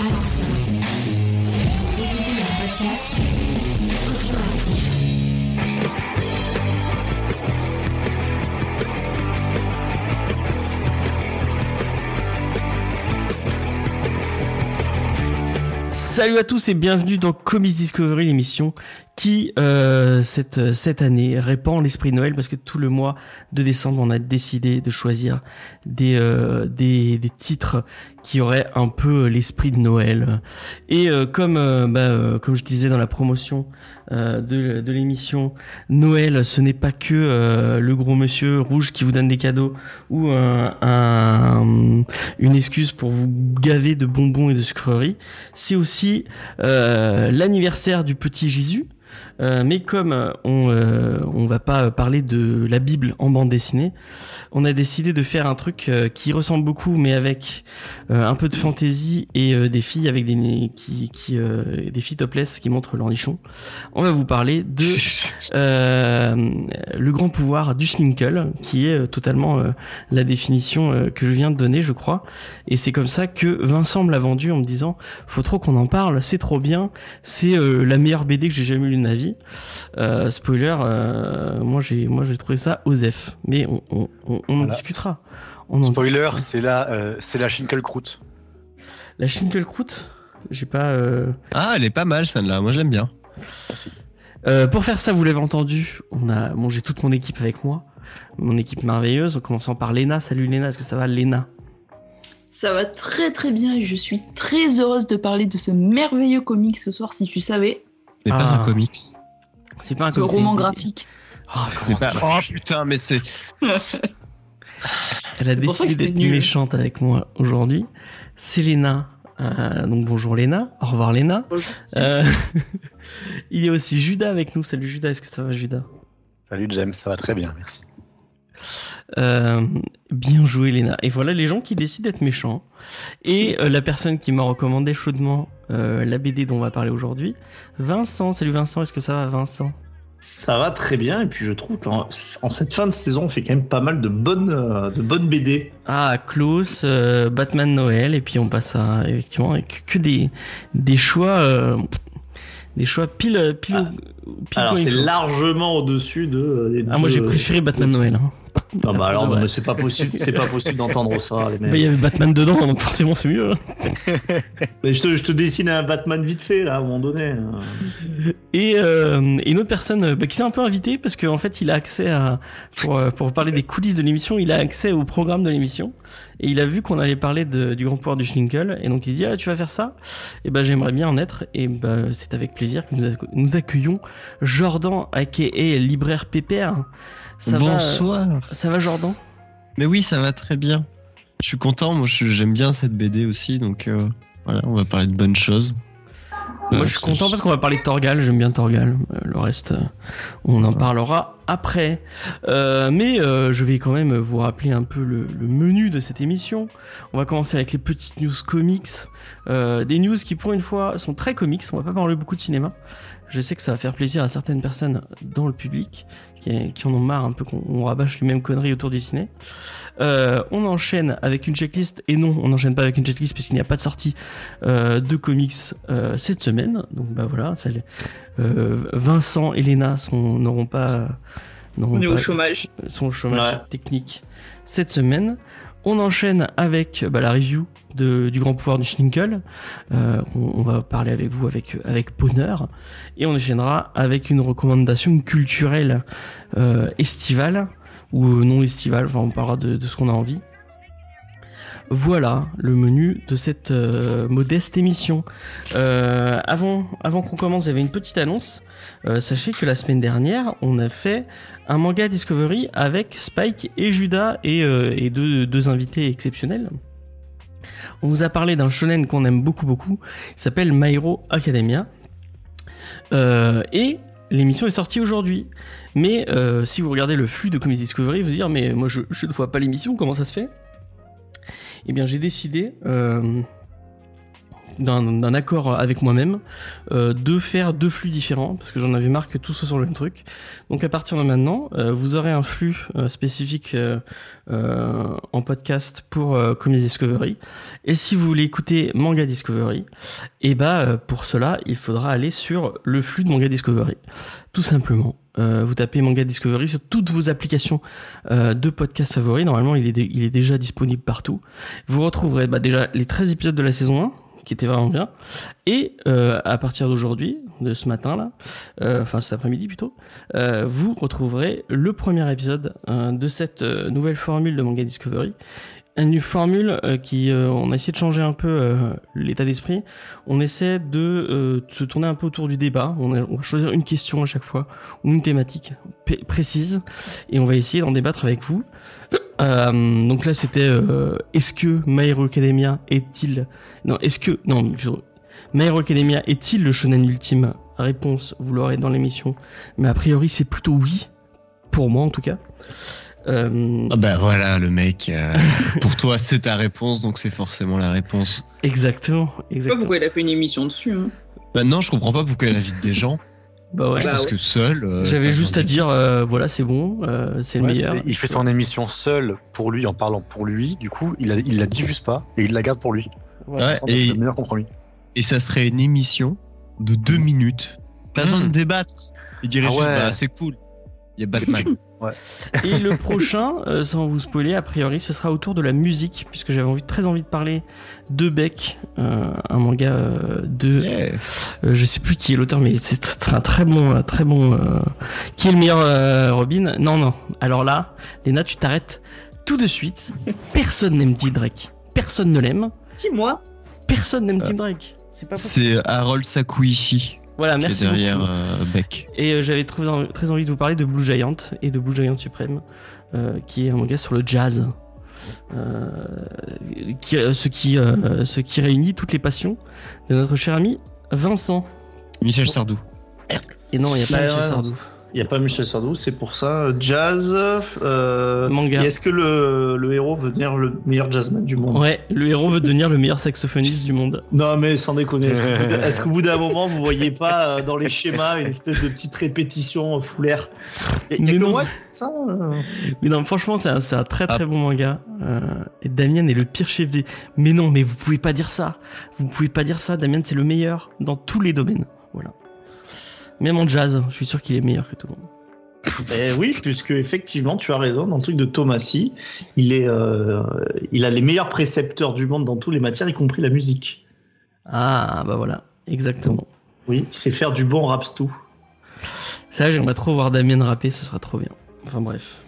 Attention, vous écoutez un podcast Audioactif. Salut à tous et bienvenue dans Comics Discovery, l'émission qui, cette année, répand l'esprit de Noël parce que tout le mois de décembre, on a décidé de choisir des titres qui auraient un peu l'esprit de Noël. Et comme je disais dans la promotion de l'émission, Noël, ce n'est pas que le gros monsieur rouge qui vous donne des cadeaux ou une excuse pour vous gaver de bonbons et de sucreries. C'est aussi l'anniversaire du petit Jésus. Mais comme on va pas parler de la Bible en bande dessinée, on a décidé de faire un truc qui ressemble beaucoup, mais avec un peu de fantaisie et des filles avec des filles topless qui montrent leur nichon. On va vous parler de le grand pouvoir du Schninkel, qui est totalement la définition que je viens de donner, je crois. Et c'est comme ça que Vincent me l'a vendu en me disant faut trop qu'on en parle, c'est trop bien, c'est la meilleure BD que j'ai jamais lue de ma vie. Spoiler, moi j'ai trouvé ça osef, mais on en discutera. Spoiler, c'est la Schinkelkrut. La Schinkelkrut, j'ai pas. Ah, elle est pas mal celle-là. Moi, je l'aime bien. Merci. Pour faire ça, vous l'avez entendu, j'ai toute mon équipe avec moi, mon équipe merveilleuse, en commençant par Léna. Salut Léna, est-ce que ça va, Léna? Ça va très très bien et je suis très heureuse de parler de ce merveilleux comic ce soir. Si tu savais. C'est pas un comics. C'est pas un comics. Roman graphique. Oh putain, mais c'est. Elle a décidé d'être méchante avec moi aujourd'hui. C'est Léna. Donc bonjour Léna. Au revoir Léna. Bonjour. Il y a aussi Judas avec nous. Salut Judas, est-ce que ça va Judas? Salut James, ça va très bien, merci. Bien joué Léna. Et voilà les gens qui décident d'être méchants. Et la personne qui m'a recommandé chaudement la BD dont on va parler aujourd'hui, Vincent. Salut Vincent, est-ce que ça va Vincent? Ça va très bien, et puis je trouve qu'en cette fin de saison, on fait quand même pas mal de bonnes BD. Ah, Klaus, Batman Noël, et puis on passe à, effectivement, avec que des choix... Des choix pile. Pile alors c'est largement au-dessus de. Ah moi j'ai préféré Batman Noël. Hein. Non bah alors non, mais c'est pas possible d'entendre ça les mecs. Mais il y avait Batman dedans donc forcément c'est mieux. Mais je te dessine un Batman vite fait là à un moment donné. Et une autre personne qui s'est un peu invitée parce qu'en fait il a accès pour parler des coulisses de l'émission, il a accès au programme de l'émission et il a vu qu'on allait parler du grand pouvoir du Schninkel et donc il dit tu vas faire ça et j'aimerais bien en être et c'est avec plaisir que nous accueillons Jordan aka Libraire Pépère. Bonsoir. Ça va Jordan? Mais oui, ça va très bien. Je suis content, moi j'aime bien cette BD aussi, donc voilà, on va parler de bonnes choses. Moi je suis content parce qu'on va parler de Torgal, j'aime bien Torgal. Le reste, on en parlera après. Mais je vais quand même vous rappeler un peu le menu de cette émission. On va commencer avec les petites news comics. Des news qui pour une fois sont très comics, on va pas parler beaucoup de cinéma. Je sais que ça va faire plaisir à certaines personnes dans le public qui en ont marre un peu qu'on rabâche les mêmes conneries autour du ciné. On enchaîne avec une checklist et non, on n'enchaîne pas avec une checklist puisqu'il n'y a pas de sortie de comics cette semaine. Donc voilà, Vincent et Léna n'auront pas au chômage technique cette semaine. On enchaîne avec la review du grand pouvoir du Schninkel. On va parler avec vous avec bonheur. Et on enchaînera avec une recommandation culturelle estivale ou non estivale. Enfin, on parlera de ce qu'on a envie. Voilà le menu de cette modeste émission. Avant qu'on commence, j'avais une petite annonce. Sachez que la semaine dernière, on a fait un manga Discovery avec Spike et Judas et deux invités exceptionnels. On vous a parlé d'un shonen qu'on aime beaucoup beaucoup. Il s'appelle My Hero Academia. Et l'émission est sortie aujourd'hui. Mais si vous regardez le flux de Comics Discovery, vous allez dire mais moi je ne vois pas l'émission, comment ça se fait ? Eh bien, j'ai décidé d'un accord avec moi-même, de faire deux flux différents, parce que j'en avais marre que tout soit sur le même truc. Donc à partir de maintenant, vous aurez un flux spécifique en podcast pour Comics Discovery. Et si vous voulez écouter Manga Discovery, et pour cela, il faudra aller sur le flux de Manga Discovery, tout simplement. Vous tapez Manga Discovery sur toutes vos applications de podcasts favoris. Normalement, il est déjà disponible partout. Vous retrouverez déjà les 13 épisodes de la saison 1, qui étaient vraiment bien. Et à partir d'aujourd'hui, de ce matin-là, cet après-midi plutôt, vous retrouverez le premier épisode de cette nouvelle formule de Manga Discovery. Une formule qui, on a essayé de changer un peu l'état d'esprit. On essaie de se tourner un peu autour du débat. On va choisir une question à chaque fois, ou une thématique précise, et on va essayer d'en débattre avec vous. Donc là, c'était My Hero Academia est-il le shonen ultime? Réponse, vous l'aurez dans l'émission. Mais a priori, c'est plutôt oui, pour moi en tout cas. Voilà, le mec, pour toi c'est ta réponse, donc c'est forcément la réponse. Exactement. Je sais pas pourquoi il a fait une émission dessus. Non, je comprends pas pourquoi il invite des gens. Je pense que seul. J'avais juste à dire, c'est bon, c'est le meilleur. Il fait son émission seul pour lui, en parlant pour lui, du coup il la diffuse pas et il la garde pour lui. C'est le meilleur compromis. Et ça serait une émission de 2 minutes. Pas besoin de débattre. Il dirait c'est cool. Il y a Batman. Et le prochain, sans vous spoiler, a priori, ce sera autour de la musique, puisque j'avais très envie de parler de Beck, un manga je sais plus qui est l'auteur, mais c'est un très bon. Qui est le meilleur Robin? Non. Alors là, Léna, tu t'arrêtes tout de suite. Personne n'aime Tim Drake. Personne ne l'aime. Dis-moi. Personne n'aime Tim Drake. C'est Harold Sakuichi. Voilà, merci derrière beaucoup. Beck. Et j'avais très envie de vous parler de Blue Giant et de Blue Giant Supreme, qui est un manga sur le jazz, ce qui réunit toutes les passions de notre cher ami Vincent. Michel Sardou. Et non, il n'y a pas Michel Sardou. Il n'y a pas Michel Sardou, c'est pour ça. Jazz, manga. Et est-ce que le héros veut devenir le meilleur jazzman du monde? Ouais, le héros veut devenir le meilleur saxophoniste du monde. Non, mais sans déconner, est-ce qu'au bout d'un moment, vous ne voyez pas dans les schémas une espèce de petite répétition foulaire? Mais non, ça. Mais non, franchement, c'est un très bon manga. Et Damien est le pire chef des. Mais non, mais vous ne pouvez pas dire ça. Vous ne pouvez pas dire ça. Damien, c'est le meilleur dans tous les domaines. Voilà. Même en jazz, je suis sûr qu'il est meilleur que tout le monde. Oui, puisque effectivement, tu as raison, dans le truc de Tomassi, il a les meilleurs précepteurs du monde dans toutes les matières, y compris la musique. Ah, voilà, exactement. Oui, c'est faire du bon rap-stou. Ça, j'aimerais trop voir Damien rapper, ce sera trop bien. Enfin bref.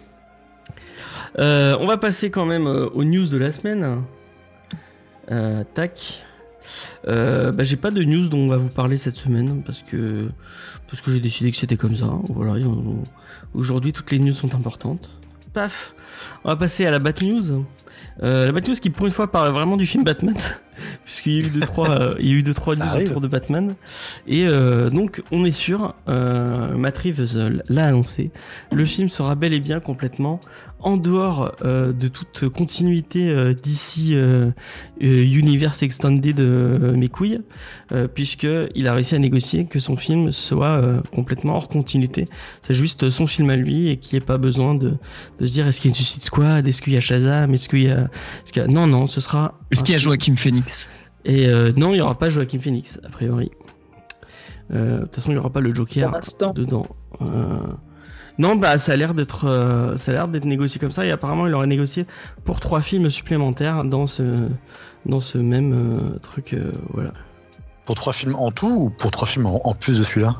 On va passer quand même aux news de la semaine. J'ai pas de news dont on va vous parler cette semaine parce que j'ai décidé que c'était comme ça. Voilà, aujourd'hui toutes les news sont importantes. Paf, on va passer à la Bat News. La Bat News qui pour une fois parle vraiment du film Batman puisqu'il y a eu 2-3 news autour de Batman et donc on est sûr, Matt Reeves l'a annoncé, le film sera bel et bien complètement en dehors de toute continuité d'ici Universe Extended mes couilles, puisqu'il a réussi à négocier que son film soit complètement hors continuité. C'est juste son film à lui et qu'il n'y ait pas besoin de se dire est-ce qu'il y a une Suicide Squad, est-ce qu'il y a Shazam, est-ce qu'il y a... Non, ce sera... Est-ce qu'il y a Joaquin Phoenix? Et non, il n'y aura pas Joaquin Phoenix, a priori. De toute façon, il n'y aura pas le Joker dedans. Non, ça a l'air d'être négocié comme ça et apparemment il aurait négocié pour 3 films supplémentaires dans ce même truc, voilà. Pour 3 films en tout ou pour 3 films en plus de celui-là?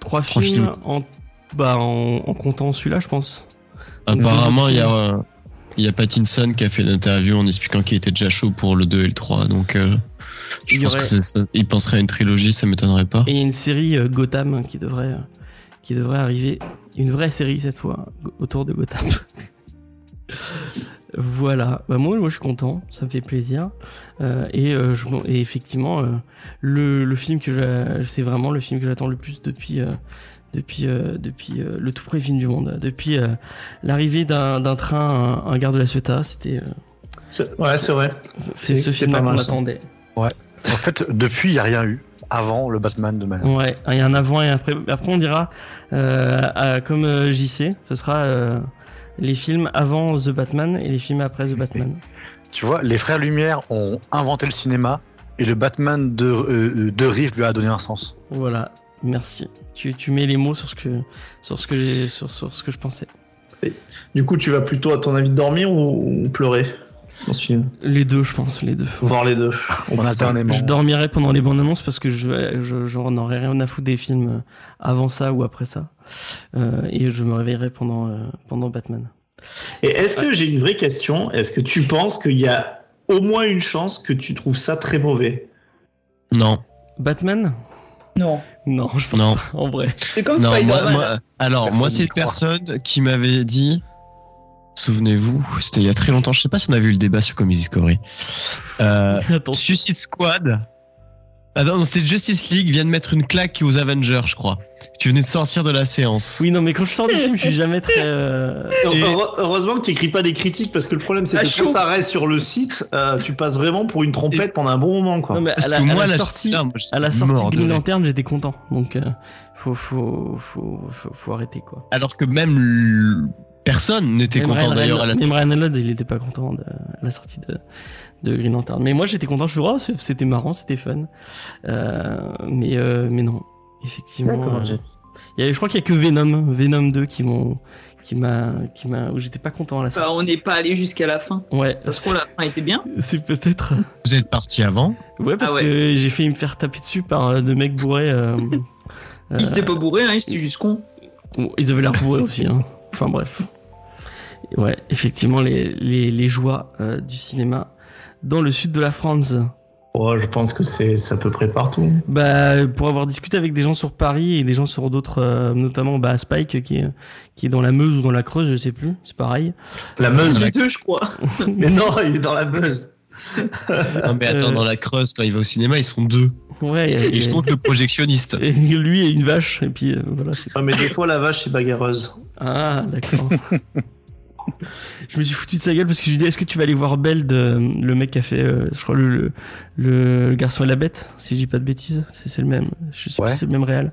3 films en comptant celui-là, je pense. Apparemment, il y a Pattinson qui a fait une interview en expliquant qu'il était déjà chaud pour le 2 et le 3, donc je pense que c'est ça. Il penserait à une trilogie, ça m'étonnerait pas. Et il y a une série Gotham qui devrait arriver, une vraie série cette fois, autour de Gotham. Voilà, moi je suis content, ça me fait plaisir. Et effectivement, le film c'est vraiment le film que j'attends le plus depuis le tout premier film du monde, depuis l'arrivée d'un train à un gare de la Ciotat, c'était... c'est vrai. C'est ce film qu'on attendait. Ouais. En fait, depuis, il n'y a rien eu. Avant le Batman de Maher. Ouais, il y a un avant et après. Après, on dira, comme JC, ce sera les films avant The Batman et les films après The Batman. Tu vois, les Frères Lumière ont inventé le cinéma et le Batman de Reeves lui a donné un sens. Voilà, merci. Tu mets les mots sur ce que je pensais. Et, du coup, tu vas plutôt, à ton avis, dormir ou pleurer dans ce film? Les deux, je pense, les deux. Voir les deux. On alternément. Je dormirai pendant les bandes annonces parce que je n'aurai rien à foutre des films avant ça ou après ça. Et je me réveillerai pendant Batman. Et est-ce que j'ai une vraie question? Est-ce que tu penses qu'il y a au moins une chance que tu trouves ça très mauvais? Non. Batman? Non. Non, je pense pas, en vrai. C'est comme Spider-Man. Moi, c'est une personne qui m'avait dit... Souvenez-vous, c'était il y a très longtemps, je sais pas si on a vu le débat sur Comedy Discovery. Suicide Squad. Ah non, c'était Justice League vient de mettre une claque aux Avengers, je crois. Tu venais de sortir de la séance. Oui, non, mais quand je sors des films, je suis jamais très... Heureusement que tu écris pas des critiques, parce que le problème, c'est que quand ça reste sur le site, tu passes vraiment pour une trompette pendant un bon moment, quoi. Non, mais à la sortie de Green Lantern, j'étais content. Donc, faut arrêter, quoi. Alors que même... Personne n'était content d'ailleurs à la sortie. Même Ryan Reynolds, il n'était pas content à la sortie de Green Lantern. Mais moi, j'étais content. Je suis là, c'était marrant, c'était fun. Mais non, effectivement. Je crois qu'il n'y a que Venom 2 qui m'a où j'étais pas content à la sortie. On n'est pas allé jusqu'à la fin. Ouais. Ça se trouve, la fin était bien. C'est peut-être. Vous êtes parti avant. Ouais, parce que j'ai failli me faire taper dessus par deux mecs bourrés. Ils n'étaient pas bourrés, hein, ils étaient juste cons. Ils devaient l'air bourrés aussi, hein. Enfin bref, ouais, effectivement les joies du cinéma dans le sud de la France. Oh, je pense que c'est à peu près partout. Bah, pour avoir discuté avec des gens sur Paris et des gens sur d'autres, notamment Spike qui est dans la Meuse ou dans la Creuse, je sais plus, c'est pareil. La Meuse, les deux, je crois. Mais non, il est dans la Meuse. Non mais attends, dans la Creuse, quand il va au cinéma, ils sont deux. Ouais. Et je compte le projectionniste. Et lui et une vache. Et puis voilà. Ah, mais des fois la vache c'est bagarreuse. Ah d'accord. Je me suis foutu de sa gueule parce que je lui dis est-ce que tu vas aller voir Belle le mec qui a fait je crois le garçon et la bête si je dis pas de bêtises c'est le même. Je sais pas si c'est le même réal.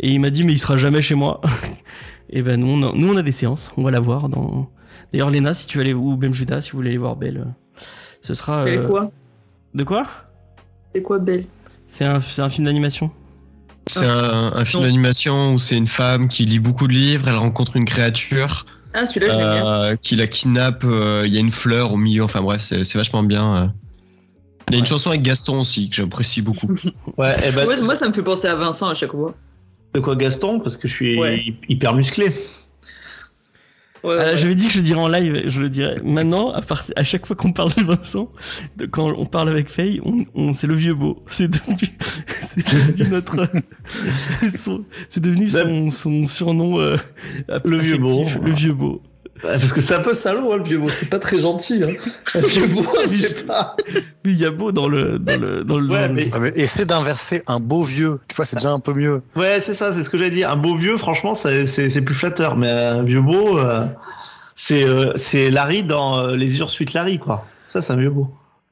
Et il m'a dit mais il sera jamais chez moi. Et ben nous on a des séances, on va la voir dans. D'ailleurs Léna si tu veux aller ou même Judas si vous voulez aller voir Belle. Ce sera. C'est quoi ? De quoi ? C'est quoi Belle ? C'est un film d'animation. C'est un film d'animation où c'est une femme qui lit beaucoup de livres, elle rencontre une créature. Ah celui-là je l'ai bien. Qui la kidnappe, il y a une fleur au milieu, enfin bref, c'est vachement bien. Il y a une chanson avec Gaston aussi que j'apprécie beaucoup. Ouais, et bah, moi ça me fait penser à Vincent à chaque fois. De quoi Gaston ? Parce que je suis hyper musclé. Ouais, alors, ouais. J'avais dit que je le dirais en live, je le dirais. Maintenant, à chaque fois qu'on parle de Vincent, quand on parle avec Faye, c'est le vieux beau. C'est devenu son surnom le vieux beau. Le vieux beau. Parce que c'est un peu salaud, hein, le vieux beau. C'est pas très gentil. Hein. Le vieux beau, c'est pas. Mais il y a beau dans le. Ouais, mais essaie d'inverser un beau vieux. Tu vois, c'est déjà un peu mieux. Ouais, c'est ça, c'est ce que j'allais dire. Un beau vieux, franchement, c'est plus flatteur. Mais un vieux beau, c'est Larry dans Les Ursuites Larry, quoi. Ça, c'est un vieux beau.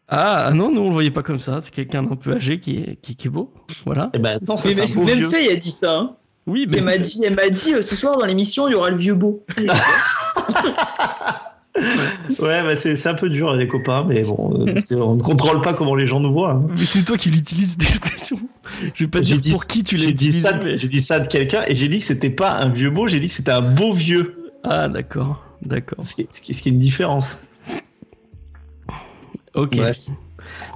Ah non, nous on le voyait pas comme ça. C'est quelqu'un d'un peu âgé qui est beau. Voilà. Et ben, attends, c'est un beau vieux. Même Faye a dit ça. Hein. Oui, mais elle m'a dit ce soir dans l'émission il y aura le vieux beau. Ouais, bah c'est un peu dur les copains, mais bon, on ne contrôle pas comment les gens nous voient. Hein. Mais c'est toi qui l'utilises cette expression. Je vais pas te dire pour qui tu l'as utilisé. J'ai dit ça de quelqu'un et j'ai dit que c'était pas un vieux beau, j'ai dit que c'était un beau vieux. Ah d'accord. Ce qui est une différence. Ok. Ouais.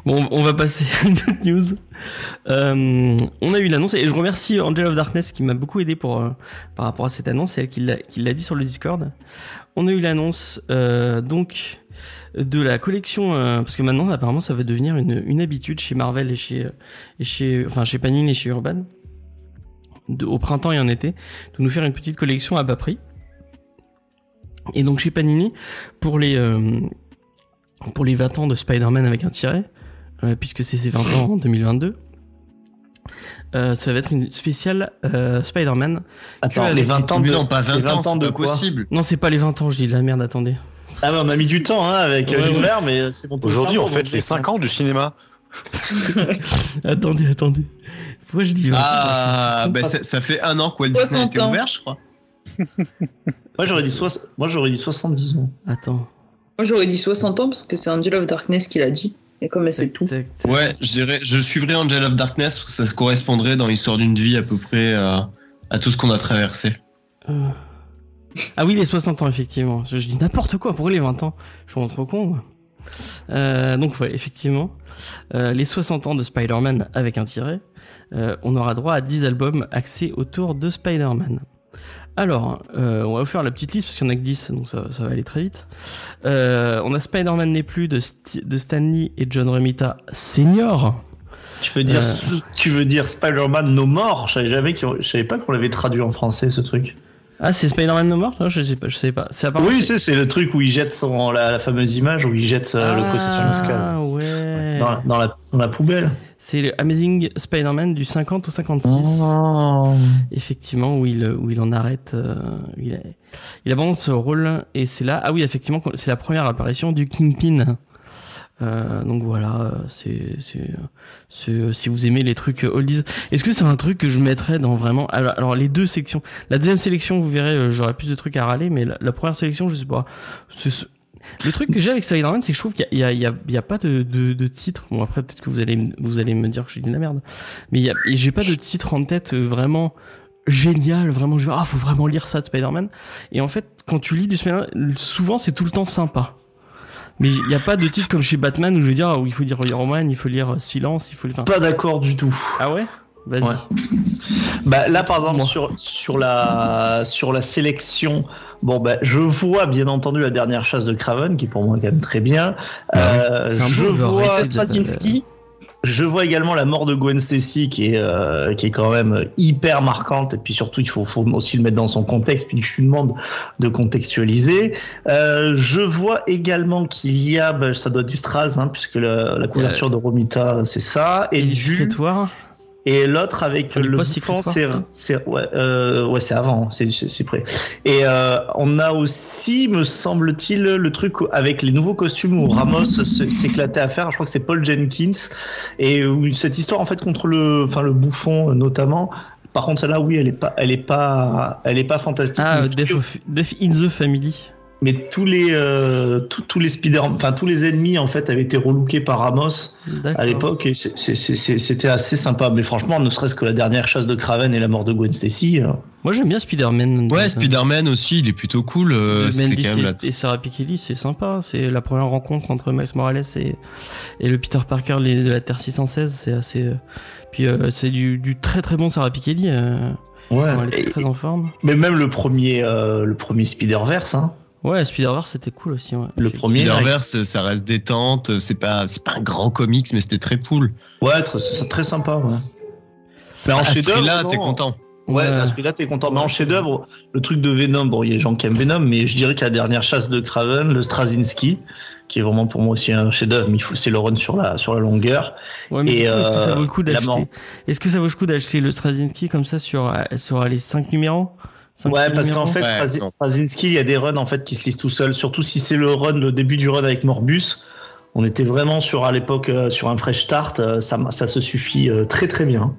Bon, on va passer à une autre news. On a eu l'annonce et je remercie Angel of Darkness qui m'a beaucoup aidé par rapport à cette annonce. C'est elle qui l'a dit sur le Discord. On a eu l'annonce donc de la collection parce que maintenant apparemment ça va devenir une habitude chez Marvel et chez Panini et chez Urban au printemps et en été de nous faire une petite collection à bas prix. Et donc chez Panini pour les 20 ans de Spider-Man avec un tiret, puisque c'est ses 20 ans en 2022, ça va être une spéciale Spider-Man. Attends, les 20 ans de... Non, pas 20 ans, c'est pas possible. Non, c'est pas les 20 ans, je dis de la merde, attendez. Ah, mais on a mis du temps hein, avec l'univers, mais c'est bon. Aujourd'hui, on fête les 5 ans du cinéma. Attendez. Pourquoi je dis... ça fait un an qu'Walt Disney a été ouvert, je crois. Moi, j'aurais dit 70 ans. Attends. Moi, j'aurais dit 60 ans parce que c'est Angel of Darkness qui l'a dit. Et comme c'est tout. Tac. Ouais, je suivrai Angel of Darkness parce que ça se correspondrait dans l'histoire d'une vie à peu près à tout ce qu'on a traversé. Ah oui, les 60 ans, effectivement. Je dis n'importe quoi pour les 20 ans. Je me rends trop con, moi. Donc, ouais, effectivement. Les 60 ans de Spider-Man avec un tiret. On aura droit à 10 albums axés autour de Spider-Man. Alors, on va vous faire la petite liste parce qu'il n'y en a que 10, donc ça va aller très vite. On a Spider-Man N'est Plus de Stan Lee et John Romita Senior. Tu veux dire Spider-Man No More? Je savais pas qu'on l'avait traduit en français, ce truc. Ah, c'est Spider-Man No More? Non, je sais pas. C'est oui, c'est le truc où il jette la fameuse image où il jette le costume sur une case. Ouais. Dans la poubelle. C'est le Amazing Spider-Man du 50 au 56. Oh. Effectivement, où il en arrête. Il abandonne ce rôle. Et c'est là. Ah oui, effectivement, c'est la première apparition du Kingpin. Donc voilà, c'est si vous aimez les trucs oldies. Est-ce que c'est un truc que je mettrais dans vraiment... Alors les deux sections. La deuxième sélection, vous verrez, j'aurais plus de trucs à râler, mais la première sélection, je sais pas. Le truc que j'ai avec Spider-Man, c'est que je trouve qu'il y a pas de titre. Bon, après, peut-être que vous allez me dire que je dis de la merde. Mais j'ai pas de titre en tête vraiment génial, vraiment faut vraiment lire ça de Spider-Man. Et en fait, quand tu lis du Spider-Man, souvent c'est tout le temps sympa. Mais il y a pas de titre comme chez Batman où je vais dire il faut lire Iron Man, il faut lire Silence, il faut lire... Pas d'accord du tout. Ah ouais ? Vas-y. Ouais. Bah là par exemple sur la sélection, bon bah je vois bien entendu La Dernière Chasse de Kraven qui pour moi est quand même très bien. Je vois également La Mort de Gwen Stacy qui est quand même hyper marquante, et puis surtout il faut aussi le mettre dans son contexte, puis je lui demande de contextualiser. Je vois également qu'il y a ça doit être du Straz, hein, puisque la couverture de Romita c'est ça, et du... Et l'autre avec le bouffon, c'est avant, c'est prêt. Et on a aussi, me semble-t-il, le truc avec les nouveaux costumes où Ramos s'éclatait à faire. Je crois que c'est Paul Jenkins, et où cette histoire en fait contre le bouffon notamment. Par contre, celle-là, oui, elle est pas fantastique. Ah, Death in the Family. Mais tous les tous les ennemis en fait avaient été relookés par Ramos. D'accord. À l'époque, et c'était assez sympa. Mais franchement, ne serait-ce que La Dernière Chasse de Kraven et La Mort de Gwen Stacy. Moi, j'aime bien Spider-Man. Ouais, Spider-Man aussi, il est plutôt cool. C'était quand même là. Et Sarah Pichelli, c'est sympa. C'est la première rencontre entre Miles Morales et le Peter Parker de la Terre 616. C'est assez. Puis c'est du très très bon Sarah Pichelli. Ouais. Elle est très en forme. Mais même le premier Spider-Verse. Hein. Ouais, Spider-Verse c'était cool aussi. Ouais. Le premier Spider-Verse, ça reste détente, c'est pas un grand comics, mais c'était très cool. Ouais, c'est très sympa. Ouais. Mais en chef-d'œuvre, là, t'es content. Ouais, à ce prix-là, t'es content. Mais en chef-d'œuvre, le truc de Venom, bon, il y a des gens qui aiment Venom, mais je dirais que La Dernière Chasse de Kraven, le Straczynski, qui est vraiment pour moi aussi un chef-d'œuvre, mais c'est le run sur la longueur. Ouais, mais est-ce que ça vaut le coup d'acheter le Straczynski comme ça sur les 5 numéros? Ouais, parce qu'en fait, Straczynski, il y a des runs en fait qui se lisent tout seuls. Surtout si c'est le début du run avec Morbus. On était vraiment à l'époque sur un fresh start. Ça se suffit très très bien.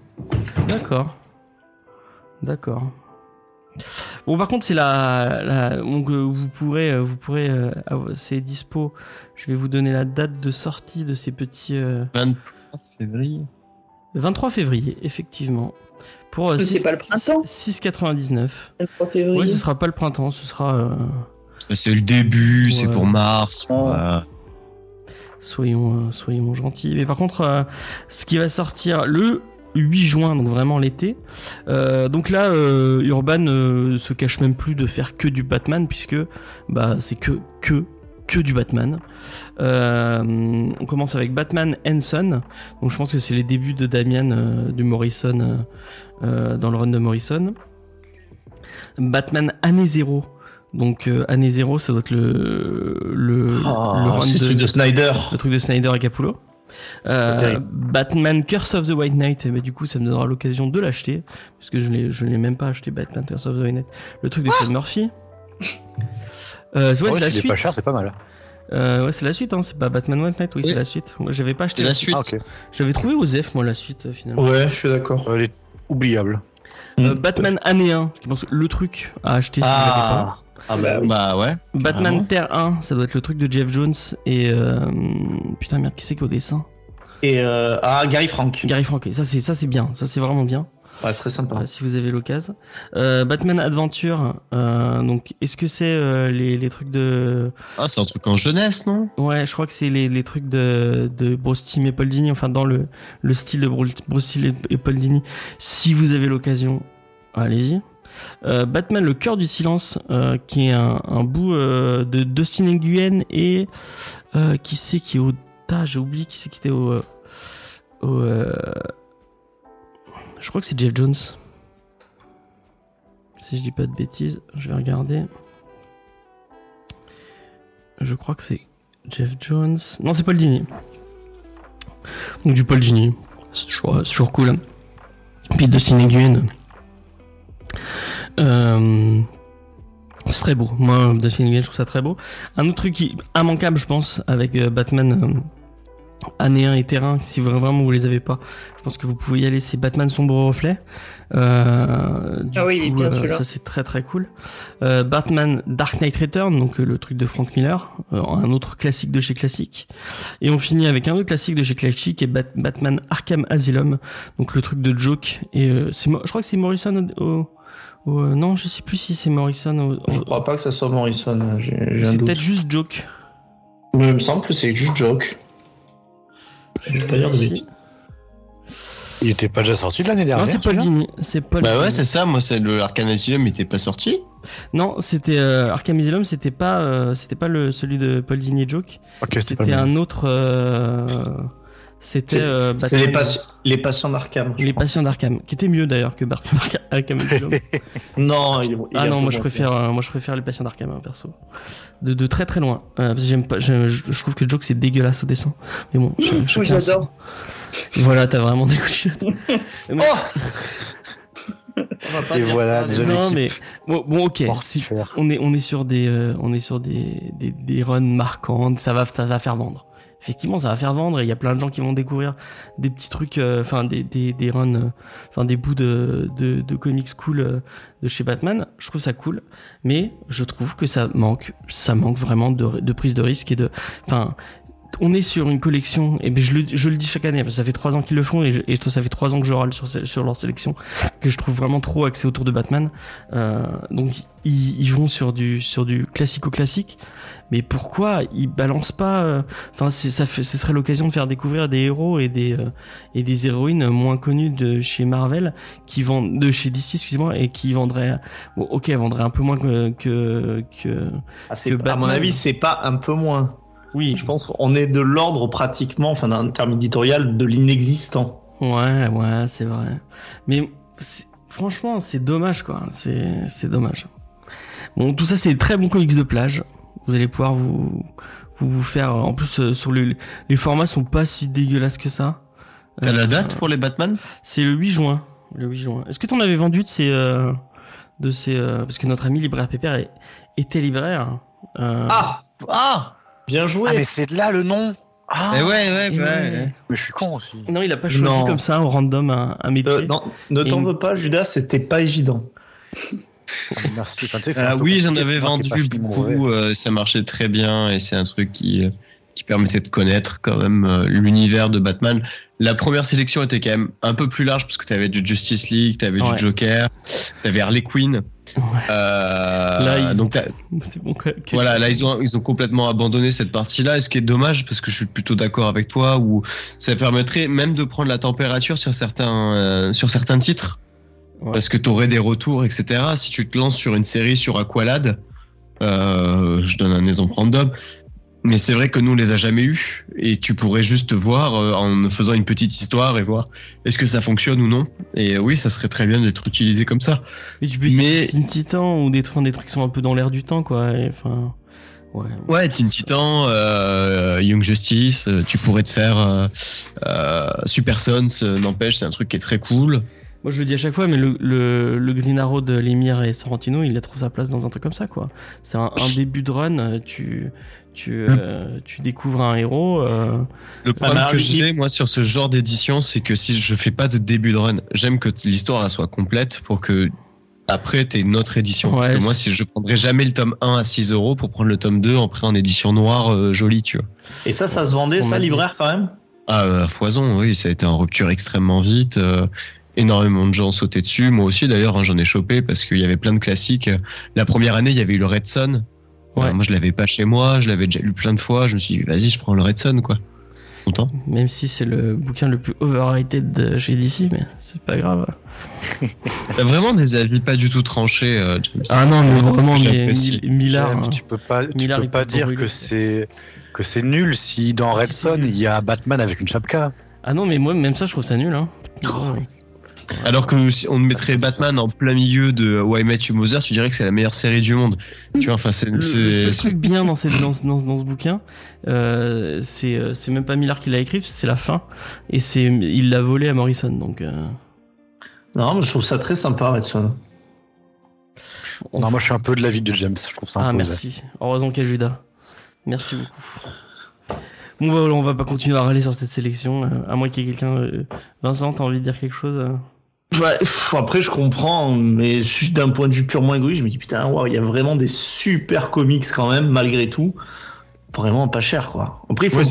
D'accord. Bon, par contre, c'est donc vous pourrez c'est dispo. Je vais vous donner la date de sortie de ces petits. 23 février, effectivement. Pour c'est pas le printemps. 6,99. Le 3 février. Oui, ce sera pas le printemps, ce sera. C'est le début, c'est pour mars. Soyons gentils. Mais par contre, ce qui va sortir le 8 juin, donc vraiment l'été. Donc là, Urban se cache même plus de faire que du Batman, puisque c'est que du Batman. On commence avec Batman and Son. Donc je pense que c'est les débuts de Damian, du Morrison, dans le run de Morrison. Batman Année Zéro. Donc Année Zéro, ça doit être le run truc de Snyder. Le truc de Snyder et Capullo. Batman Curse of the White Knight, et du coup ça me donnera l'occasion de l'acheter, parce que je ne l'ai même pas acheté, Batman Curse of the White Knight. Le truc de Sean Murphy. C'est la suite. C'est pas cher, c'est pas mal. Ouais, c'est la suite, hein, c'est pas Batman White Knight, oui, oui, c'est la suite. Moi, j'avais pas acheté la suite. Ah, okay. J'avais trouvé OZEF, moi, la suite, finalement. Ouais, je suis d'accord. Elle est oubliable. Batman année 1, je pense le truc à acheter si je l'avais pas. Ah bah ouais. Batman Terre 1, ça doit être le truc de Jeff Jones et putain merde, qui c'est qu'au dessin? Et Gary Frank. Gary Frank, ça c'est bien, ça c'est vraiment bien. Ouais, très sympa. Si vous avez l'occasion. Batman Adventure, donc est-ce que c'est les trucs de... Ah, c'est un truc en jeunesse, non? Ouais, je crois que c'est les trucs de Bruce Timm et Paul Dini, enfin dans le style de Bruce Timm et Paul Dini. Si vous avez l'occasion, allez-y. Batman Le Cœur du Silence, qui est un bout de Dustin Nguyen et qui c'est qui est au... Ah, j'ai oublié qui c'est qui était au je crois que c'est Jeff Jones. Si je dis pas de bêtises, je vais regarder. Je crois que c'est Jeff Jones. Non, c'est Paul Dini. Donc du Paul Dini. C'est toujours cool. Puis Dustin Nguyen. C'est très beau. Moi, Dustin Nguyen, je trouve ça très beau. Un autre truc qui immanquable, je pense, avec Batman... Année 1 et Terrain, si vraiment vous les avez pas, je pense que vous pouvez y aller. C'est Batman Sombre Reflet. Du coup, ça c'est très très cool. Batman Dark Knight Return, donc le truc de Frank Miller, un autre classique de chez classique. Et on finit avec un autre classique de chez classique, qui est Batman Arkham Asylum, donc le truc de Joke. Et je crois que c'est Morrison non, je sais plus si c'est Morrison. Je crois pas que ça soit Morrison. J'ai c'est un doute. Peut-être juste Joke. Mais il me semble que c'est juste Joke. Je vais pas dire de bêtises. Il était pas déjà sorti de l'année dernière? Non, c'est Paul Dini. Bah ouais, c'est ça. Moi, c'est le Arkham Asylum, il était pas sorti. Non, c'était Arkham Asylum, c'était pas celui de Paul Dini et Joke. Okay, c'était un autre. C'était. C'est les patients d'Arkham. Les patients d'Arkham, qui était mieux d'ailleurs que Arkham Asylum. Non, moi je préfère les patients d'Arkham, hein, perso. De très très loin. Parce que je trouve que Joke c'est dégueulasse au dessin. Mais bon, j'adore. Voilà, t'as vraiment des coups de mais... oh et voilà, déjà l'équipe. Mais... Bon, ok. On est sur des runs marquantes. Ça va faire vendre. Effectivement, ça va faire vendre et il y a plein de gens qui vont découvrir des petits trucs, enfin des runs, enfin des bouts de comics cool de chez Batman. Je trouve ça cool, mais je trouve que ça manque vraiment de prise de risque et de, enfin, on est sur une collection et je le dis chaque année parce que ça fait 3 ans qu'ils le font et ça fait 3 ans que je râle sur leur sélection que je trouve vraiment trop axée autour de Batman. Donc ils vont sur du classico-classique. Mais pourquoi ils balancent pas? Enfin, ce serait l'occasion de faire découvrir des héros et des héroïnes moins connues de chez Marvel, qui vendent de chez DC, excusez-moi, et qui vendraient. Bon, ok, vendraient un peu moins que Batman. À mon avis, c'est pas un peu moins. Oui, je pense qu'on est de l'ordre pratiquement, enfin d'un terme éditorial, de l'inexistant. Ouais, c'est vrai. Mais franchement, c'est dommage, quoi. C'est dommage. Bon, tout ça, c'est des très bons comics de plage. Vous allez pouvoir vous faire. En plus, sur les formats sont pas si dégueulasses que ça. T'as la date pour les Batman? C'est le 8 juin. Le 8 juin. Est-ce que t'en avais vendu de ces parce que notre ami libraire Pépère était libraire. Ah bien joué. Ah mais c'est de là le nom. Ah et ouais. Mais je suis con aussi. Non, il a pas choisi comme ça au random un métier. Non, ne t'en veux pas, Judas, c'était pas évident. Merci. Enfin, tu sais, oui, j'en avais vendu beaucoup, ça marchait très bien et c'est un truc qui permettait de connaître quand même l'univers de Batman. La première sélection était quand même un peu plus large parce que t'avais du Justice League, t'avais du Joker, t'avais Harley Quinn. Ouais. Là, c'est bon, voilà, là ils ont complètement abandonné cette partie-là, et ce qui est dommage parce que je suis plutôt d'accord avec toi où ça permettrait même de prendre la température sur certains titres. Ouais. Parce que t'aurais des retours, etc. Si tu te lances sur une série sur Aqualad, je donne un exemple random, mais c'est vrai que nous on les a jamais eus et tu pourrais juste voir en faisant une petite histoire et voir est-ce que ça fonctionne ou non. Et oui, ça serait très bien d'être utilisé comme ça. Mais tu peux essayer Teen Titan ou des trucs qui sont un peu dans l'air du temps, quoi. Enfin, ouais, Teen Titan, Young Justice, tu pourrais te faire Super Sons, n'empêche, c'est un truc qui est très cool. Moi je le dis à chaque fois, mais le Green Arrow de Lemire et Sorrentino, il a trouvé sa place dans un truc comme ça, quoi. C'est un début de run, tu découvres un héros. Le problème que j'ai moi sur ce genre d'édition, c'est que si je fais pas de début de run, j'aime que l'histoire elle soit complète pour que après t'aies une autre édition. Ouais, parce que moi si je prendrais jamais le tome 1 à 6€ pour prendre le tome 2 en édition noire jolie, tu vois. Et ça se vendait ça libraire quand même. Ah, à foison, oui, ça a été en rupture extrêmement vite. Énormément de gens ont sauté dessus. Moi aussi, d'ailleurs, hein, j'en ai chopé parce qu'il y avait plein de classiques. La première année, il y avait eu le Red Son. Ouais. Alors, moi, je l'avais pas chez moi. Je l'avais déjà lu plein de fois. Je me suis dit, vas-y, je prends le Red Son, quoi. Content. Même si c'est le bouquin le plus overrated de chez DC, mais c'est pas grave. T'as vraiment des avis pas du tout tranchés, James. Ah non, mais vraiment, Millard. Tu peux pas dire que c'est nul si dans Red Son, il y a Batman avec une chapka. Ah non, mais moi, même ça, je trouve ça nul. Hein. Alors que si on mettrait Batman en plein milieu de How I Met Your Mother, tu dirais que c'est la meilleure série du monde. Tu vois, enfin, c'est ce truc bien dans ce bouquin. C'est même pas Millard qui l'a écrit, c'est la fin, et il l'a volé à Morrison. Donc non, moi je trouve ça très sympa, Madison. Non, moi je suis un peu de l'avis de James. Je trouve ça. Ah merci. Heureusement qu'il y a Judas. Merci beaucoup. Bon, voilà, on va pas continuer à râler sur cette sélection, à moins qu'il y ait quelqu'un. Vincent, t'as envie de dire quelque chose après, je comprends, mais juste d'un point de vue purement égoïste, je me dis putain, waouh, il y a vraiment des super comics quand même, malgré tout. Vraiment pas cher, quoi. Après, il faut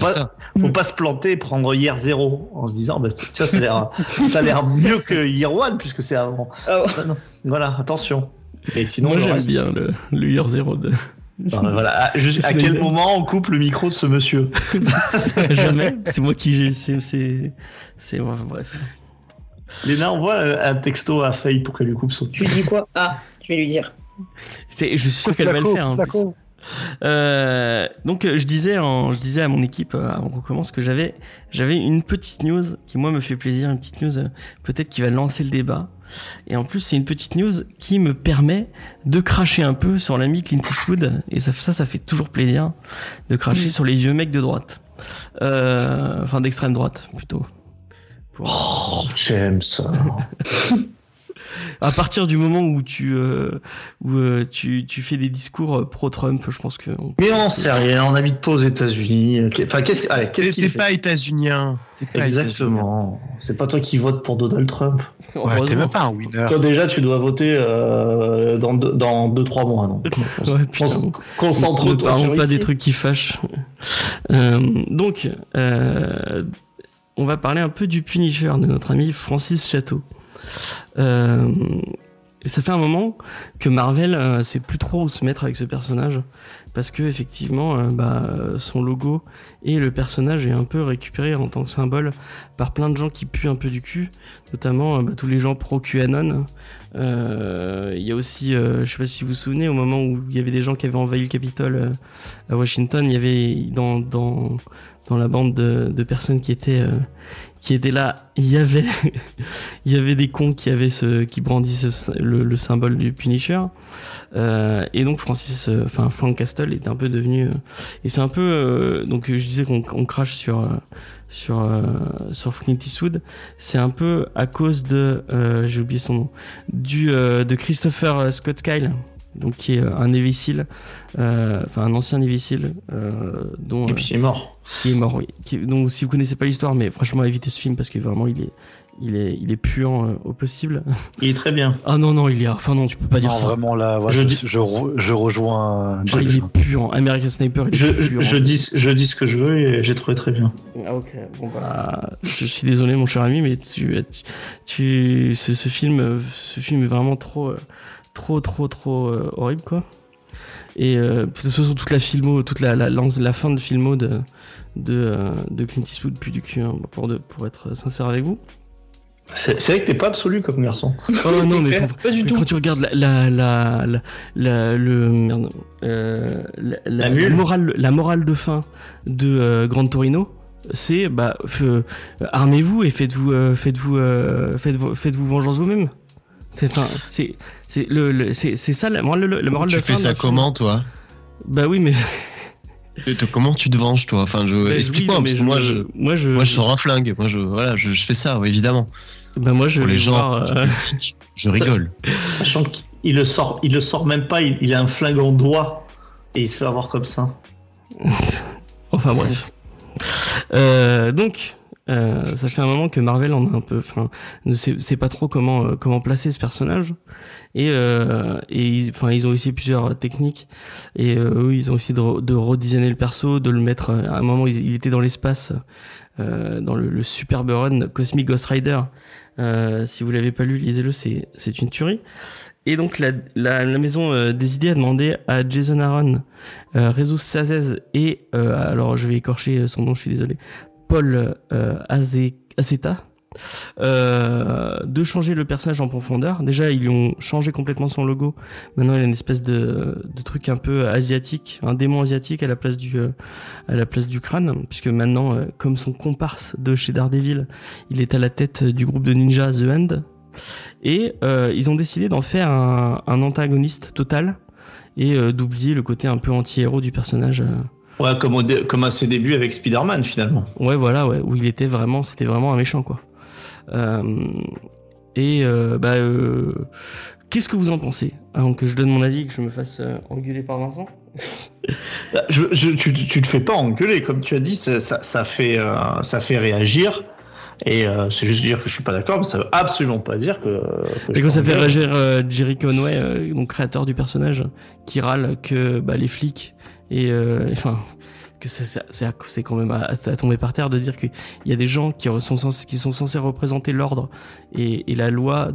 pas se planter et prendre Year Zero en se disant, bah, tiens, ça a l'air mieux que Year One, puisque c'est avant. Voilà, attention. Et sinon, moi, j'aime bien le Year Zero de. Non, voilà. À quel moment on coupe le micro de ce monsieur? Jamais. C'est moi qui j'ai. C'est moi. Bref. Léna envoie un texto à Faye pour qu'elle lui coupe son. Tu lui dis quoi? Ah, je vais lui dire. Je suis sûr qu'elle va le faire. Donc je disais à mon équipe avant qu'on commence que j'avais une petite news qui moi me fait plaisir, une petite news peut-être qui va lancer le débat. Et en plus, c'est une petite news qui me permet de cracher un peu sur l'ami Clint Eastwood. Et ça fait toujours plaisir de cracher sur les vieux mecs de droite. Enfin, d'extrême droite, plutôt. Oh, j'aime ça. À partir du moment où tu fais des discours pro-Trump, je pense que... Mais on sait rien, on habite pas aux États-Unis. Enfin, qu'est-ce qu'il fait ? T'es pas états-unien. Exactement. C'est pas toi qui vote pour Donald Trump. Ouais, t'es même pas un winner. Toi, déjà, tu dois voter dans 2-3 mois. Non. Ouais, concentre-toi sur ici. Parlons pas des trucs qui fâchent. Donc, on va parler un peu du Punisher de notre ami Francis Chateau. Ça fait un moment que Marvel sait plus trop où se mettre avec ce personnage parce que effectivement son logo et le personnage est un peu récupéré en tant que symbole par plein de gens qui puent un peu du cul, notamment tous les gens pro QAnon. Il y a aussi je sais pas si vous vous souvenez, au moment où il y avait des gens qui avaient envahi le Capitole à Washington, il y avait dans la bande de personnes qui étaient là, il y avait des cons qui brandissent le symbole du Punisher, et donc Frank Castle était un peu devenu, et c'est un peu donc je disais qu'on crache sur Clint Eastwood, c'est un peu à cause de j'ai oublié son nom de Christopher Scott Kyle. Donc qui est un évicile, un ancien évicile, dont. Et puis il est mort. Qui est mort, oui. Donc si vous connaissez pas l'histoire, mais franchement évitez ce film parce que vraiment il est puant au possible. Il est très bien. Ah non, il est. Enfin non, tu peux pas dire ça. Vraiment là, ouais, je rejoins. Ah, il est puant. American Sniper. Je dis ce que je veux et j'ai trouvé très bien. Ah ok. Bon bah, je suis désolé mon cher ami, mais ce film est vraiment trop horrible, quoi. Et ce sont toute la fin de filmo de Clint Eastwood plus du cul, hein, pour être sincère avec vous. C'est vrai que t'es pas absolu comme garçon. Oh non, mais pas du tout. Quand tu regardes la morale de fin de Gran Torino, c'est armez-vous et faites-vous vengeance vous-même. C'est ça la morale de la fin. Tu fais ça comment, toi ? Bah oui, mais comment tu te venges, toi ? Explique-moi, parce que moi je sors un flingue, moi je fais ça, ouais, évidemment. Ben moi, je pour les gens, voir, je rigole. Sachant qu'il le sort même pas, il a un flingue en doigt et il se fait avoir comme ça. Enfin bref. Donc, ça fait un moment que Marvel en a un peu, enfin, ne sait pas trop comment placer ce personnage. Et enfin, ils ont essayé plusieurs techniques. Et eux, ils ont essayé de redesigner le perso, de le mettre. À un moment, il était dans l'espace, dans le superbe run Cosmic Ghost Rider. Si vous l'avez pas lu, lisez-le, c'est une tuerie. Et donc la maison des idées a demandé à Jason Aaron, Jesús Sazes et alors je vais écorcher son nom, je suis désolé, Paul Aceta de changer le personnage en profondeur. Déjà ils lui ont changé complètement son logo. Maintenant il a une espèce de truc un peu asiatique, un démon asiatique à la place du crâne, puisque maintenant comme son comparse de chez Daredevil, il est à la tête du groupe de ninja The Hand. Et ils ont décidé d'en faire un antagoniste total et d'oublier le côté un peu anti-héros du personnage. Ouais, comme à ses débuts avec Spider-Man finalement. Ouais, voilà, ouais, où il était vraiment, c'était vraiment un méchant quoi. Qu'est-ce que vous en pensez? Avant que je donne mon avis, que je me fasse engueuler par Vincent. Tu te fais pas engueuler, comme tu as dit, ça fait réagir. Et c'est juste dire que je suis pas d'accord, mais ça veut absolument pas dire que quand ça fait réagir Jerry Conway, donc créateur du personnage, qui râle que les flics et enfin que c'est quand même à tomber par terre de dire qu'il y a des gens qui sont censés représenter l'ordre et la loi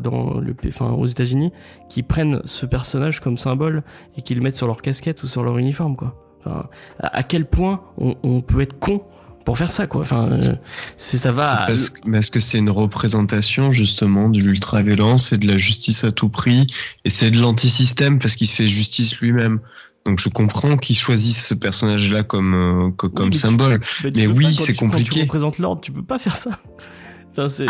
aux États-Unis qui prennent ce personnage comme symbole et qui le mettent sur leur casquette ou sur leur uniforme quoi. Enfin, à quel point on peut être con pour faire ça quoi. Enfin ça va mais est-ce que c'est une représentation justement de l'ultra-violence et de la justice à tout prix, et c'est de l'anti-système parce qu'il se fait justice lui-même. Donc je comprends qu'ils choisissent ce personnage là comme symbole. Mais oui, c'est compliqué. Quand tu représentes l'ordre, tu peux pas faire ça. Enfin,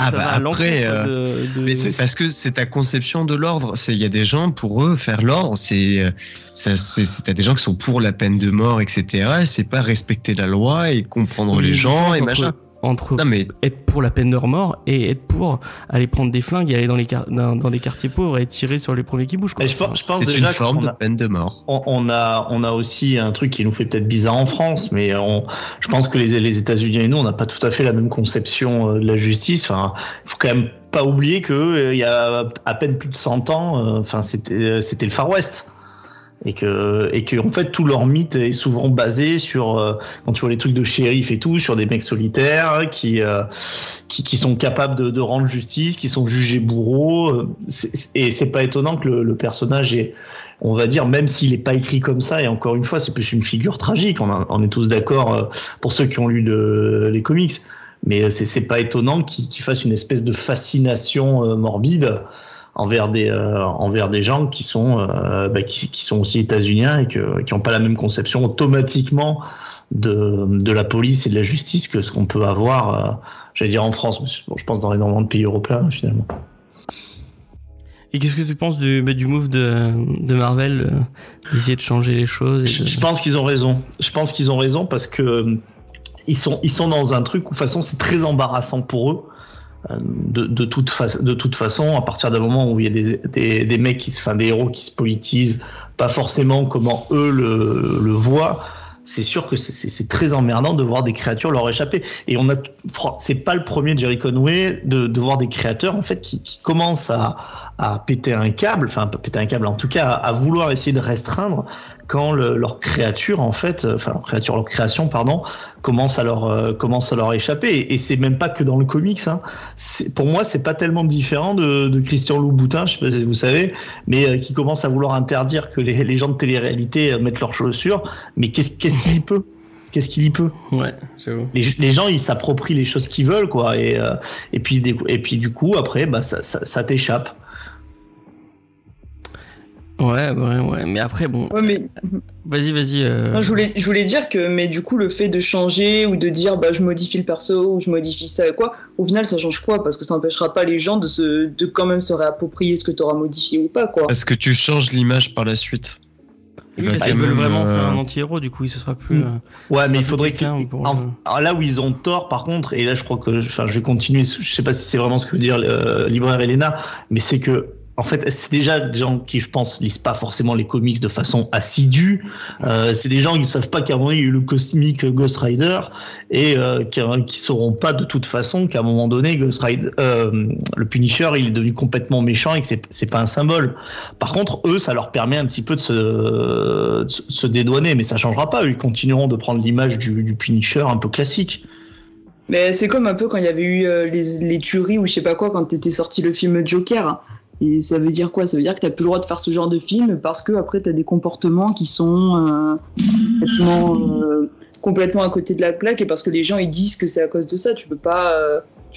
mais c'est parce que c'est ta conception de l'ordre. Il y a des gens, pour eux, faire l'ordre, t'as des gens qui sont pour la peine de mort, etc. Et c'est pas respecter la loi et comprendre les gens et machin. Être pour la peine de mort et être pour aller prendre des flingues et aller dans des quartiers pauvres et tirer sur les premiers qui bougent. Quoi. Je pense c'est déjà une forme de peine de mort. On a aussi un truc qui nous fait peut-être bizarre en France, mais je pense que les États-Unis et nous, on n'a pas tout à fait la même conception de la justice. Enfin, faut quand même pas oublier qu'il y a à peine plus de 100 ans, c'était le Far West. Et que en fait tout leur mythe est souvent basé sur quand tu vois les trucs de shérif et tout, sur des mecs solitaires qui sont capables de rendre justice, qui sont jugés bourreaux, et c'est pas étonnant que le personnage est, on va dire, même s'il est pas écrit comme ça, et encore une fois c'est plus une figure tragique, on est tous d'accord pour ceux qui ont lu les comics, mais c'est pas étonnant qu'il fasse une espèce de fascination morbide envers des gens qui sont qui sont aussi états-uniens et qui ont pas la même conception automatiquement de la police et de la justice que ce qu'on peut avoir j'allais dire en France, mais je pense dans énormément de pays européens finalement. Et qu'est-ce que tu penses du move de Marvel d'essayer de changer les choses? Je pense qu'ils ont raison. Je pense qu'ils ont raison parce que ils sont dans un truc où de toute façon c'est très embarrassant pour eux. De toute façon, à partir d'un moment où il y a des mecs des héros qui se politisent, pas forcément comment eux le voient, c'est sûr que c'est très emmerdant de voir des créatures leur échapper. Et c'est pas le premier Jerry Conway de voir des créateurs, en fait, qui commencent à péter un câble, en tout cas, à vouloir essayer de restreindre quand leur création, commence à leur échapper. Et c'est même pas que dans le comics, hein. Pour moi, c'est pas tellement différent de Christian Louboutin, je sais pas si vous savez, mais qui commence à vouloir interdire que les gens de télé-réalité mettent leurs chaussures. Mais qu'est-ce qu'il y peut? Qu'est-ce qu'il y peut? Ouais, j'avoue. Les gens, ils s'approprient les choses qu'ils veulent, quoi. Et puis du coup, après, ça t'échappe. Ouais, mais après, bon. Ouais, mais... Vas-y. Non, je voulais dire que, mais du coup, le fait de changer ou de dire, je modifie le perso ou je modifie ça et quoi, au final, ça change quoi? Parce que ça n'empêchera pas les gens de quand même se réapproprier ce que tu auras modifié ou pas, quoi. Parce que tu changes l'image par la suite. Oui, parce qu'ils veulent vraiment faire un anti-héros, du coup, ce sera plus. Ouais, mais il faudrait que. Là où ils ont tort, par contre, et là, je crois que. Enfin, je vais continuer. Je sais pas si c'est vraiment ce que veut dire Libraire Elena, mais c'est que. En fait, c'est déjà des gens qui, je pense, lisent pas forcément les comics de façon assidue. C'est des gens qui ne savent pas qu'à un moment, il y a eu le Cosmic Ghost Rider et qui ne sauront pas de toute façon qu'à un moment donné, Ghost Rider, le Punisher, il est devenu complètement méchant et que c'est pas un symbole. Par contre, eux, ça leur permet un petit peu de se dédouaner, mais ça changera pas. Ils continueront de prendre l'image du Punisher un peu classique. Mais c'est comme un peu quand il y avait eu les tueries ou je sais pas quoi quand était sorti le film Joker. Et ça veut dire quoi ? Ça veut dire que t'as plus le droit de faire ce genre de film parce que après t'as des comportements qui sont complètement à côté de la plaque et parce que les gens ils disent que c'est à cause de ça. Tu peux pas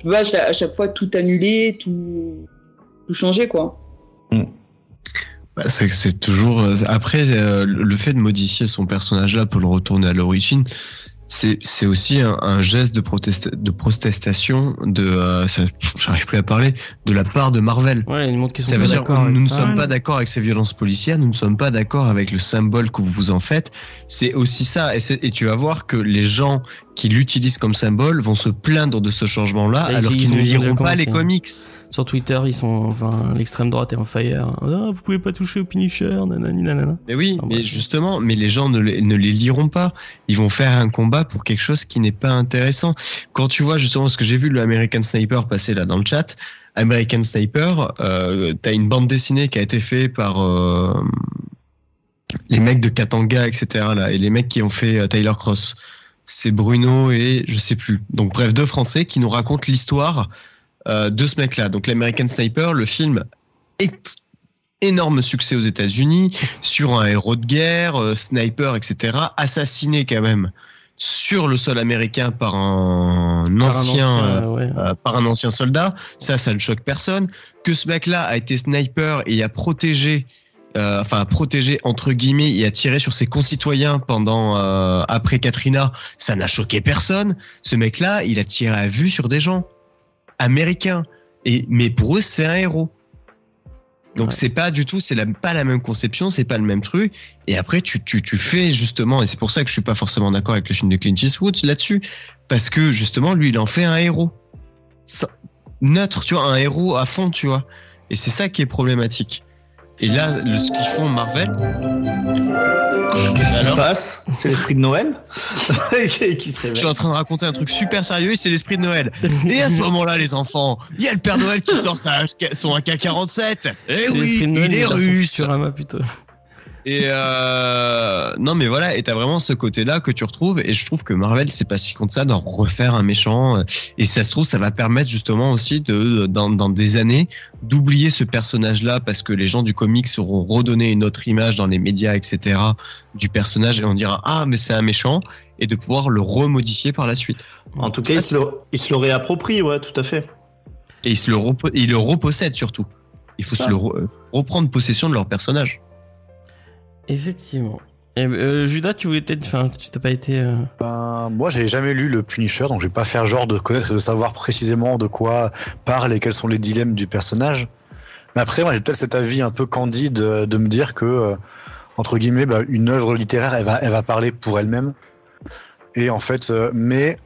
à chaque fois tout annuler, tout changer quoi. Mmh. Bah, c'est toujours après le fait de modifier son personnage là pour le retourner à l'origine. C'est aussi un geste de protestation j'arrive plus à parler, de la part de Marvel. Ouais, ils montrent qu'ils sont pas d'accord avec ça. Nous ne sommes pas d'accord avec ces violences policières, nous ne sommes pas d'accord avec le symbole que vous en faites. C'est aussi ça, et tu vas voir que les gens qui l'utilisent comme symbole vont se plaindre de ce changement-là, alors qu'ils ne liront pas les comics. Sur Twitter, ils sont, l'extrême droite est en fire. Ah, vous pouvez pas toucher au Punisher, nanani, nanana. Mais oui, mais justement, mais les gens ne les liront pas. Ils vont faire un combat pour quelque chose qui n'est pas intéressant. Quand tu vois justement ce que j'ai vu de l'American Sniper passer là dans le chat, American Sniper, t'as une bande dessinée qui a été faite par les mecs de Katanga, etc. là, et les mecs qui ont fait Tyler Cross. C'est Bruno et je sais plus. Donc bref, deux Français qui nous racontent l'histoire de ce mec-là. Donc l'American Sniper, le film est énorme succès aux États-Unis sur un héros de guerre, sniper, etc. Assassiné quand même sur le sol américain par un ancien soldat. Ça ne choque personne. Que ce mec-là a été sniper et a protégé. Protéger entre guillemets et attirer sur ses concitoyens pendant après Katrina, ça n'a choqué personne. Ce mec-là, il a tiré à vue sur des gens américains, mais pour eux, c'est un héros. Donc ouais. C'est pas du tout, pas la même conception, c'est pas le même truc. Et après, tu fais justement, et c'est pour ça que je suis pas forcément d'accord avec le film de Clint Eastwood là-dessus, parce que justement, lui, il en fait un héros neutre, tu vois, un héros à fond, tu vois. Et c'est ça qui est problématique. Et là, ce qu'ils font Marvel. Qu'est-ce qui se passe ? C'est l'esprit de Noël qui se réveille. Je suis en train de raconter un truc super sérieux et c'est l'esprit de Noël. Et à ce moment-là, les enfants, il y a le Père Noël qui sort son AK-47. Eh oui, il est russe. Non, mais voilà, et t'as vraiment ce côté-là que tu retrouves. Et je trouve que Marvel, c'est pas si contre ça d'en refaire un méchant. Et ça se trouve, ça va permettre justement aussi dans des années, d'oublier ce personnage-là parce que les gens du comics auront redonné une autre image dans les médias, etc. du personnage et on dira ah, mais c'est un méchant et de pouvoir le remodifier par la suite. En tout cas, il se le réapproprie, ouais, tout à fait. Et il le repossède surtout. Il faut reprendre possession de leur personnage. Effectivement. Et Judas, tu voulais peut-être, tu t'as pas été. Moi, j'ai jamais lu le Punisher, donc je vais pas faire genre de savoir précisément de quoi parle et quels sont les dilemmes du personnage. Mais après, moi, j'ai peut-être cet avis un peu candide de me dire que entre guillemets, une œuvre littéraire, elle va parler pour elle-même. Et en fait, ces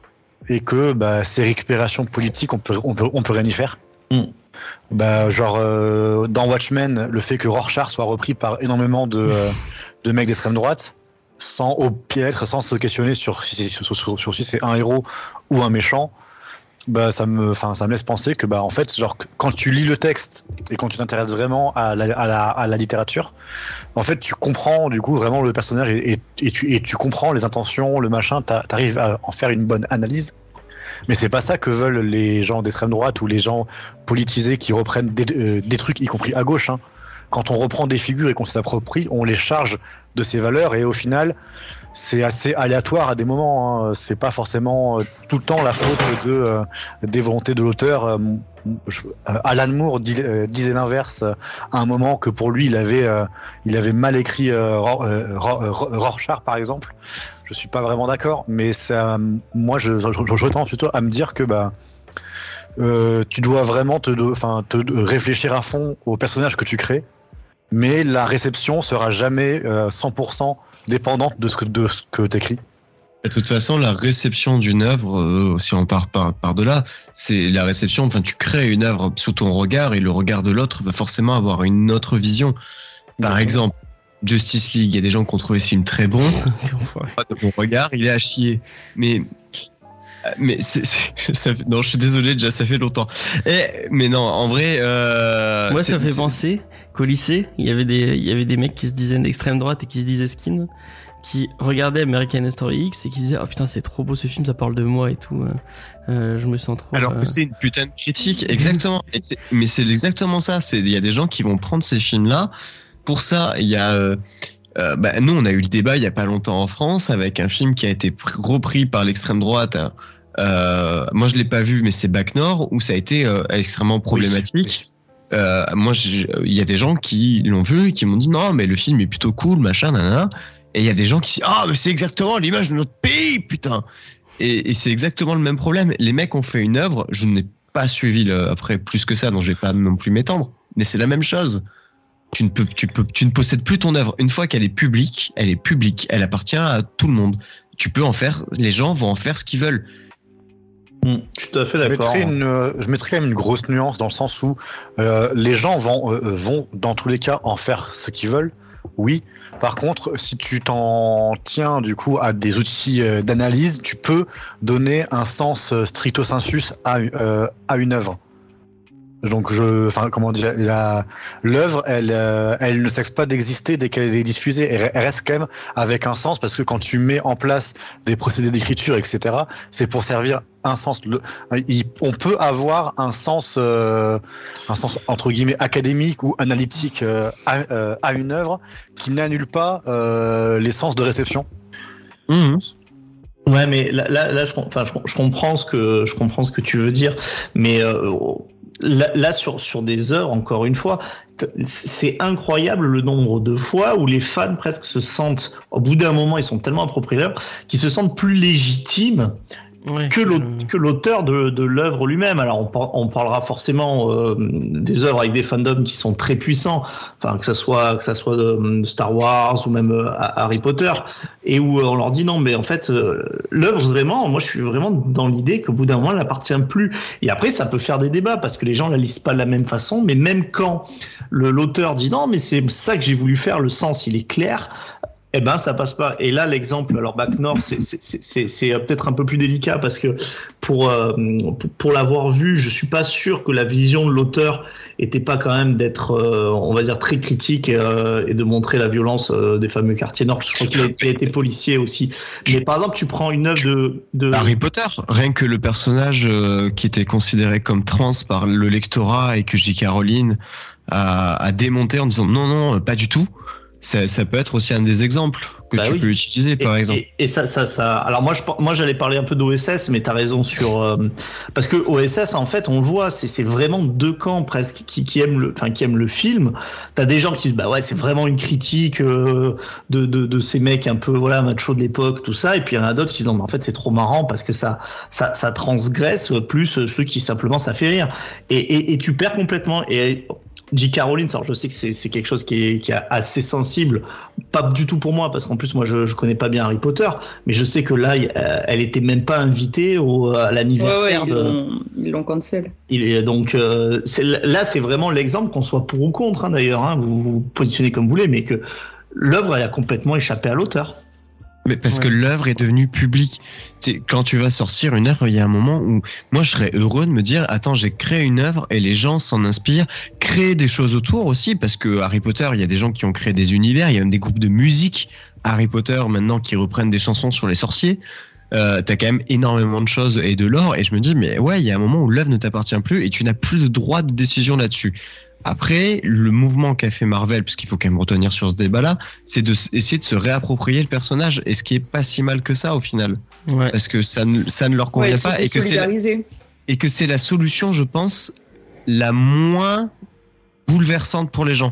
récupérations politiques, on peut rien y faire. Mm. Dans Watchmen, le fait que Rorschach soit repris par énormément de mecs d'extrême droite, sans au pied-être, sans se questionner sur si c'est un héros ou un méchant, ça me laisse penser que en fait, quand tu lis le texte et quand tu t'intéresses vraiment à la littérature, en fait tu comprends du coup vraiment le personnage et tu comprends les intentions, le machin, t'arrives à en faire une bonne analyse. Mais c'est pas ça que veulent les gens d'extrême droite ou les gens politisés qui reprennent des trucs, y compris à gauche. Hein. Quand on reprend des figures et qu'on s'approprie, on les charge de ces valeurs et au final, c'est assez aléatoire à des moments. Hein. C'est pas forcément tout le temps la faute des volontés de l'auteur. Alan Moore disait l'inverse à un moment que pour lui, il avait mal écrit Rorschach, par exemple. Je suis pas vraiment d'accord, mais ça, moi, je tends plutôt à me dire que tu dois vraiment te réfléchir à fond au personnage que tu crées mais la réception sera jamais 100% dépendante de ce que t'écris. De toute façon, la réception d'une œuvre, si on part par de là, c'est la réception. Enfin, tu crées une œuvre sous ton regard et le regard de l'autre va forcément avoir une autre vision. Par exemple, Justice League, il y a des gens qui ont trouvé ce film très bon. De mon regard, il est à chier. Mais ça fait, non, je suis désolé, déjà ça fait longtemps. Mais non, en vrai, moi ça fait penser qu'au lycée, il y avait des mecs qui se disaient d'extrême droite et qui se disaient skin, qui regardaient American History X et qui disaient « Oh putain, c'est trop beau ce film, ça parle de moi et tout. Je me sens trop... » Alors que c'est une putain de critique, exactement. Mais c'est exactement ça. Il y a des gens qui vont prendre ces films-là. Pour ça, il y a... nous, on a eu le débat il n'y a pas longtemps en France avec un film qui a été repris par l'extrême droite. Moi, je ne l'ai pas vu, mais c'est Bac Nord, où ça a été extrêmement problématique. Oui. Moi, il y a des gens qui l'ont vu et qui m'ont dit « Non, mais le film est plutôt cool, machin, nanana. » Et il y a des gens qui disent « Ah, mais c'est exactement l'image de notre pays, putain !» Et c'est exactement le même problème. Les mecs ont fait une œuvre, je n'ai pas suivi après plus que ça, donc je ne vais pas non plus m'étendre, mais c'est la même chose. Tu ne possèdes plus ton œuvre. Une fois qu'elle est publique, elle est publique, elle appartient à tout le monde. Tu peux en faire, les gens vont en faire ce qu'ils veulent. Tout à fait d'accord. Je mettrais quand même une grosse nuance dans le sens où les gens vont dans tous les cas en faire ce qu'ils veulent. Oui. Par contre, si tu t'en tiens du coup à des outils d'analyse, tu peux donner un sens stricto sensu à une œuvre. Donc, l'œuvre, elle ne cesse pas d'exister dès qu'elle est diffusée. Elle reste quand même avec un sens parce que quand tu mets en place des procédés d'écriture, etc., c'est pour servir un sens. On peut avoir un sens entre guillemets académique ou analytique à une œuvre qui n'annule pas les sens de réception. Mmh. Ouais, mais là, je comprends ce que tu veux dire, mais là, sur des heures, encore une fois, c'est incroyable le nombre de fois où les fans presque se sentent, au bout d'un moment, ils sont tellement appropriés qu'ils se sentent plus légitimes que l'auteur de l'œuvre lui-même. Alors, on parlera forcément des œuvres avec des fandoms qui sont très puissants, enfin, que ça soit Star Wars ou même Harry Potter, et où on leur dit non, mais en fait, l'œuvre, vraiment, moi, je suis vraiment dans l'idée qu'au bout d'un moment, elle n'appartient plus. Et après, ça peut faire des débats parce que les gens ne la lisent pas de la même façon, mais même quand l'auteur dit non, mais c'est ça que j'ai voulu faire, le sens, il est clair. Eh ben, ça passe pas. Et là, l'exemple, alors Bac Nord, c'est peut-être un peu plus délicat parce que pour l'avoir vu, je suis pas sûr que la vision de l'auteur était pas quand même d'être, on va dire, très critique et de montrer la violence des fameux quartiers nord. Parce que je crois qu'il a été policier aussi. Mais par exemple, tu prends une œuvre de Harry Potter, rien que le personnage qui était considéré comme trans par le lectorat et que J.K. Rowling a démonté en disant non, pas du tout. Ça peut être aussi un des exemples que peux utiliser, par exemple. Et ça. Alors moi, j'allais parler un peu d'OSS, mais t'as raison sur parce que OSS, en fait, on le voit, c'est vraiment deux camps presque qui aiment le film. T'as des gens qui disent bah ouais, c'est vraiment une critique de ces mecs un peu voilà macho de l'époque, tout ça. Et puis il y en a d'autres qui disent mais en fait c'est trop marrant parce que ça transgresse plus ceux qui simplement ça fait rire. Et tu perds complètement. Et J.K. Rowling, alors je sais que c'est quelque chose qui est assez sensible, pas du tout pour moi, parce qu'en plus moi je connais pas bien Harry Potter, mais je sais que là elle était même pas invitée à l'anniversaire ils l'ont cancel. Donc là c'est vraiment l'exemple qu'on soit pour ou contre d'ailleurs, vous vous positionnez comme vous voulez, mais que l'œuvre elle a complètement échappé à l'auteur. Mais parce que l'œuvre est devenue publique. C'est, quand tu vas sortir une œuvre, il y a un moment où moi je serais heureux de me dire attends, j'ai créé une œuvre et les gens s'en inspirent, créer des choses autour aussi, parce que Harry Potter, il y a des gens qui ont créé des univers, il y a même des groupes de musique Harry Potter maintenant qui reprennent des chansons sur les sorciers. T'as quand même énormément de choses et de lore, et je me dis mais ouais, il y a un moment où l'œuvre ne t'appartient plus et tu n'as plus de droit de décision là-dessus. Après, le mouvement qu'a fait Marvel, parce qu'il faut quand même retenir sur ce débat-là, c'est d'essayer de se réapproprier le personnage, et ce qui est pas si mal que ça au final, parce que ça ne leur convient pas, et que c'est la solution, je pense, la moins bouleversante pour les gens.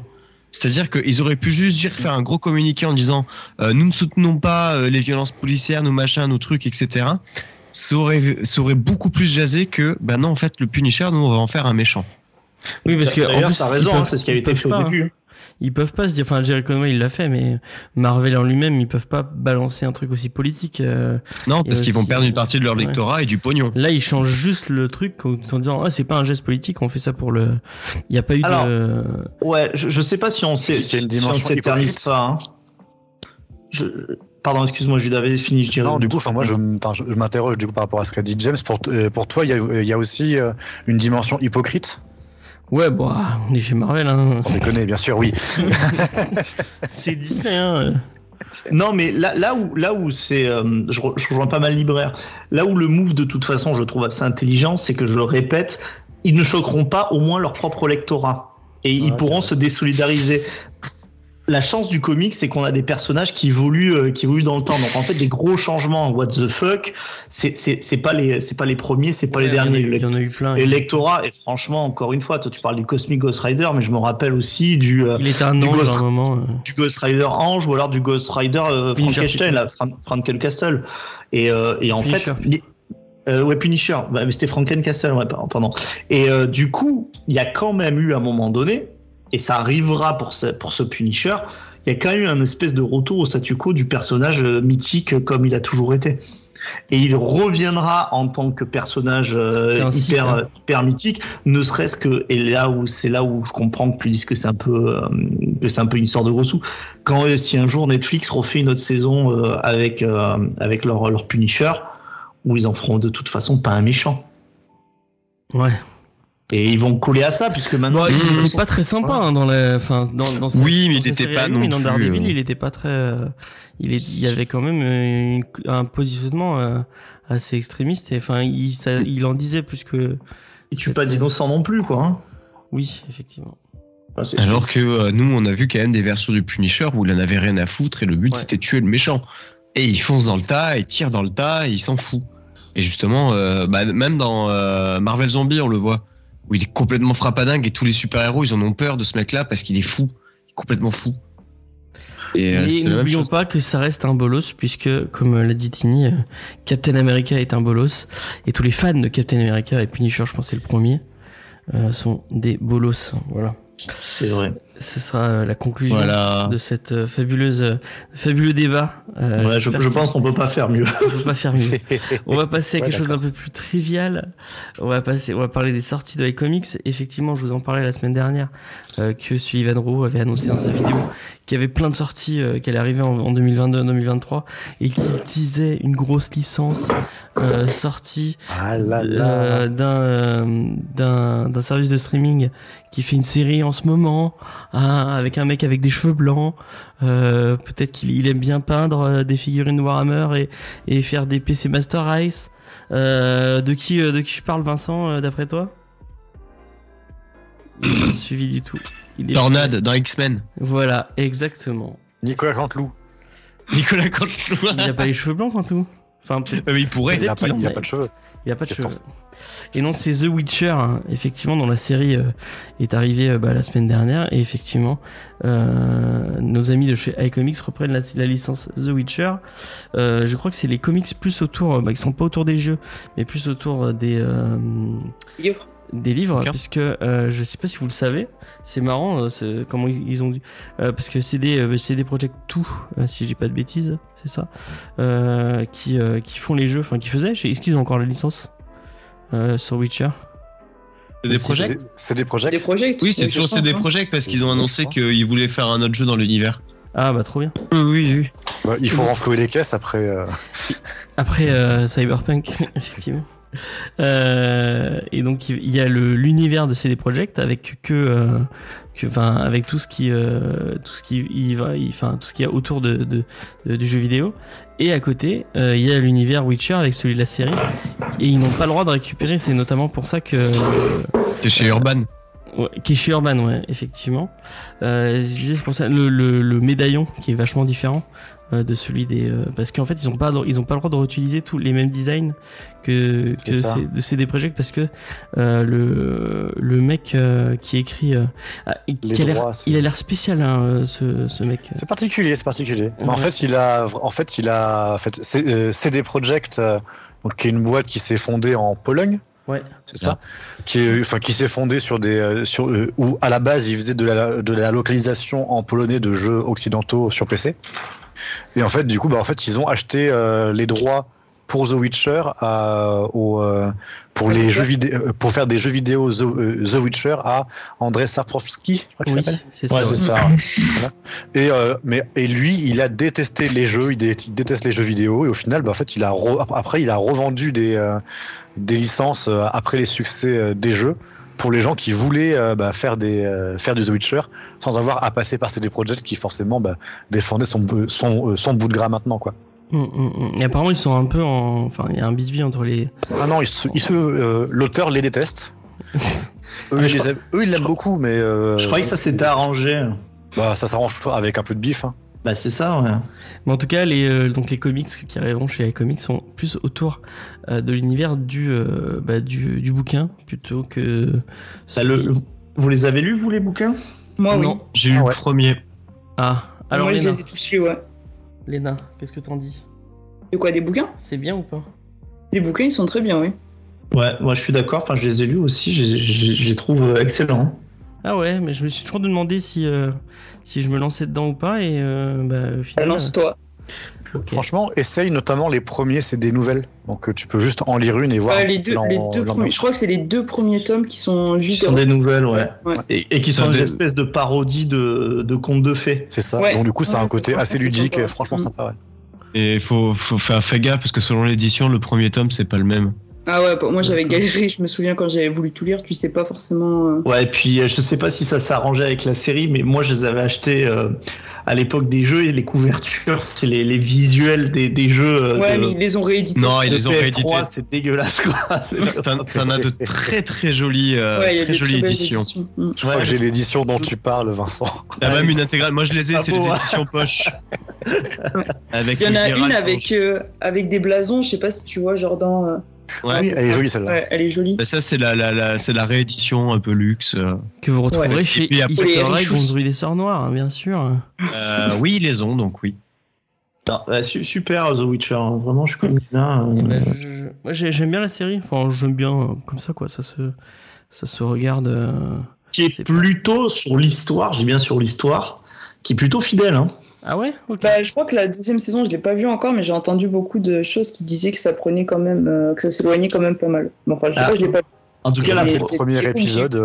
C'est-à-dire qu'ils auraient pu juste faire un gros communiqué en disant nous ne soutenons pas les violences policières, nos machins, nos trucs, etc. Ça aurait beaucoup plus jasé que ben non, en fait, le Punisher, nous on va en faire un méchant. Oui, parce que d'ailleurs, en plus, t'as raison, c'est ce qui avait été fait au début. Ils peuvent pas se dire, enfin, Jerry Conway, il l'a fait, mais Marvel en lui-même, ils peuvent pas balancer un truc aussi politique. Non, parce qu'ils vont perdre une partie de leur lectorat et du pognon. Là, ils changent juste le truc en disant, ah, c'est pas un geste politique, on fait ça pour le, il y a pas eu alors, de... Ouais, je sais pas si on sait, c'est une dimension si on s'éternise ça, hein. Pardon, excuse-moi, Judas, avait fini, je dirais. Non, du coup, moi, je m'interroge, du coup, par rapport à ce qu'a dit James. Pour toi, il y a aussi une dimension hypocrite? Ouais, bon, on est chez Marvel, hein. Sans déconner, bien sûr, oui. C'est Disney, hein. Non, mais là où c'est, je rejoins pas mal libraire. Là où le move, de toute façon, je trouve assez intelligent, c'est que, je le répète, ils ne choqueront pas au moins leur propre lectorat. Et ils pourront se désolidariser. La chance du comic, c'est qu'on a des personnages qui évoluent dans le temps. Donc en fait, des gros changements, what the fuck, c'est pas les premiers, c'est pas les derniers. Il y en a eu plein. Et lectorat, et franchement, encore une fois, toi tu parles du Cosmic Ghost Rider, mais je me rappelle aussi du Ghost Rider Ange, ou alors du Ghost Rider Frankenstein, Frankencastle. Et en fait, Punisher. Bah, mais c'était Frankencastle, ouais, pardon. Et du coup, il y a quand même eu à un moment donné. Et ça arrivera pour ce Punisher. Il y a quand même eu un espèce de retour au statu quo du personnage mythique comme il a toujours été. Et il reviendra en tant que personnage hyper mythique, ne serait-ce que. Et c'est là où je comprends que tu dises que c'est un peu une histoire de gros sous. Quand si un jour Netflix refait une autre saison avec leur Punisher, où ils en feront de toute façon pas un méchant. Ouais. Et ils vont coller à ça, puisque maintenant... Bon, il était pas très sympa, hein, dans cette, oui, mais il était pas non plus... Dans Daredevil, il était pas très... il y avait quand même un positionnement assez extrémiste, et enfin, il en disait plus que... Il tue pas d'innocents non plus, quoi. Hein. Oui, effectivement. Enfin, alors que nous, on a vu quand même des versions du Punisher où il en avait rien à foutre, et le but, c'était de tuer le méchant. Et il fonce dans le tas, il tire dans le tas, et il s'en fout. Et justement, même dans Marvel Zombie, on le voit. Où il est complètement frappadingue et tous les super-héros ils en ont peur de ce mec-là parce qu'il est fou, complètement fou. Et n'oublions pas que ça reste un bolos, puisque, comme l'a dit Tini, Captain America est un bolos, et tous les fans de Captain America, et Punisher, je pense c'est le premier, sont des bolos. Voilà. C'est vrai. Ce sera la conclusion de cette fabuleux débat. Je pense qu'on peut pas faire mieux. On peut pas faire mieux. On va passer à quelque chose d'un peu plus trivial. On va parler des sorties de les comics. Effectivement, je vous en parlais la semaine dernière que Sullivan Rowe avait annoncé dans sa vidéo qu'il y avait plein de sorties qui allaient arriver en 2022, 2023 et qui disait une grosse licence sortie d'un service de streaming qui fait une série en ce moment. Avec un mec avec des cheveux blancs, peut-être qu'il aime bien peindre des figurines Warhammer et faire des PC Master Race. De qui je parle, Vincent, d'après toi? Il n'est suivi du tout. Tornade dans X-Men. Voilà, exactement. Nicolas Canteloup. Il n'a pas les cheveux blancs, Canteloup. Enfin, il pourrait, il n'a pas de cheveux. Il n'a pas de cheveux. Et non, c'est The Witcher, hein, effectivement, dont la série est arrivée la semaine dernière. Et effectivement, nos amis de chez iComics reprennent la licence The Witcher. Je crois que c'est les comics plus autour, qui ne sont pas autour des jeux, mais plus autour des livres, puisque je sais pas si vous le savez, c'est marrant comment ils ont dû, parce que c'est des Project Two, si je dis pas de bêtises, c'est ça, qui font les jeux, enfin qui faisaient. Est-ce qu'ils ont encore la licence sur Witcher? C'est des Project. Oui, c'est toujours des Project, parce qu'ils ont annoncé qu'ils voulaient faire un autre jeu dans l'univers. Ah bah trop bien. Oui. Bah, il faut renflouer les caisses après Cyberpunk, effectivement. Et donc il y a l'univers de CD Projekt avec avec tout ce qu'il y a autour du jeu vidéo, et à côté il y a l'univers Witcher avec celui de la série, et ils n'ont pas le droit de récupérer. C'est notamment pour ça que c'est chez Urban. Ouais, qui est chez Urban, ouais, effectivement. C'est pour ça le médaillon qui est vachement différent de celui des, parce qu'en fait ils ont pas le droit de réutiliser tous les mêmes designs que CD Projekt, parce que le mec qui écrit il a l'air spécial, hein, ce mec. C'est particulier. Ouais. En fait CD Projekt, donc qui est une boîte qui s'est fondée en Pologne. Ouais. C'est ça. Qui s'est fondé sur des où à la base ils faisaient de la localisation en polonais de jeux occidentaux sur PC. Et en fait, du coup, ils ont acheté les droits pour The Witcher pour les jeux vidéo, pour faire des jeux vidéo The Witcher à Andrzej Sapkowski, je crois qu'il s'appelle. C'est ça. Ouais, c'est ça. Voilà. Et lui, il a détesté les jeux, il déteste les jeux vidéo, et au final, il a revendu des licences après les succès des jeux pour les gens qui voulaient faire du The Witcher sans avoir à passer par CD Projekt qui forcément défendait son bout de gras maintenant, quoi. Et apparemment ils sont un peu il y a un bisbille entre les... Ah non, l'auteur les déteste. Eux ils l'aiment beaucoup, mais... Je croyais que ça s'était arrangé. Ça s'arrange avec un peu de bif, hein. C'est ça, ouais. Mais en tout cas, les comics qui arriveront chez iComics sont plus autour de l'univers du bouquin plutôt que... Vous les avez lus, vous, les bouquins ? Moi, non. Oui. J'ai lu le premier. Ah, alors... Moi, je les ai tous lus, ouais. Léna, qu'est-ce que t'en dis ? De quoi, des bouquins ? C'est bien ou pas ? Les bouquins, ils sont très bien, oui. Ouais, moi je suis d'accord, je les ai lus aussi, je les trouve excellents. Ah ouais, mais je me suis toujours demandé si je me lançais dedans ou pas, et finalement... Lance-toi. Okay. Franchement, essaye notamment les premiers, c'est des nouvelles, donc tu peux juste en lire une et voir... je crois que c'est les deux premiers tomes qui sont juste... Qui sont des nouvelles, ouais. Et qui sont des espèces de parodies de contes de fées. C'est ça, ouais. Donc du coup ça a un côté assez ludique, sympa. Franchement sympa, ouais. Et il faut faire gaffe, parce que selon l'édition, le premier tome c'est pas le même. Ah ouais, moi j'avais galéré, je me souviens quand j'avais voulu tout lire, tu sais pas forcément... Ouais, et puis je sais pas si ça s'arrangeait avec la série, mais moi je les avais achetés à l'époque des jeux, et les couvertures, c'est les visuels des jeux... mais ils les ont réédités. Non, ils les ont réédités. C'est dégueulasse, quoi. T'en as de très très jolies éditions. Je crois que j'ai l'édition dont tu parles, Vincent. T'as même une intégrale, moi je les ai, c'est les éditions poche. Avec il y en a une avec des blasons, je sais pas si tu vois, genre dans... Ouais, oui, elle est jolie celle-là. Ouais, elle est jolie. Ça c'est la réédition un peu luxe que vous retrouverez chez Historia Construit des Sorts Noirs, hein, bien sûr. Oui, ils les ont donc oui. Non, super The Witcher, vraiment je suis comme là. Moi j'aime bien la série, j'aime bien comme ça quoi, ça se regarde. Qui est plutôt sur l'histoire, j'ai bien sur l'histoire, qui est plutôt fidèle, hein. Ah ouais, okay. Je crois que la deuxième saison, je l'ai pas vue encore, mais j'ai entendu beaucoup de choses qui disaient que ça prenait quand même, que ça s'éloignait quand même pas mal. Mais je sais pas, je l'ai pas vu. En tout cas, le premier épisode.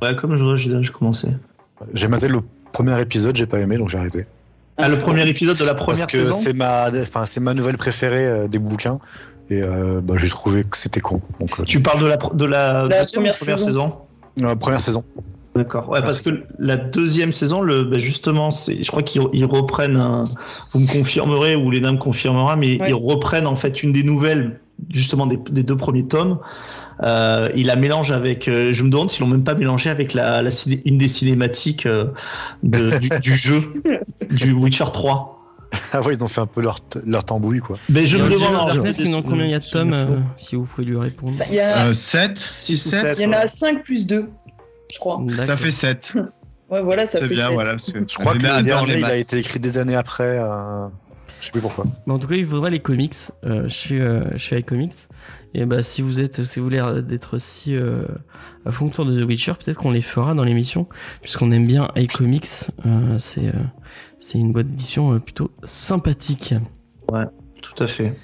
Ouais, comme je commençais. J'ai maté le premier épisode, j'ai pas aimé, donc j'ai arrêté. Ah, le premier épisode de la première saison. Parce que c'est ma nouvelle préférée des bouquins, et j'ai trouvé que c'était con. Donc, tu parles de la première saison. Première saison. D'accord. Ouais, parce que la deuxième saison, justement, je crois qu'ils reprennent. Vous me confirmerez ou Léna me confirmera, mais ils reprennent en fait une des nouvelles, justement des deux premiers tomes. Ils la mélangent avec. Je me demande s'ils l'ont même pas mélangé avec une des cinématiques du jeu du Witcher 3. Ah ouais, ils ont fait un peu leur tambouille, quoi. Mais je me demande combien il y a de tomes, si vous pouvez lui répondre. 7, 6, 7. Il y en a 5 plus 2. Je crois. Ça fait 7. Ouais, voilà, ça fait 7. C'est bien, voilà. Parce que je crois que le dernier, il a été écrit des années après. Je sais plus pourquoi. Mais en tout cas, il faudrait les comics. Je suis iComics. Et si vous êtes, si vous voulez être si à fond autour de The Witcher, peut-être qu'on les fera dans l'émission, puisqu'on aime bien iComics. C'est une boîte d'édition plutôt sympathique. Ouais. Tout à fait.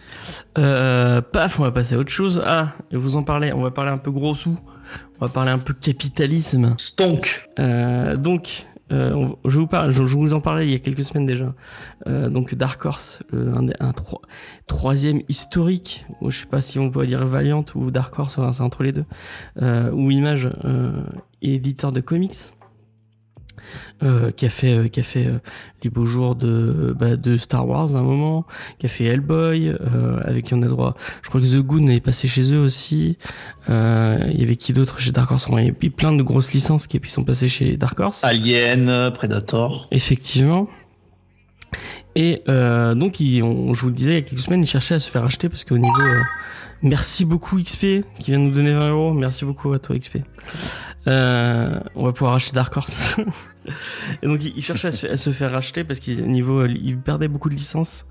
On va passer à autre chose. Ah, vous en parlez. On va parler un peu gros sous. On va parler un peu capitalisme. Stonk. Je vous en parlais il y a quelques semaines déjà. Donc Dark Horse, troisième historique. Je ne sais pas si on peut dire Valiant ou Dark Horse, c'est entre les deux. Ou Image, éditeur de comics. Qui a fait les beaux jours de Star Wars à un moment, qui a fait Hellboy, avec qui on a droit, je crois que The Goon est passé chez eux aussi, il y avait qui d'autre chez Dark Horse, il y a plein de grosses licences qui sont passées chez Dark Horse, Alien, Predator, effectivement. Et donc je vous le disais il y a quelques semaines, ils cherchaient à se faire acheter parce qu'au niveau merci beaucoup XP qui vient de nous donner 20€, merci beaucoup à toi XP, on va pouvoir acheter Dark Horse. Et donc ils cherchaient à se faire racheter parce qu'ils ils perdaient beaucoup de licences,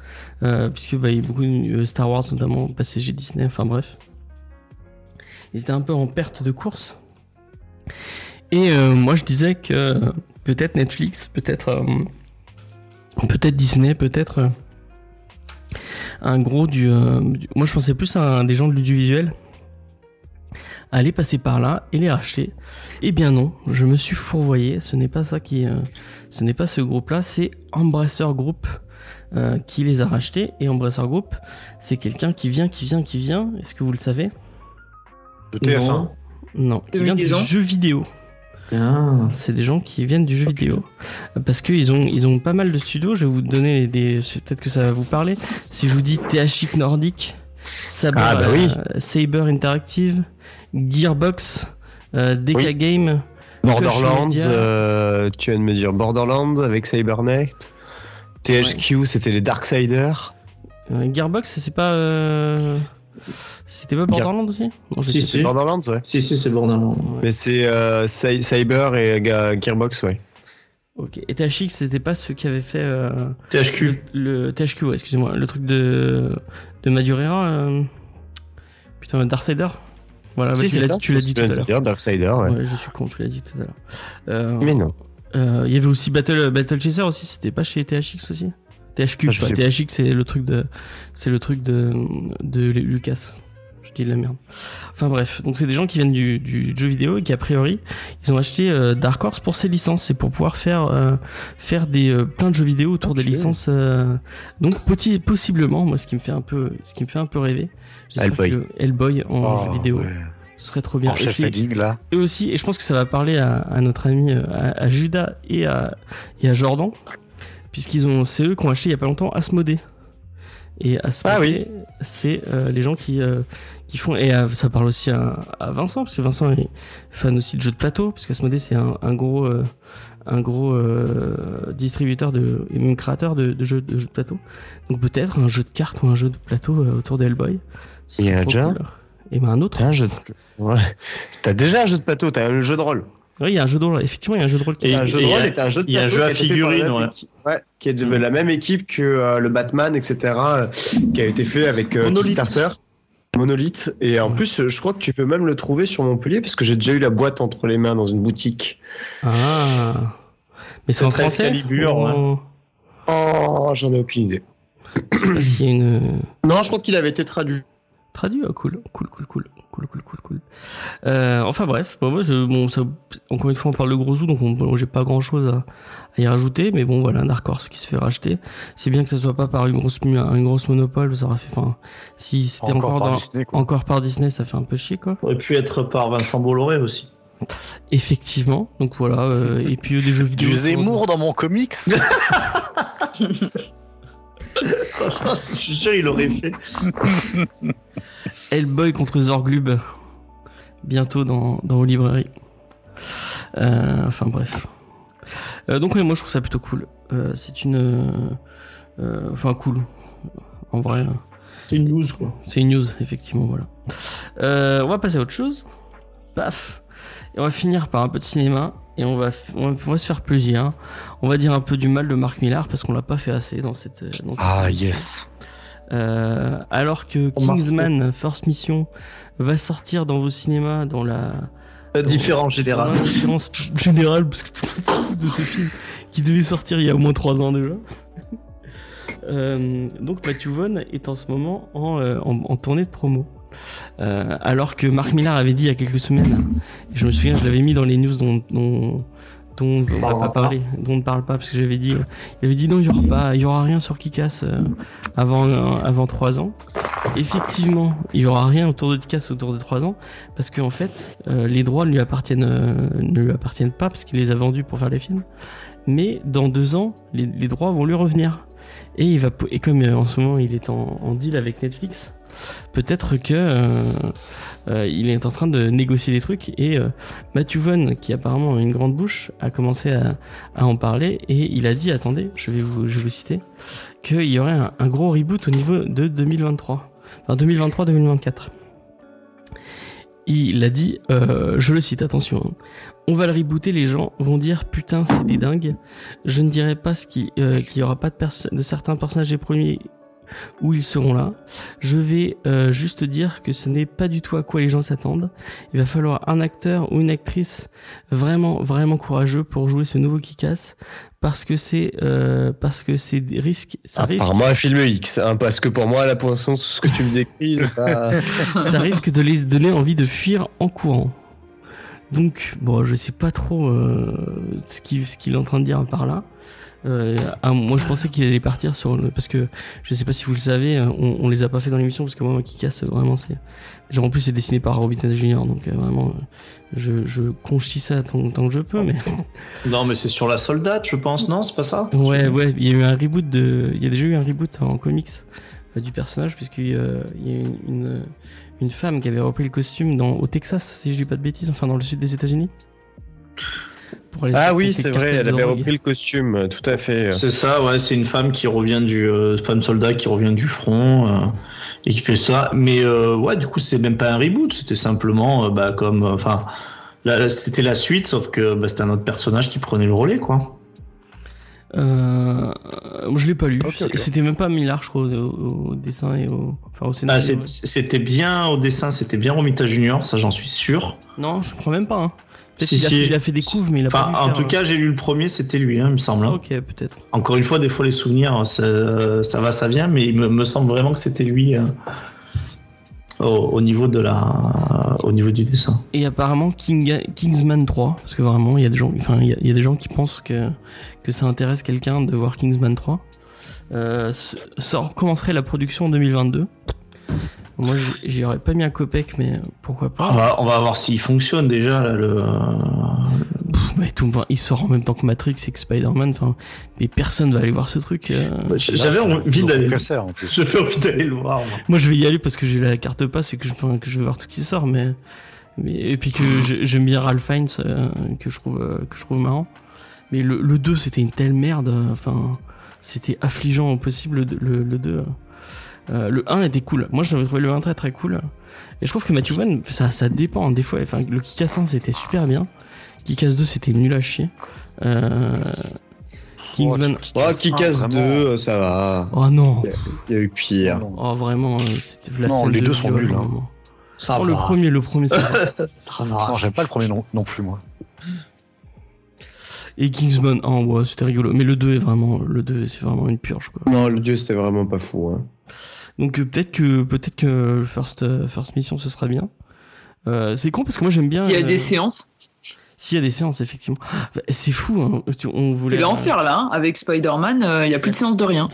puisque il y a beaucoup de Star Wars notamment passé chez Disney, enfin bref. ils étaient un peu en perte de course. Et moi je disais que peut-être Netflix, peut-être Disney, peut-être un gros du... Moi je pensais plus à des gens de l'audiovisuel aller passer par là et les racheter. Eh bien non, je me suis fourvoyé, ce n'est pas ça qui... ce n'est pas ce groupe-là, c'est Embracer Group qui les a rachetés. Et Embracer Group, c'est quelqu'un qui vient, est-ce que vous le savez ? De TF1 ? Non, qui vient du jeu vidéo. Ah. C'est des gens qui viennent du jeu vidéo parce qu'ils ont, pas mal de studios. Je vais vous donner des... peut-être que ça va vous parler. Si je vous dis THQ Nordic, Saber, Saber Interactive, Gearbox, DK Game, Borderlands, tu viens de me dire Borderlands avec Cybernet, THQ c'était les Darksiders. Gearbox c'est pas... C'était pas Borderlands aussi ? Non, si. C'est Borderlands, ouais. Si, c'est Borderlands. Ouais. Mais c'est Cyber et Gearbox, ouais. Ok. Et THQ, c'était pas ceux qui avaient fait. THQ. Le THQ, ouais, excusez-moi. Le truc de Madureira. Putain, Darksider. Voilà, si, tu l'as dit tout à l'heure. Darksider, ouais. Je suis con, tu l'as dit tout à l'heure. Mais non. Il y avait aussi Battle Chaser aussi, c'était pas chez THQ aussi ? THQ, THQ c'est le truc de Lucas. Je dis de la merde. Enfin bref, donc c'est des gens qui viennent du jeu vidéo et qui a priori ils ont acheté Dark Horse pour ses licences et pour pouvoir faire des plein de jeux vidéo autour des licences. Donc possiblement, moi ce qui me fait un peu rêver, Hellboy en jeu vidéo. Ouais. Ce serait trop bien. En chef fading là. Et aussi, et je pense que ça va parler à notre ami à Judas et à Jordan. Puisqu'ils ont, c'est eux qui ont acheté il y a pas longtemps Asmodée. Et Asmodée, c'est les gens qui font... Et ça parle aussi à Vincent, parce que Vincent est fan aussi de jeux de plateau, parce qu'Asmodée, c'est un gros distributeur et même créateur de jeux de plateau. Donc peut-être un jeu de cartes ou un jeu de plateau autour d'Hellboy. Il y a déjà cool. Et ben un autre. Ouais. T'as déjà un jeu de plateau, t'as le jeu de rôle. Oui, il y a un jeu de rôle. Effectivement, il y a un jeu de rôle qui est un jeu de rôle et un jeu de plateau. Il y a un jeu à figurines, qui est de la même équipe que le Batman, etc., qui a été fait avec Kickstarter, Monolith. Et en plus, je crois que tu peux même le trouver sur Montpellier parce que j'ai déjà eu la boîte entre les mains dans une boutique. Ah, mais c'est en français. J'en ai aucune idée. Non, je crois qu'il avait été traduit. Oh, cool. Enfin bref, ça, encore une fois on parle de gros sous, donc j'ai pas grand chose à y rajouter, mais bon voilà, Dark Horse qui se fait racheter, c'est bien que ça soit pas par une grosse monopole, ça aurait fait, enfin si c'était encore par Disney, ça fait un peu chier quoi. Aurait pu être par Vincent Bolloré aussi. Effectivement, donc voilà, et puis des jeux vidéo. Du Zemmour dans mon comics. Franchement, je suis sûr il aurait fait. Hellboy contre Zorglub bientôt dans vos librairies. Enfin bref. Donc moi je trouve ça plutôt cool. C'est une enfin cool. En vrai. C'est une news quoi. C'est une news effectivement voilà. On va passer à autre chose. Paf. Et on va finir par un peu de cinéma. Et on va se faire plaisir. On va dire un peu du mal de Marc Millar parce qu'on l'a pas fait assez dans cette. Yes. Alors que Kingsman First Mission va sortir dans vos cinémas dans la différence générale. La différence générale parce que tout le monde se fout de ce film qui devait sortir il y a au moins 3 ans déjà. Donc Matthew Vaughn est en ce moment en tournée de promo. Alors que Marc Millar avait dit il y a quelques semaines, et je me souviens, je l'avais mis dans les news dont on n'a pas parlé, dont on ne parle pas, parce que j'avais dit, il avait dit non, il y aura rien sur Kick-Ass avant 3 ans. Effectivement, il y aura rien autour de Kick-Ass autour de 3 ans, parce qu'en fait, les droits ne lui appartiennent pas, parce qu'il les a vendus pour faire les films. Mais dans 2 ans, les droits vont lui revenir. Et comme en ce moment il est en deal avec Netflix, peut-être que il est en train de négocier des trucs et Matthew Vaughn, qui apparemment a une grande bouche, a commencé à en parler et il a dit, attendez, je vais vous citer, qu'il y aurait un gros reboot au niveau de 2023-2024. Il a dit, je le cite, attention, on va le rebooter, les gens vont dire putain c'est des dingues, je ne dirais pas qu'il y aura pas de certains personnages où ils seront là. Je vais juste dire que ce n'est pas du tout à quoi les gens s'attendent. Il va falloir un acteur ou une actrice vraiment, vraiment courageux pour jouer ce nouveau Kick-Ass, parce que c'est des risques, ça risque. Apparemment un film X, hein, parce que pour moi, là, pour l'instant, ce que tu me décris, ça risque de les donner envie de fuir en courant. Donc, bon, je sais pas trop ce qu'il est en train de dire par là. Moi, je pensais qu'il allait partir sur le, parce que je sais pas si vous le savez, on les a pas fait dans l'émission parce que moi, Kick-Ass, vraiment, c'est déjà, en plus, c'est dessiné par Robin Downey Jr. Donc vraiment, je conchis ça tant que je peux. Mais non, mais c'est sur la soldate, je pense, non, c'est pas ça. Ouais, il y a déjà eu un reboot en comics du personnage, puisqu'il y a une femme qui avait repris le costume au Texas, si je dis pas de bêtises, enfin dans le sud des États-Unis. Ah oui, c'est vrai, elle avait repris le costume, tout à fait. C'est ça, ouais, c'est une femme qui revient femme soldat qui revient du front et qui fait ça. Mais ouais, du coup, c'était même pas un reboot, c'était simplement c'était la suite, sauf que c'était un autre personnage qui prenait le relais, quoi. Je l'ai pas lu. Okay. C'était même pas Millard, je crois, au dessin et au scénario. C'était bien au dessin, c'était bien Romita Junior, ça j'en suis sûr. Non, je crois même pas. Hein. Il a fait des couves, mais il a pas dû faire... En tout cas, j'ai lu le premier, c'était lui, hein, il me semble. Ok, peut-être. Encore une fois, des fois les souvenirs, ça va, ça vient, mais il me semble vraiment que c'était lui au niveau du dessin. Et apparemment, Kingsman 3, parce que vraiment, il y a des gens, qui pensent que ça intéresse quelqu'un de voir Kingsman 3. Commencerait la production en 2022. Moi, j'y aurais pas mis un copec, mais pourquoi pas. On va voir s'il fonctionne déjà, là, mais il sort en même temps que Matrix et que Spider-Man, mais personne va aller voir ce truc. J'avais envie d'aller le voir. Moi, je vais y aller parce que j'ai la carte passe et que je vais voir tout ce qui sort, mais et puis que j'aime bien Ralph Fiennes, que je trouve marrant. Mais le 2, c'était une telle merde, c'était affligeant au possible, le 2. Le 1 était cool. Moi, j'avais trouvé le 1 très très cool. Et je trouve que Matthew Vaughn, ça dépend, hein, des fois. Enfin, le Kick-Ass 1, c'était super bien. Kick-Ass 2, c'était nul à chier. Kingsman. Kick-Ass 2, ça va. Oh non. Il y a eu pire. Oh vraiment. Non, les deux sont nuls. Ça va. Le premier, ça va. Ça va. Non, j'aime pas le premier non plus, moi. Et Kingsman, c'était rigolo. Mais le 2, c'est vraiment une purge, quoi. Non, le 2, c'était vraiment pas fou, hein. Donc peut-être que First Mission, ce sera bien. C'est con parce que moi j'aime bien. S'il y a des séances. S'il y a des séances, effectivement. C'est fou, hein. C'est l'enfer là, hein. Avec Spider-Man, il n'y a plus de séance de rien.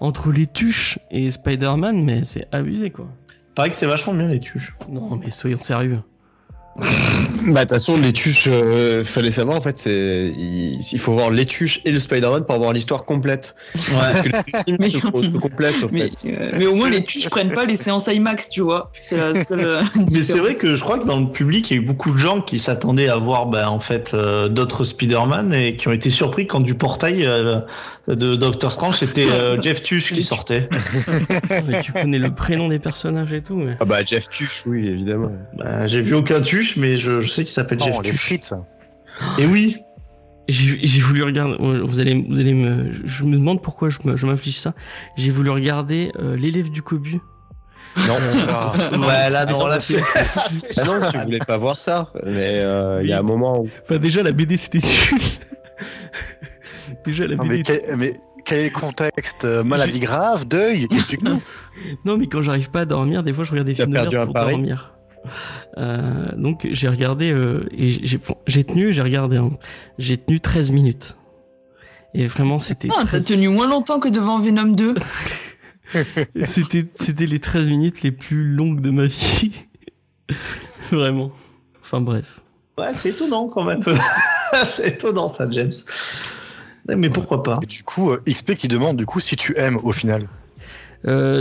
Entre les tuches et Spider-Man, mais c'est abusé, quoi. Pareil que c'est vachement bien, les tuches. Non, mais soyons sérieux. De toute façon, les tuches, fallait savoir, en fait, il faut voir les tuches et le Spider-Man pour avoir l'histoire complète. Ouais. Parce que les films se complètent, en fait. Mais au moins, les tuches prennent pas les séances IMAX, tu vois. C'est la seule mais c'est vrai que je crois que dans le public, il y a eu beaucoup de gens qui s'attendaient à voir, d'autres Spider-Man et qui ont été surpris quand du portail de Doctor Strange, c'était Jeff Tuch qui sortait. Mais tu connais le prénom des personnages et tout. Mais... Ah bah, Jeff Tuch, oui, évidemment. Bah, j'ai vu aucun Tuch. Mais je sais qu'il s'appelle Jeff Tuch. Les frites. Et oui. J'ai voulu regarder. Vous allez me. Je me demande pourquoi je m'inflige ça. J'ai voulu regarder l'élève du Cobu. Non. Non, tu voulais pas voir ça. Mais il y a un moment où. Enfin, déjà la BD c'était nul. Déjà la BD. Mais quel contexte, maladie grave, deuil. Non, mais quand j'arrive pas à dormir, des fois je regarde des films de merde pour dormir. Donc j'ai regardé et j'ai tenu 13 minutes et vraiment c'était t'as tenu moins longtemps que devant Venom 2. c'était les 13 minutes les plus longues de ma vie. Vraiment, enfin bref, ouais, c'est étonnant quand même. C'est étonnant ça, James, mais pourquoi pas. Et du coup XP qui demande du coup si tu aimes au final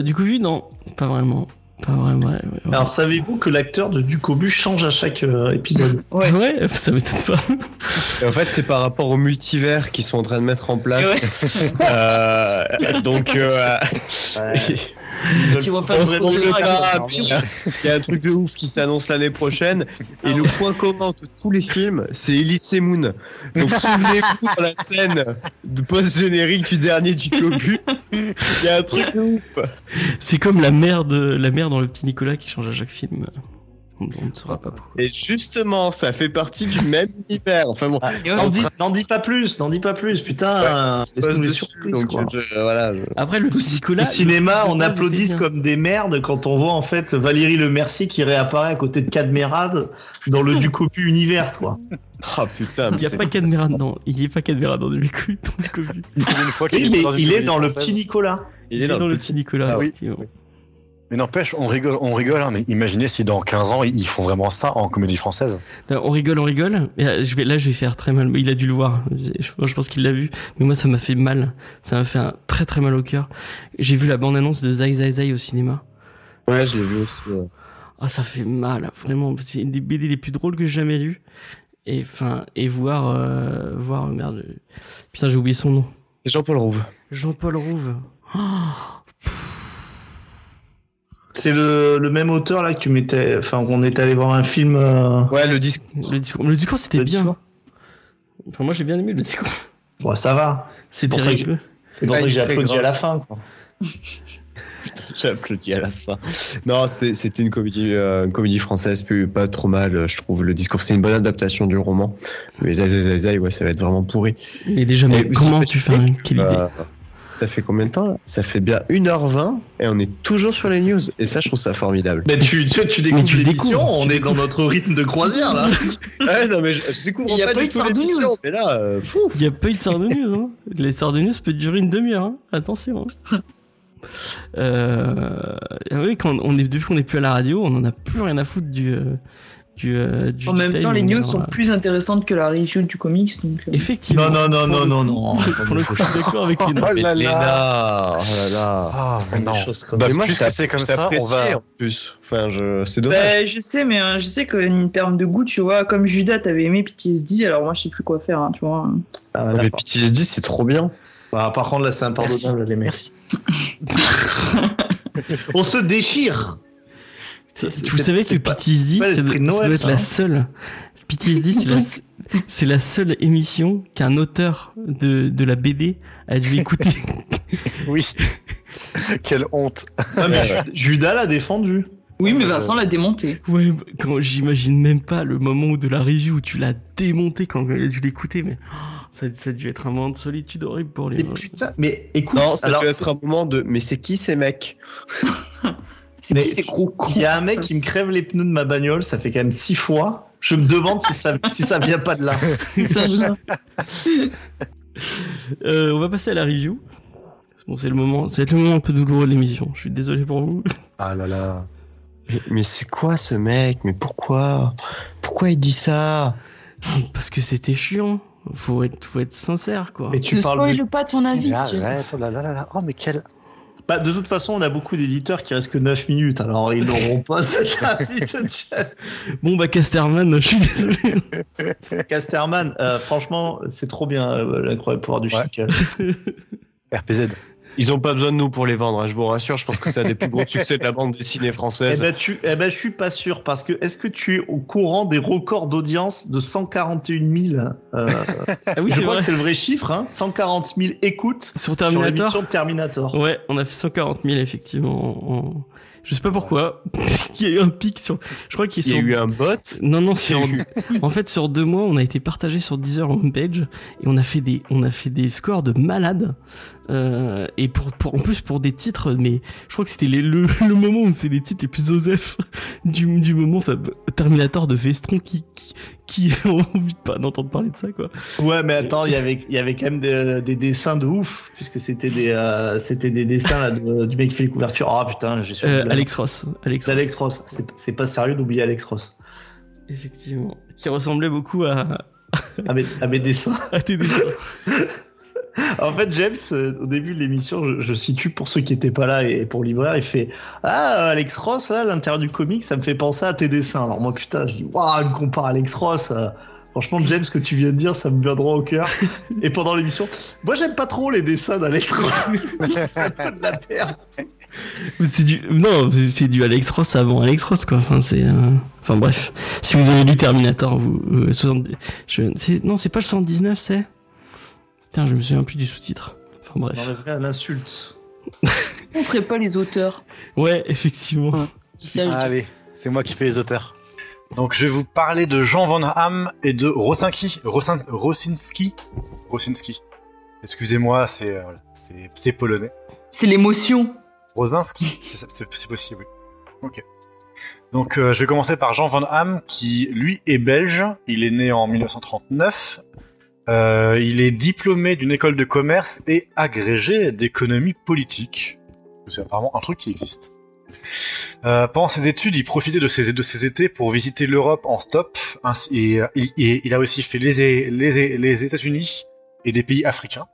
du coup. Non, pas vraiment. Ouais. Alors, savez-vous que l'acteur de Ducobu change à chaque épisode? Ouais, ça m'étonne pas. Et en fait, c'est par rapport aux multivers qu'ils sont en train de mettre en place. Ouais. Donc, Tu vois, on se retrouve pas. Il y a un truc de ouf qui s'annonce l'année prochaine. Et le point commun entre tous les films, c'est Elise Moon. Donc souvenez-vous dans la scène de post-générique du dernier du Globus. Il y a un truc de ouf. C'est comme la mère dans Le Petit Nicolas qui change à chaque film. On ne saura pas pourquoi. Et justement, ça fait partie du même univers. Enfin bon, n'en dis pas plus, putain. Ouais, c'est une surprise. Après, le petit Nicolas, au cinéma, on applaudit comme des merdes quand on voit en fait Valérie Lemercier qui réapparaît à côté de Cadmerade dans le Ducopu Universe, quoi. Oh putain, il n'y a pas Cadmerade, non. Il n'y a pas Cadmerade dans le Ducopu. Il est dans Le Petit Nicolas. Il est dans Le Petit Nicolas. Oui. Mais n'empêche, on rigole, hein, mais imaginez si dans 15 ans, ils font vraiment ça en comédie française. On rigole. Je vais faire très mal. Il a dû le voir. Je pense qu'il l'a vu. Mais moi, ça m'a fait mal. Ça m'a fait très très mal au cœur. J'ai vu la bande-annonce de Zai Zai Zai au cinéma. Ouais, je l'ai vu aussi. Ouais. Ah, ça fait mal. Vraiment, c'est une des BD les plus drôles que j'ai jamais lues. Et voir, merde. Putain, j'ai oublié son nom. Jean-Paul Rouve. Oh. C'est le même auteur là que tu mettais. Enfin, on est allé voir un film. Ouais, le discours, c'était le bien. Discours. Enfin, moi, j'ai bien aimé le discours. Ouais, ça va. C'est pour ça que j'ai applaudi à la fin, quoi. Putain, j'ai applaudi à la fin. Non, c'était une comédie française, puis pas trop mal, je trouve. Le discours, c'est une bonne adaptation du roman. Mais Zai, ouais, ça va être vraiment pourri. Mais déjà, comment tu fais quelle idée? Ça fait combien de temps là ? Ça fait bien 1h20 et on est toujours sur les news. Et ça, je trouve ça formidable. Mais tu découvres l'émission, on est dans notre rythme de croisière là. Ouais, non, mais je découvre pas du tout l'émission. Mais là, fou. Il n'y a pas eu de Sardo News. Hein. Les Sardo News peuvent durer une demi-heure. Hein. Attention. Hein. Oui, quand depuis qu'on n'est plus à la radio, on n'en a plus rien à foutre du en même temps, les news sont plus intéressantes que la review du comics, donc. Effectivement. Non. Pour le coup, je suis d'accord avec les news. Oh là là. Mais moi, c'est comme ça. On va en plus. Enfin, c'est dommage. Bah, je sais, mais je sais que en termes de goût, tu vois, comme Judas, t'avais aimé PTSD, alors moi, je sais plus quoi faire, hein, tu vois. Ah, là, mais PTSD, c'est trop bien. Bah, par contre, là, c'est impardonnable, les merci. On se déchire. Vous savez que PTSD, ça doit être la seule. PTSD, c'est la seule émission qu'un auteur de la BD a dû écouter. Oui. Quelle honte. Ah, mais Judas l'a défendu. Oui, mais Vincent l'a démonté. Ouais, quand j'imagine même pas le moment de la review où tu l'as démonté quand il a dû l'écouter, mais ça a dû être un moment de solitude horrible pour les. Mais putain, mais écoute. Non, ça doit être un moment de. Mais c'est qui ces mecs? C'est gros con. Il y a un mec qui me crève les pneus de ma bagnole, ça fait quand même 6 fois. Je me demande si ça vient pas de là. On va passer à la review. Bon, c'est le moment. Ça va être le moment un peu douloureux de l'émission. Je suis désolé pour vous. Ah là là. Mais c'est quoi ce mec ? Mais pourquoi il dit ça ? Parce que c'était chiant. Faut être sincère, quoi. Et tu ne spoil pas ton avis. Arrête, oh là là là là. Oh mais quel. Bah, de toute façon, on a beaucoup d'éditeurs qui restent que 9 minutes, alors ils n'auront pas cette avis de chat. Bon, bah, Casterman, je suis désolé. Casterman, franchement, c'est trop bien, l'incroyable pouvoir du chic. RPZ. Ils n'ont pas besoin de nous pour les vendre, hein, je vous rassure, je pense que c'est un des plus gros succès de la bande dessinée française. Eh ben, je suis pas sûr, parce que est-ce que tu es au courant des records d'audience de 141 000 Ah oui, je crois que c'est le vrai chiffre, hein, 140 000 écoutes sur l'émission de Terminator. Ouais, on a fait 140 000 effectivement. Je sais pas pourquoi. Il y a eu un pic sur. Je crois qu'il y a eu un bot. Non. En fait, sur 2 mois, on a été partagé sur Deezer homepage et on a fait des scores de malades. Et pour en plus pour des titres, mais je crois que c'était le moment où c'est les titres les plus osefs du moment. Terminator de Vestron qui ont envie de pas d'entendre parler de ça, quoi. Ouais, mais attends, il y avait quand même des dessins de ouf, puisque c'était des dessins là du mec qui fait les couvertures. Ah oh, putain, j'ai suivi Alex Ross. C'est pas sérieux d'oublier Alex Ross. Effectivement, qui ressemblait beaucoup à mes dessins. À tes dessins. En fait, James, au début de l'émission, je situe pour ceux qui n'étaient pas là et pour Libraire, il fait « Ah, Alex Ross, là, l'intérieur du comic, ça me fait penser à tes dessins. » Alors moi, putain, je dis « Waouh, il me compare à Alex Ross. » Franchement, James, ce que tu viens de dire, ça me vient droit au cœur. Et pendant l'émission, moi, j'aime pas trop les dessins d'Alex Ross. C'est un peu de la perte. Non, c'est du Alex Ross avant Alex Ross, quoi. Enfin, c'est... Enfin, bref. Si vous avez lu Terminator, vous... Non, c'est pas le 79, c'est... Putain, je me souviens plus du sous-titre. Enfin, bref. On arriverait à l'insulte. On ferait pas les auteurs. Ouais, effectivement. Ouais. Allez, c'est moi qui fais les auteurs. Donc, je vais vous parler de Jean Van Hamme et de Rosinski. Excusez-moi, c'est polonais. C'est l'émotion. Rosinski, c'est possible, oui. Ok. Donc, je vais commencer par Jean Van Hamme, qui, lui, est belge. Il est né en 1939. Il est diplômé d'une école de commerce et agrégé d'économie politique. C'est apparemment un truc qui existe. Pendant ses études, il profitait de ses étés pour visiter l'Europe en stop. Il a aussi fait les États-Unis et des pays africains.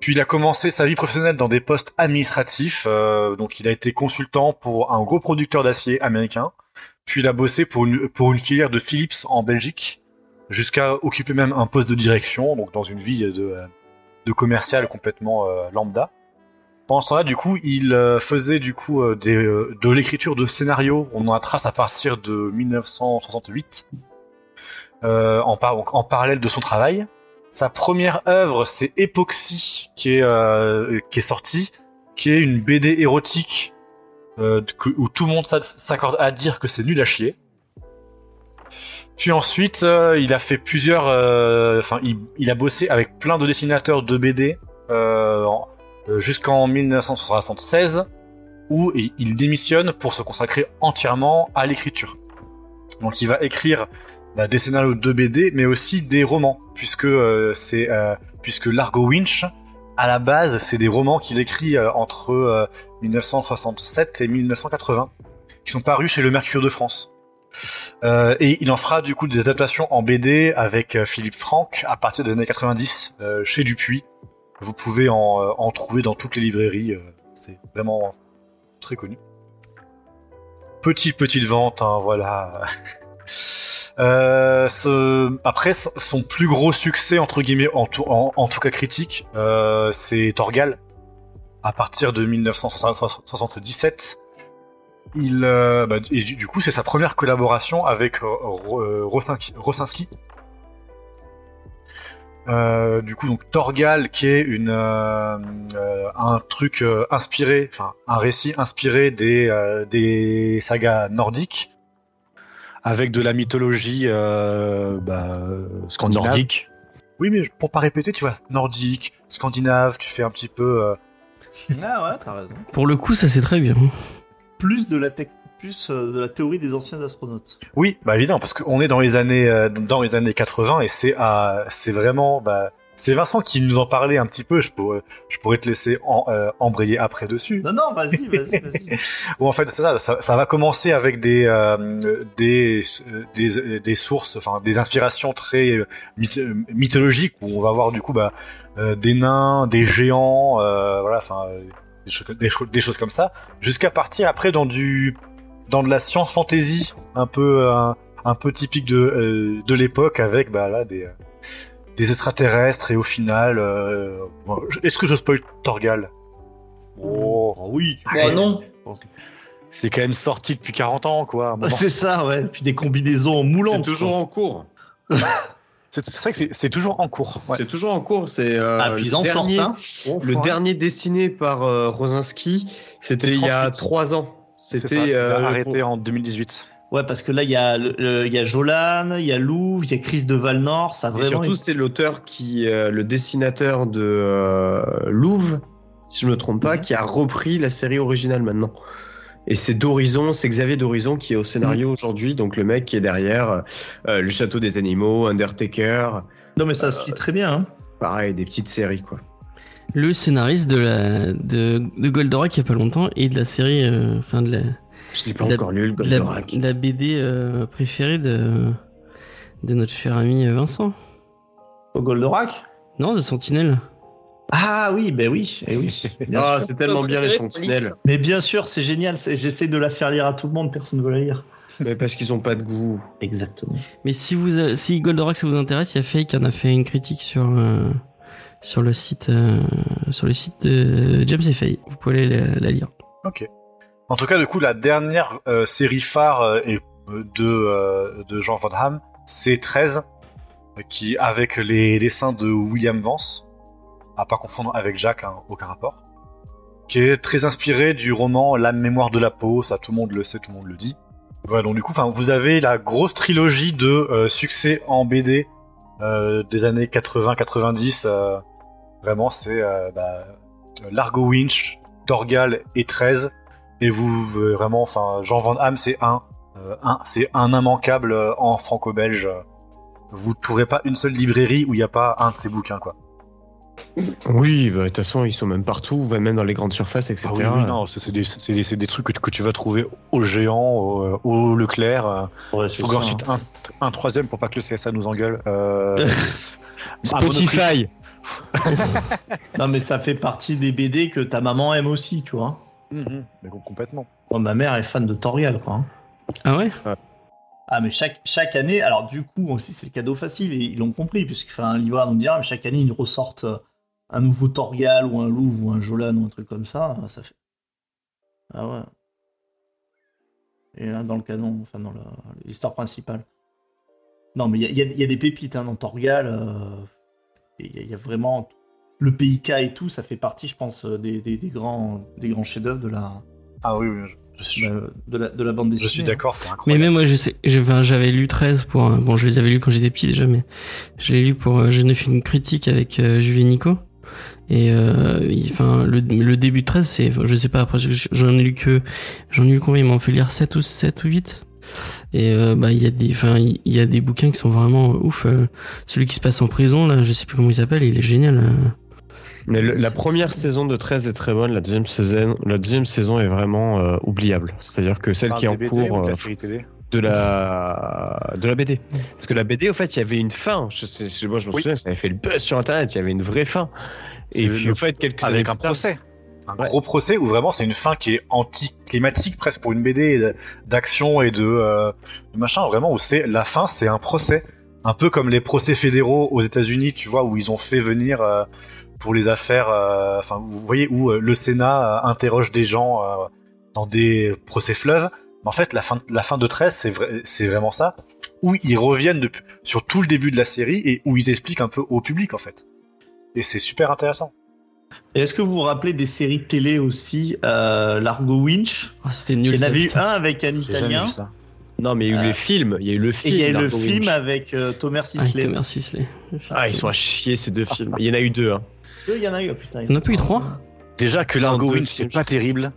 Puis il a commencé sa vie professionnelle dans des postes administratifs. Donc il a été consultant pour un gros producteur d'acier américain. Puis il a bossé pour une filière de Philips en Belgique, jusqu'à occuper même un poste de direction, donc dans une vie de commercial complètement lambda. Pendant ce temps-là, du coup, il faisait de l'écriture de scénarios. On en a trace à partir de 1968, en parallèle de son travail. Sa première œuvre, c'est Epoxy, qui est sortie, qui est une BD érotique où tout le monde s'accorde à dire que c'est nul à chier. Puis ensuite, il a fait plusieurs... il a bossé avec plein de dessinateurs de BD jusqu'en 1976, où il démissionne pour se consacrer entièrement à l'écriture. Donc il va écrire des scénarios de BD, mais aussi des romans, puisque Largo Winch, à la base, c'est des romans qu'il écrit entre 1967 et 1980, qui sont parus chez le Mercure de France. Et il en fera du coup des adaptations en BD avec Philippe Franck à partir des années 90 chez Dupuis. Vous pouvez en trouver dans toutes les librairies, c'est vraiment très connu. Petite vente, hein, voilà. Après, son plus gros succès entre guillemets, en tout cas critique, c'est Torgal à partir de 1977. Du coup, c'est sa première collaboration avec Rosinski. Du coup, donc Torgal, qui est un récit inspiré des sagas nordiques, avec de la mythologie scandinave. Nordique. Oui, mais pour pas répéter, tu vois, nordique, scandinave, tu fais un petit peu. Ah ouais, t'as raison. Pour le coup, ça c'est très bien. Plus de la théorie des anciens astronautes. Oui, bah évidemment, parce qu'on est dans les années 80 et c'est vraiment c'est Vincent qui nous en parlait un petit peu. Je pourrais te laisser embrayer après dessus. Non, vas-y. Bon, en fait, c'est ça va commencer avec des sources, enfin des inspirations très mythologiques où on va voir du coup des nains, des géants, voilà, enfin. Des choses comme ça, jusqu'à partir après dans de la science fantasy un peu typique de l'époque, avec des extraterrestres. Et au final, est-ce que je spoil Torgal? Oh oui, non, c'est quand même sorti depuis 40 ans, quoi. C'est ça, ouais. Puis des combinaisons moulantes, c'est toujours en cours. C'est vrai que c'est toujours en cours. Ouais. C'est toujours en cours. C'est le dernier dessiné par Rosinski. C'était il y a 3 ans. C'était arrêté en 2018. Ouais, parce que là il y a Jolan, il y a Louvre, il y a Chris de Valnor. Ça vraiment. Et surtout c'est l'auteur qui, le dessinateur de Louvre, si je ne me trompe pas, qui a repris la série originale maintenant. Et c'est Xavier Dorizon qui est au scénario aujourd'hui, donc le mec qui est derrière Le Château des Animaux, Undertaker. Non mais ça se lit très bien. Hein. Pareil, des petites séries, quoi. Le scénariste de Goldorak il y a pas longtemps, et de la série, je n'ai pas encore lu le Goldorak. La BD préférée de notre cher ami Vincent. Au Goldorak ? Non, de Sentinelle. Ah oui, oui. Ah, c'est tellement bien les Sentinelles. Mais bien sûr, c'est génial. J'essaie de la faire lire à tout le monde, personne ne veut la lire. Mais parce qu'ils n'ont pas de goût. Exactement. Mais si Goldorak ça vous intéresse, il y a Faye qui en a fait une critique sur sur le site de James Fay. Vous pouvez aller la lire. Ok. En tout cas, du coup, la dernière série phare de Jean Van Hamme, c'est 13, qui, avec les dessins de William Vance, à pas confondre avec Jacques, hein, aucun rapport, qui est très inspiré du roman La mémoire de la peau, ça tout le monde le sait, tout le monde le dit. Voilà, donc du coup, vous avez la grosse trilogie de succès en BD des années 80-90, vraiment c'est Largo Winch, Dorgal et 13, et vous vraiment, enfin Jean Van Hamme c'est un immanquable en franco-belge. Vous trouverez pas une seule librairie où il n'y a pas un de ces bouquins, quoi. Oui, bah, de toute façon, ils sont même partout, même dans les grandes surfaces, etc. Ah oui, non, c'est des trucs que tu vas trouver au Géant, au Leclerc. Ouais, il faut que j'en cite un troisième pour pas que le CSA nous engueule. Spotify. Non, mais ça fait partie des BD que ta maman aime aussi, tu vois. Mais complètement. Bon, ma mère est fan de Toriel, quoi. Hein. Ah ouais, ouais. Ah mais chaque année, alors du coup aussi c'est le cadeau facile, et ils l'ont compris, puisqu'un libraire nous dira, mais chaque année ils ressortent un nouveau Torgal ou un Louvre ou un Jolan ou un truc comme ça, ça fait... Ah ouais. Et là dans le canon, enfin dans l'histoire principale. Non mais il y a des pépites hein, dans Torgal, il y a vraiment... Le PIK et tout, ça fait partie je pense des grands chefs-d'œuvre de la... Ah oui, oui, de la bande dessinée. Je suis d'accord, c'est incroyable. Mais même moi, je sais, j'avais lu 13 pour, bon, je les avais lus quand j'étais petit déjà, mais je l'ai lu pour, je n'ai fait une critique avec Julien Nico. Et, enfin, le début de 13, c'est, je sais pas, après, j'en ai lu combien, ils m'ont fait lire 7 ou 8. Et, il y a des bouquins qui sont vraiment ouf. Celui qui se passe en prison, là, je sais plus comment il s'appelle, il est génial. Mais la première saison de 13 est très bonne, la deuxième saison est vraiment oubliable. C'est-à-dire que celle qui est en cours de la BD. Parce que la BD, au fait, il y avait une fin. Moi, je me souviens, ça avait fait le buzz sur Internet, il y avait une vraie fin. Et puis, au fait, quelques années plus tard, procès. Un gros procès où vraiment c'est une fin qui est anticlimatique presque pour une BD d'action et de machin. Vraiment, où c'est la fin, c'est un procès. Un peu comme les procès fédéraux aux États-Unis, tu vois, où ils ont fait venir... pour les affaires, enfin vous voyez où le Sénat interroge des gens dans des procès fleuves. Mais en fait, la fin de 13, c'est vraiment ça, où ils reviennent sur tout le début de la série et où ils expliquent un peu au public en fait. Et c'est super intéressant. Et est-ce que vous vous rappelez des séries télé aussi, Largo Winch? Oh, c'était nul. Il y en avait eu un avec un Italien. Non, mais il y a eu les films. Il y a eu le film. Et il y a eu le film avec Thomas Sisley. Thomas Sisley. Ah, ils sont à chier ces deux films. Il y en a eu deux. Hein. Il y en a eu, oh putain. On a plus eu 3. Déjà que Largo Winch, c'est pas terrible.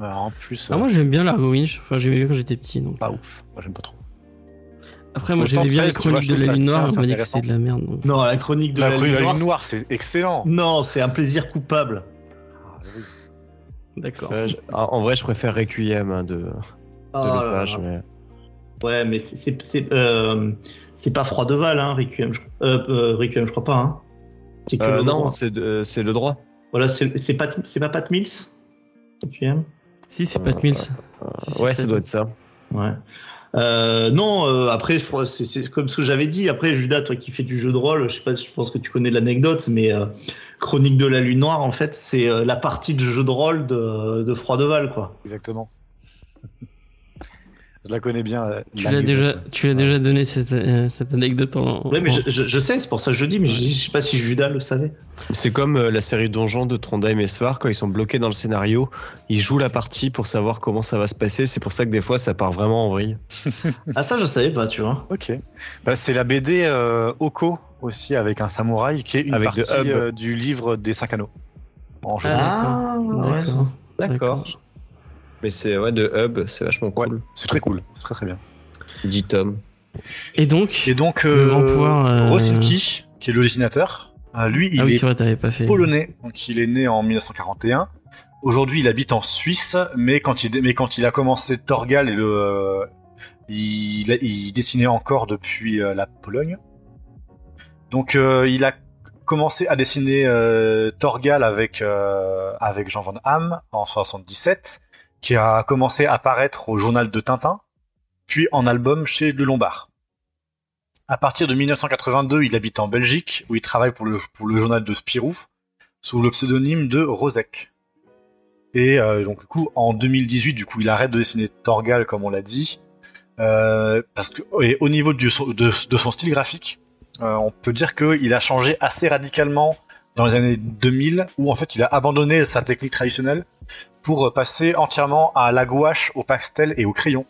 Alors, en plus. Ah, moi j'aime bien Largo Winch. Enfin, j'aimais bien quand j'étais petit. Donc. Pas ouf. Moi j'aime pas trop. Après, moi j'aimais bien les chroniques de la Lune Noire. On m'a dit que c'était de la merde. Donc. Non, la chronique de la Lune Noire, c'est excellent. Non, c'est un plaisir coupable. Ah, oui. D'accord. En vrai, je préfère Requiem de Lepage. Ouais, mais c'est pas Froideval, hein, Requiem. Requiem, je crois pas, hein. C'est que le droit. Non, c'est le droit. Voilà, c'est pas Pat Mills. Requiem. Si, c'est Pat Mills. Si, ouais, ça doit être ça. Ouais. Non, après, c'est comme ce que j'avais dit. Après, Judas, toi qui fais du jeu de rôle, je sais pas, je pense que tu connais l'anecdote, mais Chronique de la Lune Noire, en fait, c'est la partie de jeu de rôle de Froideval, quoi. Exactement. Je la connais bien. Tu l'as déjà donné cette anecdote en... Oui, mais je sais, c'est pour ça que je dis, mais je sais pas si Judas le savait. C'est comme la série Donjon de Trondheim et Svar, quand ils sont bloqués dans le scénario, ils jouent la partie pour savoir comment ça va se passer, c'est pour ça que des fois ça part vraiment en vrille. Ah ça je savais pas, tu vois. Ok. Bah, c'est la BD Oko aussi, avec un samouraï, qui est une avec partie du livre des 5 anneaux. En jeu D'accord. Mais c'est ouais, de Hub, c'est vachement cool. Ouais, c'est très cool, c'est très très bien. 10 tomes. Et donc Rosinski, qui est le dessinateur, lui il est polonais, donc il est né en 1941. Aujourd'hui il habite en Suisse, mais quand il a commencé Torgal, il dessinait encore depuis la Pologne. Donc il a commencé à dessiner Torgal avec Jean Van Hamme en 1977. Qui a commencé à apparaître au journal de Tintin, puis en album chez Le Lombard. À partir de 1982, il habite en Belgique, où il travaille pour le journal de Spirou, sous le pseudonyme de Rozek. Et donc du coup, en 2018, du coup, il arrête de dessiner Torgal, comme on l'a dit, parce que et au niveau de son style graphique, on peut dire qu'il a changé assez radicalement dans les années 2000, où en fait il a abandonné sa technique traditionnelle pour passer entièrement à la gouache, au pastel et au crayon.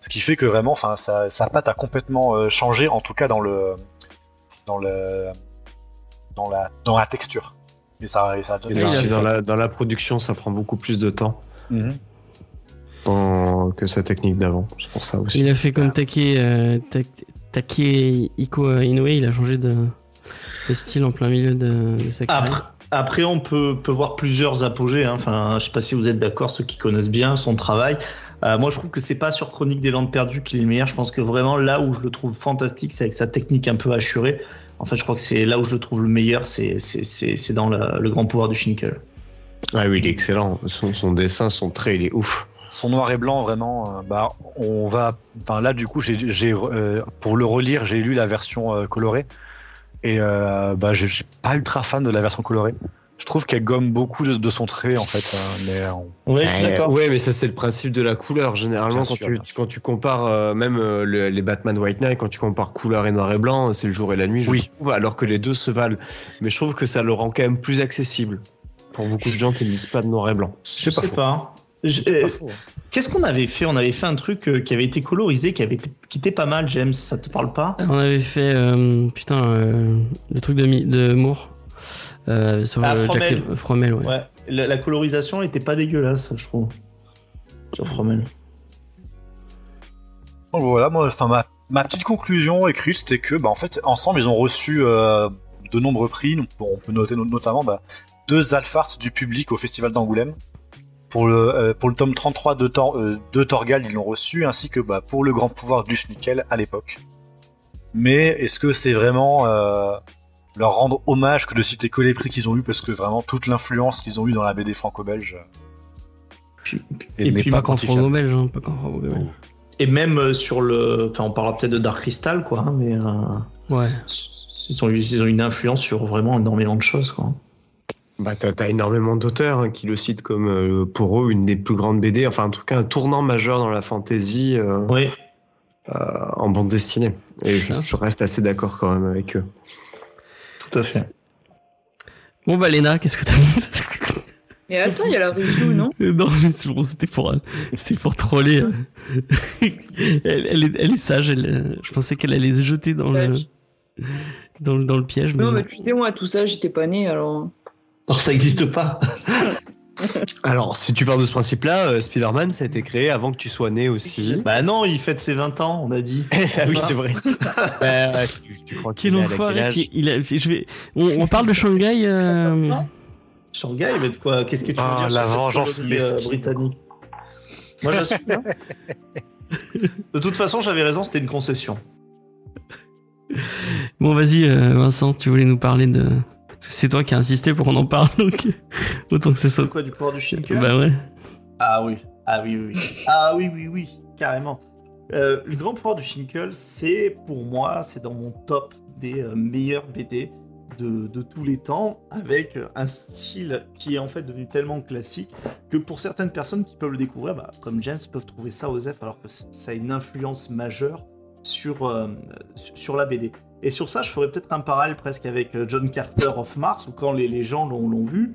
Ce qui fait que vraiment, enfin, sa patte a complètement changé, en tout cas dans la texture. Et ça donne. Dans la production, ça prend beaucoup plus de temps que sa technique d'avant. C'est pour ça aussi. Il a fait comme Takeshi Inoue, il a changé de style en plein milieu de sa carrière. Après, on peut voir plusieurs apogées. Hein. Enfin, je sais pas si vous êtes d'accord, ceux qui connaissent bien son travail. Moi, je trouve que c'est pas sur Chronique des Landes Perdues qu'il est le meilleur. Je pense que vraiment là où je le trouve fantastique, c'est avec sa technique un peu hachurée. En fait, je crois que c'est là où je le trouve le meilleur. C'est dans le Grand Pouvoir du Schinkel. Ah oui, il est excellent. Son dessin, son trait, il est ouf. Son noir et blanc, vraiment. Là, du coup, j'ai pour le relire, j'ai lu la version colorée. Et je suis pas ultra fan de la version colorée. Je trouve qu'elle gomme beaucoup de son trait en fait. Mais ça c'est le principe de la couleur. Généralement, quand tu compares même les Batman White Knight, quand tu compares couleur et noir et blanc, c'est le jour et la nuit. Je trouve, alors que les deux se valent. Mais je trouve que ça le rend quand même plus accessible pour beaucoup de gens qui ne lisent pas de noir et blanc. Je sais pas. Qu'est-ce qu'on avait fait ? On avait fait un truc qui avait été colorisé, qui était pas mal, James. Ça te parle pas ? On avait fait le truc de Moore. Sur Fromel, ouais. La colorisation était pas dégueulasse, je trouve. Sur Fromel. Donc voilà, moi, ma petite conclusion écrite, c'était que, en fait, ensemble, ils ont reçu de nombreux prix. On peut noter notamment 2 Alfartes du public au Festival d'Angoulême. Pour le tome 33 de Torgal, ils l'ont reçu, ainsi que pour le Grand Pouvoir du Schnickel à l'époque. Mais est-ce que c'est vraiment leur rendre hommage que de citer que les prix qu'ils ont eu, parce que vraiment toute l'influence qu'ils ont eu dans la BD franco-belge et puis pas qu'en franco-belge, pas qu'en franco-belge. Et même sur on parlera peut-être de Dark Crystal quoi, mais ouais, ils ont une influence sur vraiment énormément de choses quoi. T'as énormément d'auteurs qui le citent comme pour eux une des plus grandes BD, enfin en tout cas un tournant majeur dans la fantasy en bande dessinée. Et je reste assez d'accord quand même avec eux. Tout à fait. Bon Léna, qu'est-ce que t'as mis ? Mais attends, il y a la review, non ? Non, mais c'est bon, c'était pour troller. Elle est sage, je pensais qu'elle allait se jeter dans le piège. Non, mais tu sais, moi, tout ça, j'étais pas né, alors... Alors ça n'existe pas. Alors si tu pars de ce principe-là, Spider-Man ça a été créé avant que tu sois né aussi. Non, il fête ses 20 ans, on a dit. Ah oui, c'est vrai. Tu crois qu'il est à quel âge ? On parle de Shanghai. Shanghai, mais de quoi ? Qu'est-ce que tu veux dire ? La vengeance britannique. Moi j'assume. De toute façon, j'avais raison, c'était une concession. Bon, vas-y, Vincent, tu voulais nous parler de. Parce que c'est toi qui as insisté pour qu'on en parle, donc autant que ce soit. Quoi, du pouvoir du Schinkel ? Ouais. Ah oui, carrément. Le Grand Pouvoir du Schinkel, c'est pour moi, c'est dans mon top des meilleurs BD de tous les temps, avec un style qui est en fait devenu tellement classique que pour certaines personnes qui peuvent le découvrir, comme James, peuvent trouver ça aux F, alors que ça a une influence majeure sur la BD. Et sur ça, je ferais peut-être un parallèle presque avec John Carter of Mars, où quand les gens l'ont vu,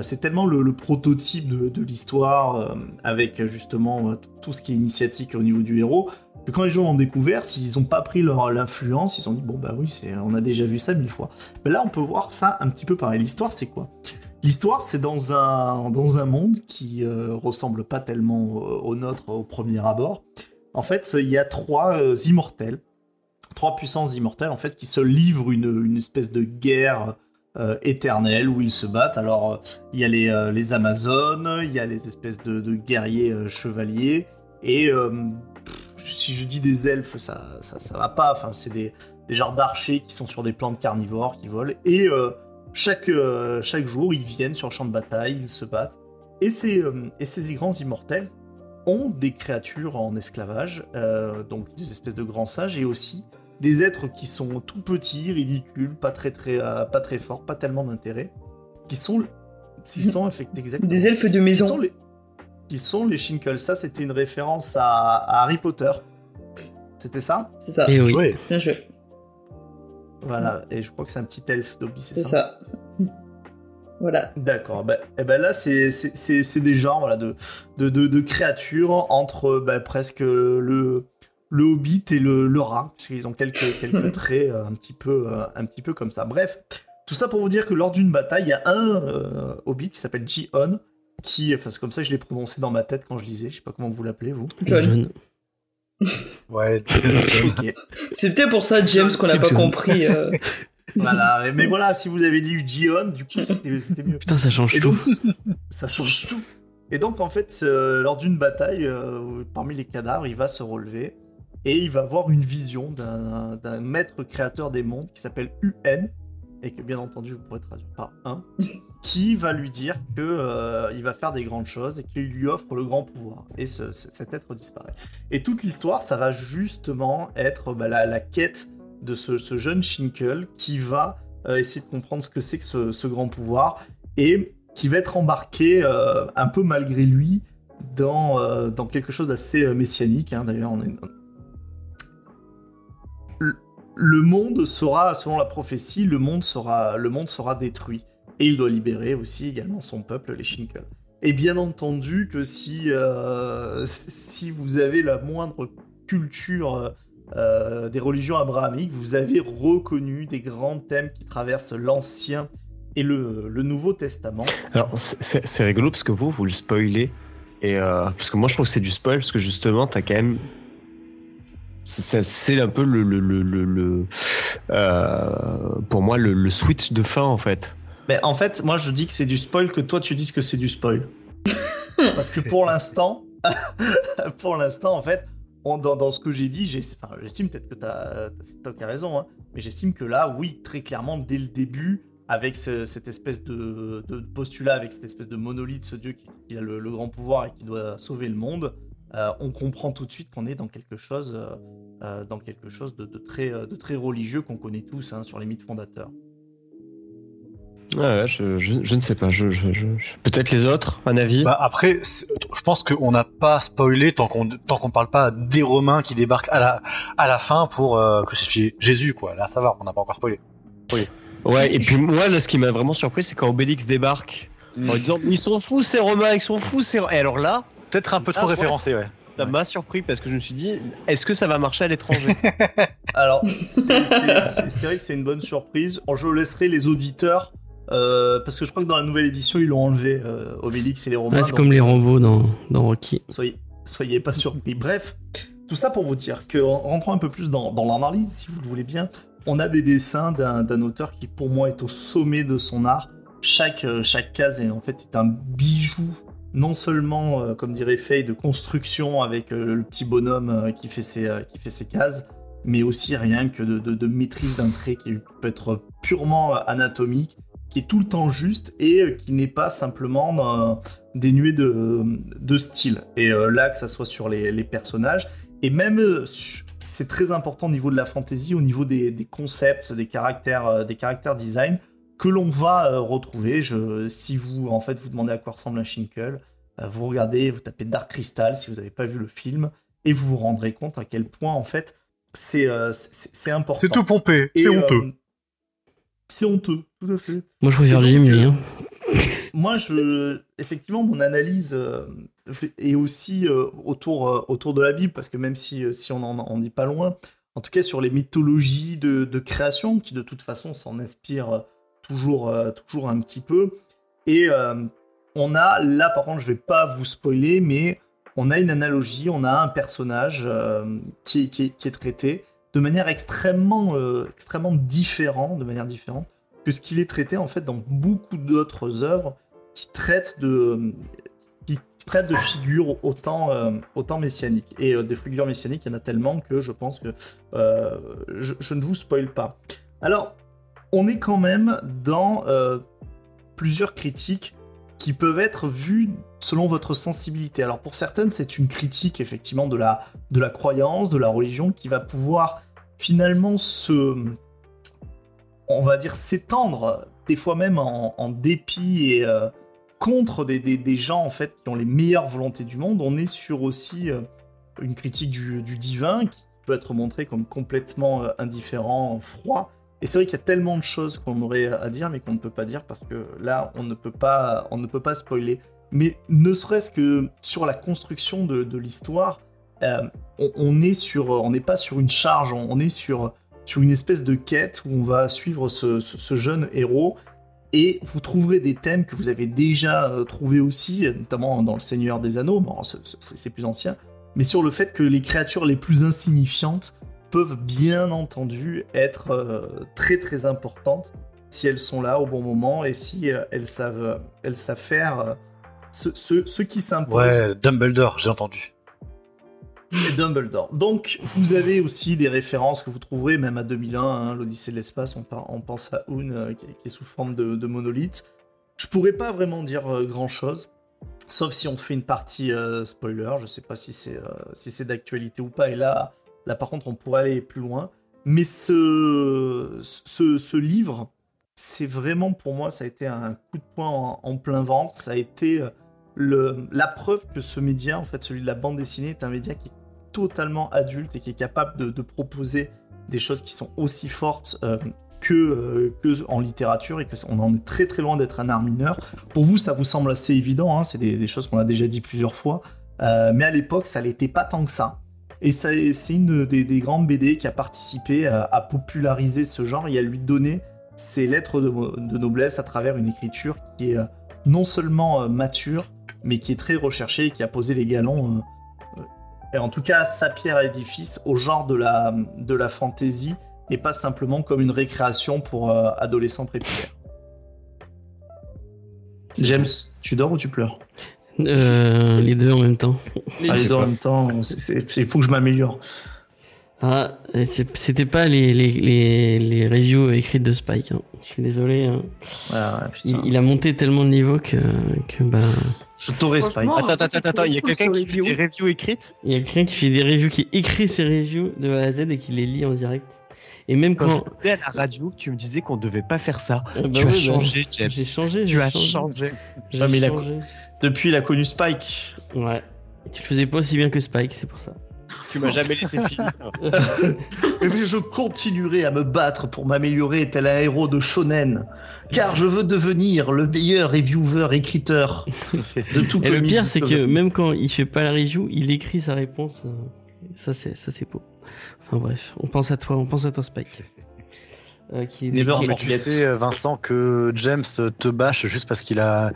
c'est tellement le prototype de l'histoire, avec justement tout ce qui est initiatique au niveau du héros, que quand les gens l'ont découvert, s'ils n'ont pas pris l'influence, ils ont dit « bon bah oui, on a déjà vu ça 1000 fois ». Mais là, on peut voir ça un petit peu pareil. L'histoire, c'est quoi ? L'histoire, c'est dans un monde qui ressemble pas tellement au nôtre au premier abord. En fait, il y a 3 immortels. 3 puissances immortelles en fait qui se livrent une espèce de guerre éternelle où ils se battent. Alors il y a les Amazones, il y a les espèces de guerriers chevaliers et si je dis des elfes ça va pas. Enfin c'est des genres d'archers qui sont sur des plantes carnivores qui volent et chaque jour ils viennent sur le champ de bataille, ils se battent et ces grands immortels ont des créatures en esclavage, donc des espèces de grands sages et aussi des êtres qui sont tout petits, ridicules, pas très forts, pas tellement d'intérêt, qui sont exactement des elfes de maison. Qui sont les Shinkles. Ça, c'était une référence à Harry Potter. C'était ça ? C'est ça. Et oui. Ouais. Bien joué. Voilà, et je crois que c'est un petit elfe d'Obi, c'est ça. Voilà. D'accord. Et ben là, c'est des genres voilà, de créatures entre presque le hobbit et le rat, parce qu'ils ont quelques traits un petit peu comme ça. Bref, tout ça pour vous dire que lors d'une bataille, il y a un hobbit qui s'appelle Ji-On, qui, enfin c'est comme ça que je l'ai prononcé dans ma tête quand je lisais, je sais pas comment vous l'appelez vous. John. Ouais. Okay. C'est peut-être pour ça, James, qu'on n'a pas compris. Voilà, mais voilà, si vous avez lu Ji-On, du coup, c'était mieux. Putain, ça change tout. Ça change tout. Et donc, en fait, lors d'une bataille, parmi les cadavres, il va se relever et il va avoir une vision d'un maître créateur des mondes qui s'appelle UN, et que, bien entendu, vous pourrez traduire par un, qui va lui dire qu'il va faire des grandes choses et qu'il lui offre le grand pouvoir. Et cet être disparaît. Et toute l'histoire, ça va justement être la quête de ce jeune Shinkle qui va essayer de comprendre ce que c'est que ce grand pouvoir et qui va être embarqué un peu malgré lui dans quelque chose d'assez messianique. Hein. D'ailleurs, le monde sera, selon la prophétie, le monde sera détruit et il doit libérer aussi également son peuple, les Shinkle. Et bien entendu que si vous avez la moindre culture des religions abrahamiques, vous avez reconnu des grands thèmes qui traversent l'Ancien et le Nouveau Testament. Alors, c'est rigolo parce que vous le spoilez. Et, parce que moi, je trouve que c'est du spoil parce que justement, t'as quand même. C'est un peu pour moi, le switch de fin en fait. Mais en fait, moi, je dis que c'est du spoil, que toi, tu dis que c'est du spoil. Parce que pour l'instant, en fait. Dans ce que j'ai dit, j'estime peut-être que t'as raison, hein, mais j'estime que là, oui, très clairement, dès le début, avec cette espèce de postulat, avec cette espèce de monolithe, ce dieu qui a le grand pouvoir et qui doit sauver le monde, on comprend tout de suite qu'on est dans quelque chose de très religieux qu'on connaît tous hein, sur les mythes fondateurs. Ouais, je ne sais pas. Peut-être les autres, un avis. Bah après, je pense qu'on n'a pas spoilé tant qu'on parle pas des Romains qui débarquent à la fin pour crucifier Jésus, quoi. Là, ça va, on n'a pas encore spoilé. Oui. Ouais. Et puis moi, là, ce qui m'a vraiment surpris, c'est quand Obélix débarque en disant ils sont fous ces Romains, ils sont fous ces. Et alors là, peut-être un peu trop référencé, ouais. Ça m'a surpris parce que je me suis dit, est-ce que ça va marcher à l'étranger ? Alors, c'est vrai que c'est une bonne surprise. Je laisserai les auditeurs. Parce que je crois que dans la nouvelle édition ils l'ont enlevé Obélix et les Romains, c'est donc, comme les Rambo dans Rocky. Soyez pas surpris. Bref, tout ça pour vous dire que rentrons un peu plus dans l'analyse si vous le voulez bien. On a des dessins d'un auteur qui pour moi est au sommet de son art. Chaque case est en fait un bijou, non seulement comme dirait Faye de construction avec le petit bonhomme qui fait ses cases, mais aussi rien que de maîtrise d'un trait qui peut être purement anatomique, qui est tout le temps juste et qui n'est pas simplement dénué de style. Et là, que ça soit sur les personnages, et même, c'est très important au niveau de la fantasy, au niveau des concepts, des caractères design, que l'on va retrouver. Si vous, en fait, vous demandez à quoi ressemble un Shinkle, vous regardez, vous tapez Dark Crystal, si vous n'avez pas vu le film, et vous vous rendrez compte à quel point, en fait, c'est important. C'est tout pompé, et, c'est honteux. C'est honteux, tout à fait. Moi, je préfère Jimmy. Hein. Moi, effectivement, mon analyse est aussi autour de la Bible, parce que même si on n'est pas loin, en tout cas sur les mythologies de création, qui de toute façon s'en inspirent toujours un petit peu. Et on a, là par contre, je ne vais pas vous spoiler, mais on a une analogie, on a un personnage qui est traité de manière extrêmement différente que ce qu'il est traité en fait dans beaucoup d'autres œuvres qui traitent de figures autant messianiques. Et des figures messianiques, il y en a tellement que je pense que je ne vous spoil pas. Alors, on est quand même dans plusieurs critiques qui peuvent être vues selon votre sensibilité. Alors pour certaines, c'est une critique effectivement de la croyance, de la religion, qui va pouvoir finalement on va dire s'étendre, des fois même en dépit et contre des gens en fait qui ont les meilleures volontés du monde. On est sur aussi une critique du divin qui peut être montrée comme complètement indifférent, froid. Et c'est vrai qu'il y a tellement de choses qu'on aurait à dire mais qu'on ne peut pas dire parce que là on ne peut pas spoiler. Mais ne serait-ce que sur la construction de l'histoire, on n'est pas sur une charge, on est sur une espèce de quête où on va suivre ce jeune héros, et vous trouverez des thèmes que vous avez déjà trouvés aussi, notamment dans Le Seigneur des Anneaux, bon, c'est plus ancien, mais sur le fait que les créatures les plus insignifiantes peuvent bien entendu être très très importantes si elles sont là au bon moment et si elles savent faire ce qui s'impose. Ouais, Dumbledore, j'ai entendu. Et Dumbledore. Donc, vous avez aussi des références que vous trouverez, même à 2001, hein, l'Odyssée de l'espace, on pense à Une, qui est sous forme de monolithe. Je pourrais pas vraiment dire grand-chose, sauf si on fait une partie spoiler, je sais pas si c'est d'actualité ou pas, et là par contre, on pourrait aller plus loin. Mais ce livre, c'est vraiment, pour moi, ça a été un coup de poing en plein ventre, ça a été... La preuve que ce média, en fait, celui de la bande dessinée, est un média qui est totalement adulte et qui est capable de proposer des choses qui sont aussi fortes que en littérature, et qu'on en est très très loin d'être un art mineur. Pour vous, ça vous semble assez évident, hein, c'est des choses qu'on a déjà dit plusieurs fois, mais à l'époque, ça l'était pas tant que ça. Et ça, c'est une des grandes BD qui a participé à populariser ce genre et à lui donner ses lettres de noblesse à travers une écriture qui est non seulement mature, mais qui est très recherché et qui a posé les galons, et en tout cas sa pierre à l'édifice, au genre de la fantasy, et pas simplement comme une récréation pour adolescents prépilaires. James, tu dors ou tu pleures ? Les deux en même temps. Il faut que je m'améliore. Ah, c'était pas les reviews écrites de Spike, hein. Je suis désolé. Hein. Ah, il a monté tellement de niveau que bah... Je t'aurais Spike. Attends, il y a quelqu'un qui fait des reviews écrites ? Il y a quelqu'un qui fait des reviews, qui écrit ses reviews de A à Z et qui les lit en direct. Et même quand je disais à la radio que tu me disais qu'on devait pas faire ça, tu as changé, James. J'ai changé. Depuis, il a connu Spike. Ouais. Et tu le faisais pas aussi bien que Spike, c'est pour ça. Tu m'as jamais laissé finir. Mais je continuerai à me battre pour m'améliorer tel un héros de shonen, car je veux devenir le meilleur reviewer écriteur de tout. Et le pire, c'est que même quand il fait pas la review, il écrit sa réponse. Ça c'est beau. Enfin bref, on pense à toi Spike. Tu sais, Vincent, que James te bâche juste parce qu'il a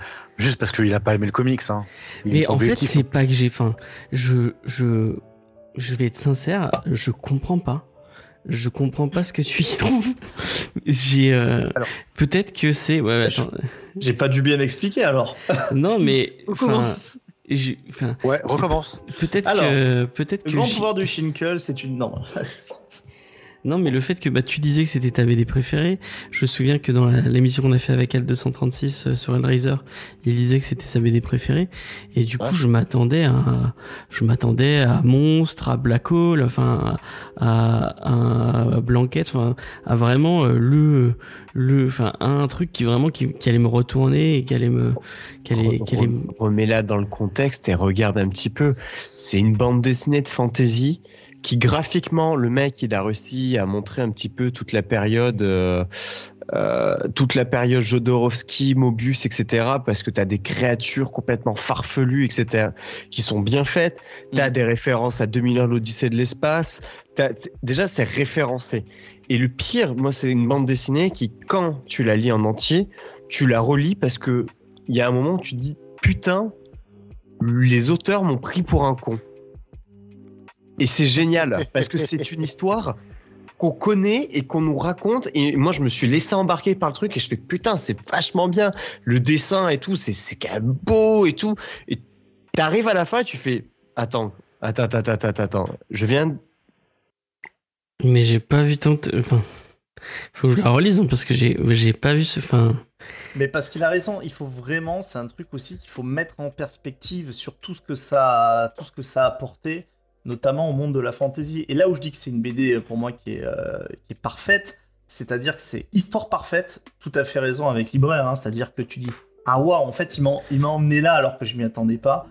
pas aimé le comics. Hein. Mais en fait, c'est pas que j'ai faim. Je vais être sincère, je comprends pas ce que tu y trouves. Alors, peut-être que c'est... Ouais, attends. J'ai pas dû bien expliquer, alors. Non, mais... Recommence. Ouais, recommence. Peut-être que... Le grand pouvoir du Shinkel, c'est une... Non. Non, mais le fait que tu disais que c'était ta BD préférée, je me souviens que dans l'émission qu'on a fait avec Al236 sur Hellraiser, il disait que c'était sa BD préférée, et du coup je m'attendais à Monstre, à Black Hole, enfin à Blanquette, enfin à vraiment un truc qui vraiment qui allait me retourner et qui allait remets-la dans le contexte et regarde un petit peu, c'est une bande dessinée de fantasy. Qui graphiquement, le mec, il a réussi à montrer un petit peu toute la période Jodorowsky, Moebius, etc. Parce que t'as des créatures complètement farfelues, etc. qui sont bien faites. T'as des références à 2001, l'Odyssée de l'espace. Déjà, c'est référencé. Et le pire, moi, c'est une bande dessinée qui, quand tu la lis en entier, tu la relis parce que il y a un moment où tu te dis « Putain, les auteurs m'ont pris pour un con ». Et c'est génial, parce que c'est une histoire qu'on connaît et qu'on nous raconte. Et moi, je me suis laissé embarquer par le truc et je fais putain, c'est vachement bien. Le dessin et tout, c'est quand même beau et tout. Et t'arrives à la fin et tu fais attends. Je viens de... Mais j'ai pas vu tant... Enfin, faut que je la relise, hein, parce que j'ai pas vu ce... Enfin... Mais parce qu'il a raison, il faut vraiment... C'est un truc aussi qu'il faut mettre en perspective sur tout ce que ça a apporté. notamment au monde de la fantasy. Et là où je dis que c'est une BD pour moi qui est parfaite, c'est-à-dire que c'est histoire parfaite, tout à fait raison avec Libraire, hein, c'est-à-dire que tu dis « Ah waouh, en fait, il m'a emmené là alors que je m'y attendais pas ».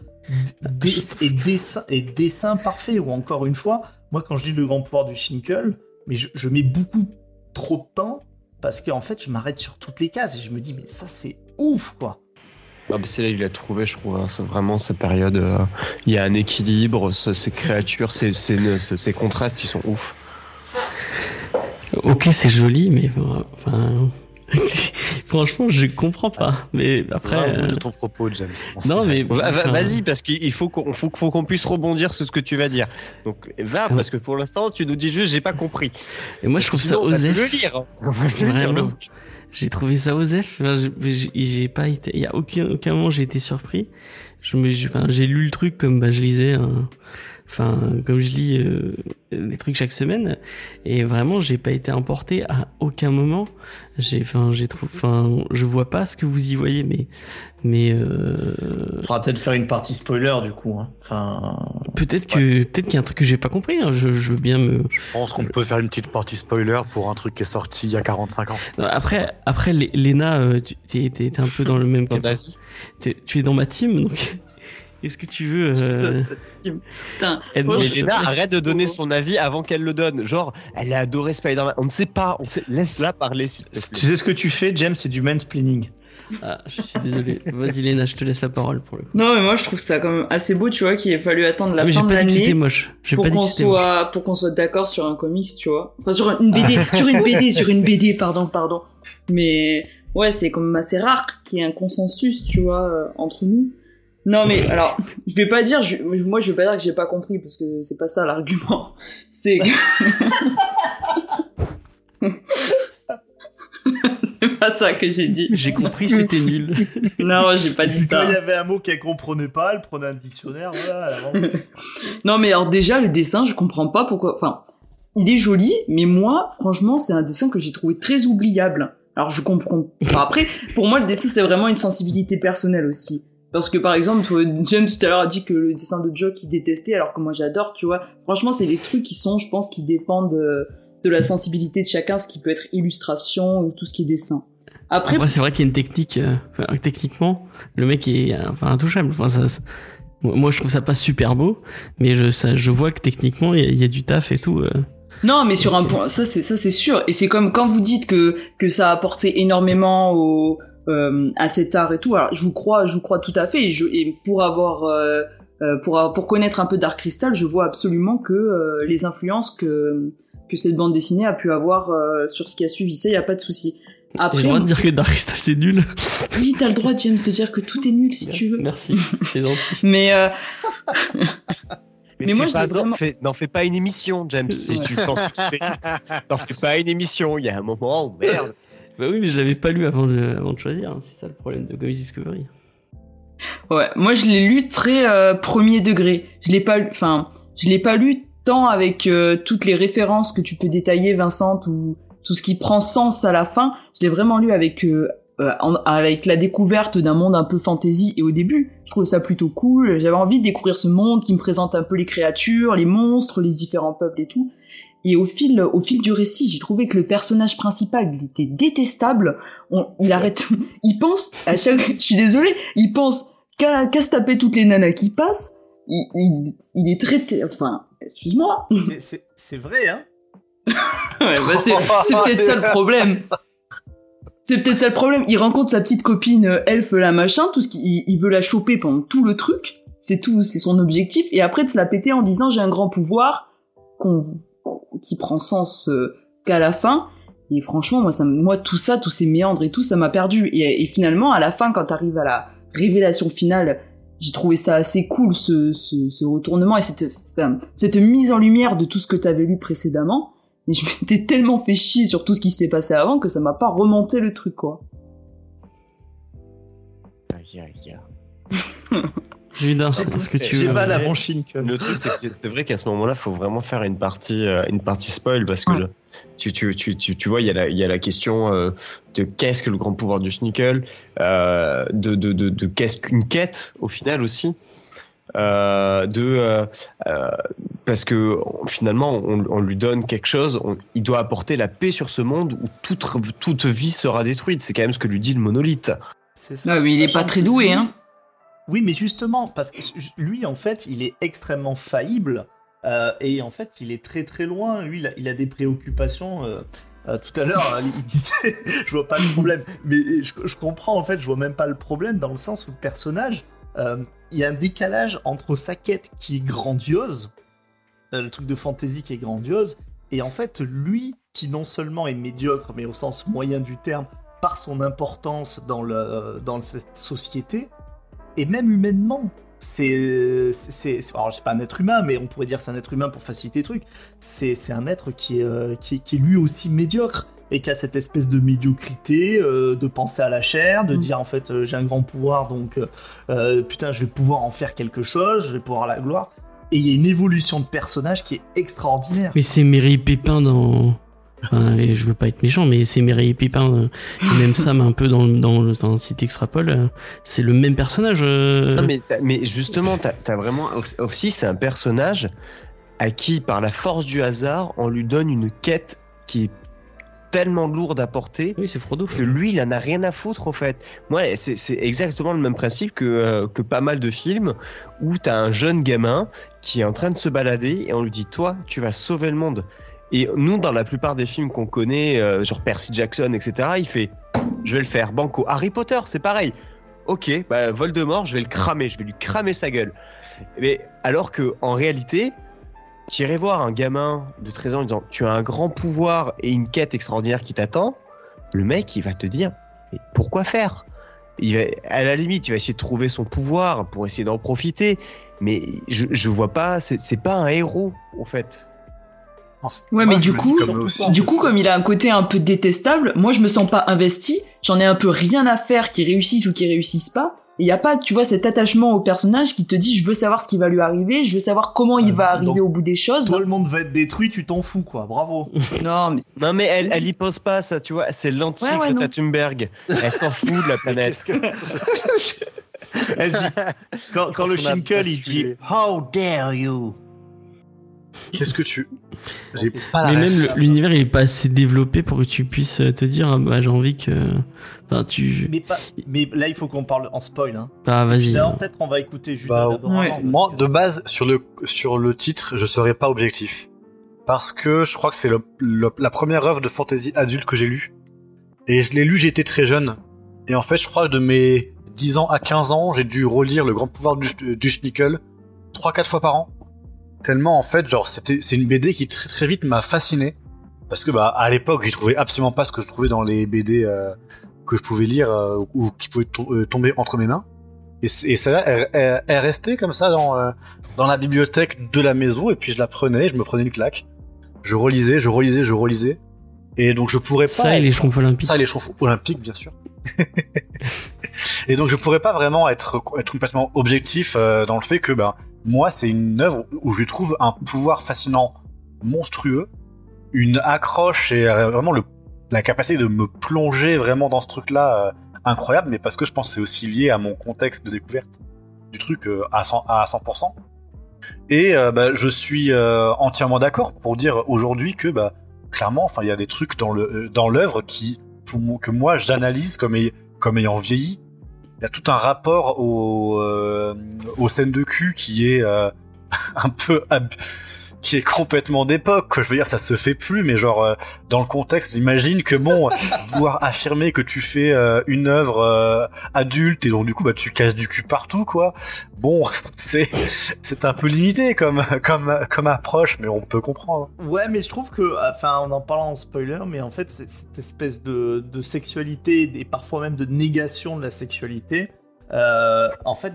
Et dessin parfait, ou encore une fois, moi quand je lis Le Grand Pouvoir du Schinkel, mais je mets beaucoup trop de temps parce qu'en fait je m'arrête sur toutes les cases et je me dis mais ça c'est ouf quoi. Ah bah c'est là il a trouvé je trouve hein, c'est vraiment cette période il y a un équilibre, ces créatures, ces contrastes ils sont ouf. Ok c'est joli mais enfin franchement je comprends pas mais après de ton propos James non mais vas-y parce qu'il faut qu'on puisse rebondir sur ce que tu vas dire donc va ouais. Parce que pour l'instant tu nous dis juste j'ai pas compris et moi je trouve ça osé le lire j'ai trouvé ça osé enfin, j'ai pas été il y a aucun moment j'ai été surpris j'ai lu le truc comme je lisais comme je lis des trucs chaque semaine et vraiment j'ai pas été emporté à aucun moment. Je vois pas ce que vous y voyez mais faudra peut-être faire une partie spoiler du coup hein. Peut-être qu'il y a un truc que j'ai pas compris hein. Je veux bien je pense qu'on peut faire une petite partie spoiler pour un truc qui est sorti il y a 45 ans. Non, après Léna t'es un peu dans le même cas. Tu es dans ma team donc est-ce que tu veux Putain, mais Léna arrête de donner son avis avant qu'elle le donne. Genre, elle a adoré Spider-Man. On ne sait pas. Laisse-la parler. S'il te plaît. Tu sais ce que tu fais, James, c'est du mansplaining. Ah, je suis désolé. Vas-y, Léna, je te laisse la parole pour le coup. Non, mais moi, je trouve ça quand même assez beau, tu vois, qu'il ait fallu attendre la fin de l'année pour qu'on soit d'accord sur un comics, tu vois. Enfin, sur une BD, pardon. Mais ouais, c'est quand même assez rare qu'il y ait un consensus, tu vois, entre nous. Non mais alors, je vais pas dire que j'ai pas compris parce que c'est pas ça l'argument. C'est que... c'est pas ça que j'ai dit. J'ai compris, c'était nul. Non, j'ai pas dit ça. Il y avait un mot qu'elle comprenait pas, elle prenait un dictionnaire, voilà, à l'avance. Non mais alors déjà le dessin, je comprends pas pourquoi enfin, il est joli, mais moi franchement, c'est un dessin que j'ai trouvé très oubliable. Alors je comprends enfin, après, pour moi le dessin c'est vraiment une sensibilité personnelle aussi. Parce que par exemple, James tout à l'heure a dit que le dessin de Joe qu'il détestait, alors que moi j'adore, tu vois. Franchement, c'est des trucs qui sont, je pense, qui dépendent de la sensibilité de chacun, ce qui peut être illustration ou tout ce qui est dessin. Après c'est vrai qu'il y a une technique. Techniquement, le mec est intouchable. Enfin, ça, moi, je trouve ça pas super beau, mais je vois que techniquement, il y a du taf et tout. Non, mais sur un point, ça c'est sûr. Et c'est comme quand vous dites que ça a apporté énormément à cet art et tout. Alors, je vous crois tout à fait. Et pour connaître un peu Dark Crystal, je vois absolument que les influences que cette bande dessinée a pu avoir sur ce qui a suivi. Ça, y a pas de souci. Après, j'ai le droit de dire que Dark Crystal c'est nul. Oui, t'as le droit, James, de dire que tout est nul si tu veux. Merci, c'est gentil. Mais moi, n'en fais pas une émission, James. Si tu penses que tu fais, n'en fais pas une émission. Il y a un moment où merde. Bah oui, mais je l'avais pas lu avant de choisir, hein. C'est ça le problème de Comics Discovery. Ouais, moi je l'ai lu très premier degré. Je l'ai pas lu tant avec toutes les références que tu peux détailler, Vincent, ou tout ce qui prend sens à la fin. Je l'ai vraiment lu avec la découverte d'un monde un peu fantasy. Et au début, je trouvais ça plutôt cool. J'avais envie de découvrir ce monde qui me présente un peu les créatures, les monstres, les différents peuples et tout. Et au fil du récit, j'ai trouvé que le personnage principal, il était détestable. Il pense à chaque, je suis désolée, il pense qu'à se taper toutes les nanas qui passent. Il est traité, excuse-moi. C'est vrai, hein. Ouais, c'est peut-être ça le problème. C'est peut-être ça le problème. Il rencontre sa petite copine elfe, la machin, tout ce qu'il veut la choper pendant tout le truc. C'est tout, c'est son objectif. Et après de se la péter en disant j'ai un grand pouvoir qui prend sens qu'à la fin. Et franchement, moi tout ça, tous ces méandres et tout, ça m'a perdu. Et finalement, à la fin, quand t'arrives à la révélation finale, j'ai trouvé ça assez cool, ce retournement et cette mise en lumière de tout ce que t'avais lu précédemment. Mais je m'étais tellement fait chier sur tout ce qui s'est passé avant que ça m'a pas remonté le truc, quoi. Aïe, aïe, aïe. Judas, parce que tu j'ai pas la branchine. Le truc, c'est que c'est vrai qu'à ce moment-là, faut vraiment faire une partie spoil parce que tu vois, il y a la question de qu'est-ce que le grand pouvoir du Schinkel, de qu'est-ce qu'une quête au final aussi, Parce que finalement, on lui donne quelque chose, il doit apporter la paix sur ce monde où toute vie sera détruite. C'est quand même ce que lui dit le monolithe. C'est ça. Ah oui, il n'est pas très doué, hein. Oui, mais justement, parce que lui, en fait, il est extrêmement faillible, et en fait, il est très très loin. Lui, il a des préoccupations. Tout à l'heure, il disait, je vois pas le problème, mais je comprends, en fait, je vois même pas le problème, dans le sens où le personnage, il y a un décalage entre sa quête qui est grandiose, le truc de fantasy qui est grandiose, et en fait, lui, qui non seulement est médiocre, mais au sens moyen du terme, par son importance dans cette société, et même humainement, alors c'est pas un être humain, mais on pourrait dire que c'est un être humain pour faciliter le truc, c'est un être qui est lui aussi médiocre, et qui a cette espèce de médiocrité, de penser à la chair, de dire en fait j'ai un grand pouvoir, donc putain je vais pouvoir en faire quelque chose, je vais pouvoir la gloire. Et il y a une évolution de personnage qui est extraordinaire. Mais c'est Méry Pépin dans... Enfin, je veux pas être méchant, mais c'est Méry Pépin, et même Sam un peu dans si t'extrapoles, c'est le même personnage. Non, mais justement, t'as vraiment aussi, c'est un personnage à qui, par la force du hasard, on lui donne une quête qui est tellement lourde à porter, oui, c'est Frodo, que lui il en a rien à foutre en fait. Moi c'est exactement le même principe que pas mal de films où t'as un jeune gamin qui est en train de se balader et on lui dit toi tu vas sauver le monde, et nous dans la plupart des films qu'on connaît, genre Percy Jackson etc, il fait je vais le faire, banco. Harry Potter c'est pareil, ok bah Voldemort je vais le cramer, je vais lui cramer sa gueule. Mais alors que en réalité t'irais voir un gamin de 13 ans en disant tu as un grand pouvoir et une quête extraordinaire qui t'attend, le mec il va te dire mais pourquoi faire, à la limite il va essayer de trouver son pouvoir pour essayer d'en profiter, mais je vois pas, c'est pas un héros en fait. Ouais, mais du coup comme il a un côté un peu détestable, moi je me sens pas investi, j'en ai un peu rien à faire qu'il réussisse ou qu'il réussisse pas. Il n'y a pas, tu vois, cet attachement au personnage qui te dit je veux savoir ce qui va lui arriver, je veux savoir comment il va arriver au bout des choses. Toi, le monde va être détruit, tu t'en fous, quoi. Bravo. Non, mais elle y pense pas, ça, tu vois. C'est l'antique de Thunberg. Elle s'en fout de la planète. Elle dit, quand le Schinkel, il dit How dare you? Qu'est-ce que tu... J'ai pas mais même l'univers il est pas assez développé pour que tu puisses te dire bah j'ai envie que... Enfin, tu... mais là il faut qu'on parle en spoil hein. Ah vas-y. Là, peut-être on va écouter Judas d'abord. Ouais. Moi de base sur le titre je serais pas objectif. Parce que je crois que c'est la première œuvre de fantasy adulte que j'ai lue. Et je l'ai lue, j'étais très jeune. Et en fait je crois que de mes 10 ans à 15 ans j'ai dû relire Le Grand Pouvoir du Schnickel 3-4 fois par an. Tellement en fait, genre c'est une BD qui très très vite m'a fasciné parce que bah à l'époque j'y trouvais absolument pas ce que je trouvais dans les BD que je pouvais lire ou qui pouvaient tomber entre mes mains, et celle-là elle restait comme ça dans la bibliothèque de la maison, et puis je la prenais, je me prenais une claque, je relisais, et donc je pourrais pas les Chevaux Olympiques bien sûr. Et donc je pourrais pas vraiment être complètement objectif dans le fait que bah moi, c'est une œuvre où je trouve un pouvoir fascinant, monstrueux, une accroche et vraiment la capacité de me plonger vraiment dans ce truc-là incroyable, mais parce que je pense que c'est aussi lié à mon contexte de découverte du truc à 100%. Et je suis entièrement d'accord pour dire aujourd'hui que clairement, enfin, il y a des trucs dans l'œuvre que moi j'analyse comme ayant vieilli. Il y a tout un rapport aux scènes de cul qui est un peu qui est complètement d'époque. Je veux dire, ça se fait plus, mais genre dans le contexte, j'imagine que bon, vouloir affirmer que tu fais une œuvre adulte et donc du coup bah tu casses du cul partout quoi. Bon, c'est un peu limité comme approche, mais on peut comprendre. Ouais, mais je trouve que enfin en parlant en spoiler, mais en fait c'est cette espèce de sexualité et parfois même de négation de la sexualité. En fait,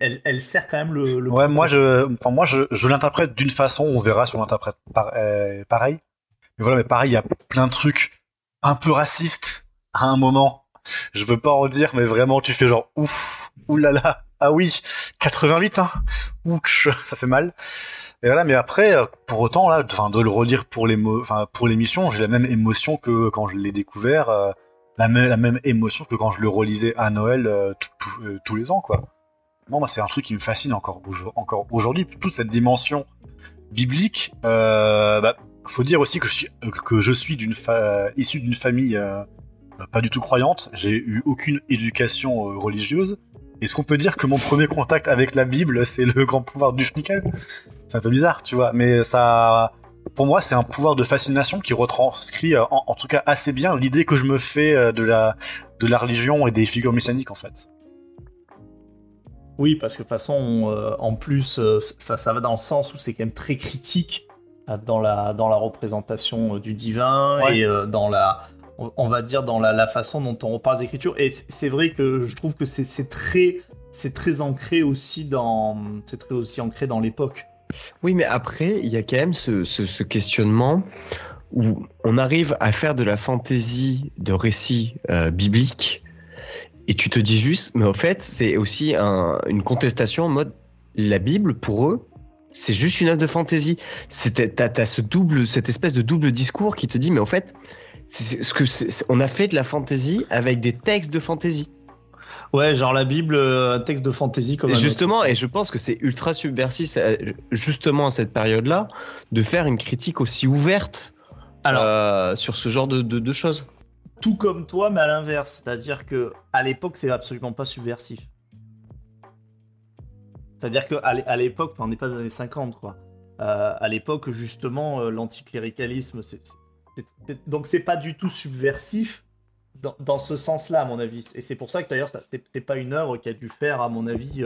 elle sert quand même le. Ouais, moi je l'interprète d'une façon. On verra si on l'interprète pareil. Mais voilà, pareil, il y a plein de trucs un peu racistes à un moment. Je veux pas en dire, mais vraiment, tu fais genre ouf, oulala, ah oui, 88, hein, ouch, ça fait mal. Et voilà, mais après, pour autant là, enfin, de le relire pour l'émission, j'ai la même émotion que quand je l'ai découvert. La même émotion que quand je le relisais à Noël tous les ans, quoi. Moi, c'est un truc qui me fascine encore aujourd'hui. Toute cette dimension biblique. Faut dire aussi que je suis issu d'une famille pas du tout croyante. J'ai eu aucune éducation religieuse. Est-ce qu'on peut dire que mon premier contact avec la Bible, c'est le grand pouvoir du schnickel? C'est un peu bizarre, tu vois. Mais ça, pour moi, c'est un pouvoir de fascination qui retranscrit, en tout cas, assez bien l'idée que je me fais de la religion et des figures messianiques, en fait. Oui, parce que de toute façon, en plus, ça va dans le sens où c'est quand même très critique dans la représentation du divin, ouais. Et dans la, on va dire, dans la façon dont on reparle des Écritures. Et c'est vrai que je trouve que c'est très ancré aussi dans l'époque. Oui, mais après, il y a quand même ce questionnement où on arrive à faire de la fantaisie de récits bibliques, et tu te dis juste, mais en fait, c'est aussi une contestation en mode, la Bible, pour eux, c'est juste une œuvre de fantaisie. T'as cette espèce de double discours qui te dit, mais en fait, on a fait de la fantaisie avec des textes de fantaisie. Ouais, genre la Bible, un texte de fantaisie comme un autre. Justement, et je pense que c'est ultra subversif, justement à cette période-là, de faire une critique aussi ouverte sur ce genre de choses. Tout comme toi, mais à l'inverse. C'est-à-dire qu'à l'époque, c'est absolument pas subversif. C'est-à-dire qu'à l'époque, on n'est pas dans les années 50, quoi. À l'époque, justement, l'anticléricalisme, donc c'est pas du tout subversif dans ce sens-là, à mon avis. Et c'est pour ça que, d'ailleurs, c'est pas une œuvre qui a dû faire, à mon avis,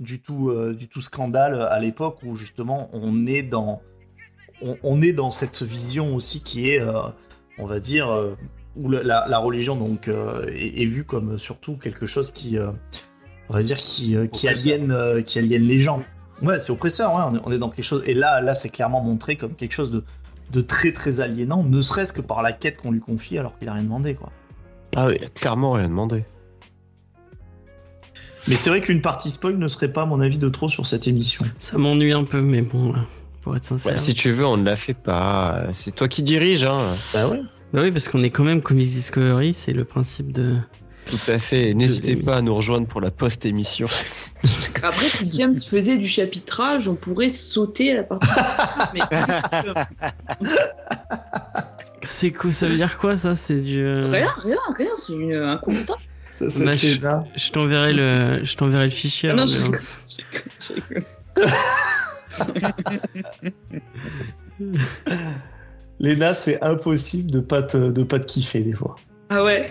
du tout scandale à l'époque, où, justement, on est dans cette vision aussi qui est, on va dire... où la religion donc est vue comme surtout quelque chose qui on va dire qui aliène les gens. Ouais, c'est oppresseur, ouais, on est dans quelque chose, et là c'est clairement montré comme quelque chose de très très aliénant, ne serait-ce que par la quête qu'on lui confie alors qu'il a rien demandé, quoi. Ah oui, il a clairement rien demandé. Mais c'est vrai qu'une partie spoil ne serait pas, à mon avis, de trop sur cette émission. Ça m'ennuie un peu, mais bon, pour être sincère. Ouais, si tu veux, on ne la fait pas. C'est toi qui dirige, hein. Bah ouais. Bah oui, parce qu'on est quand même Comics Discovery, c'est le principe de... Tout à fait, n'hésitez pas à nous rejoindre pour la post-émission. Après, si James faisait du chapitrage, on pourrait sauter à la partie... Mais... C'est quoi, ça veut dire quoi, ça? C'est du... Rien, c'est un constat. Bah, je t'enverrai le fichier. Ah non, je Léna, c'est impossible de pas te kiffer des fois. Ah ouais,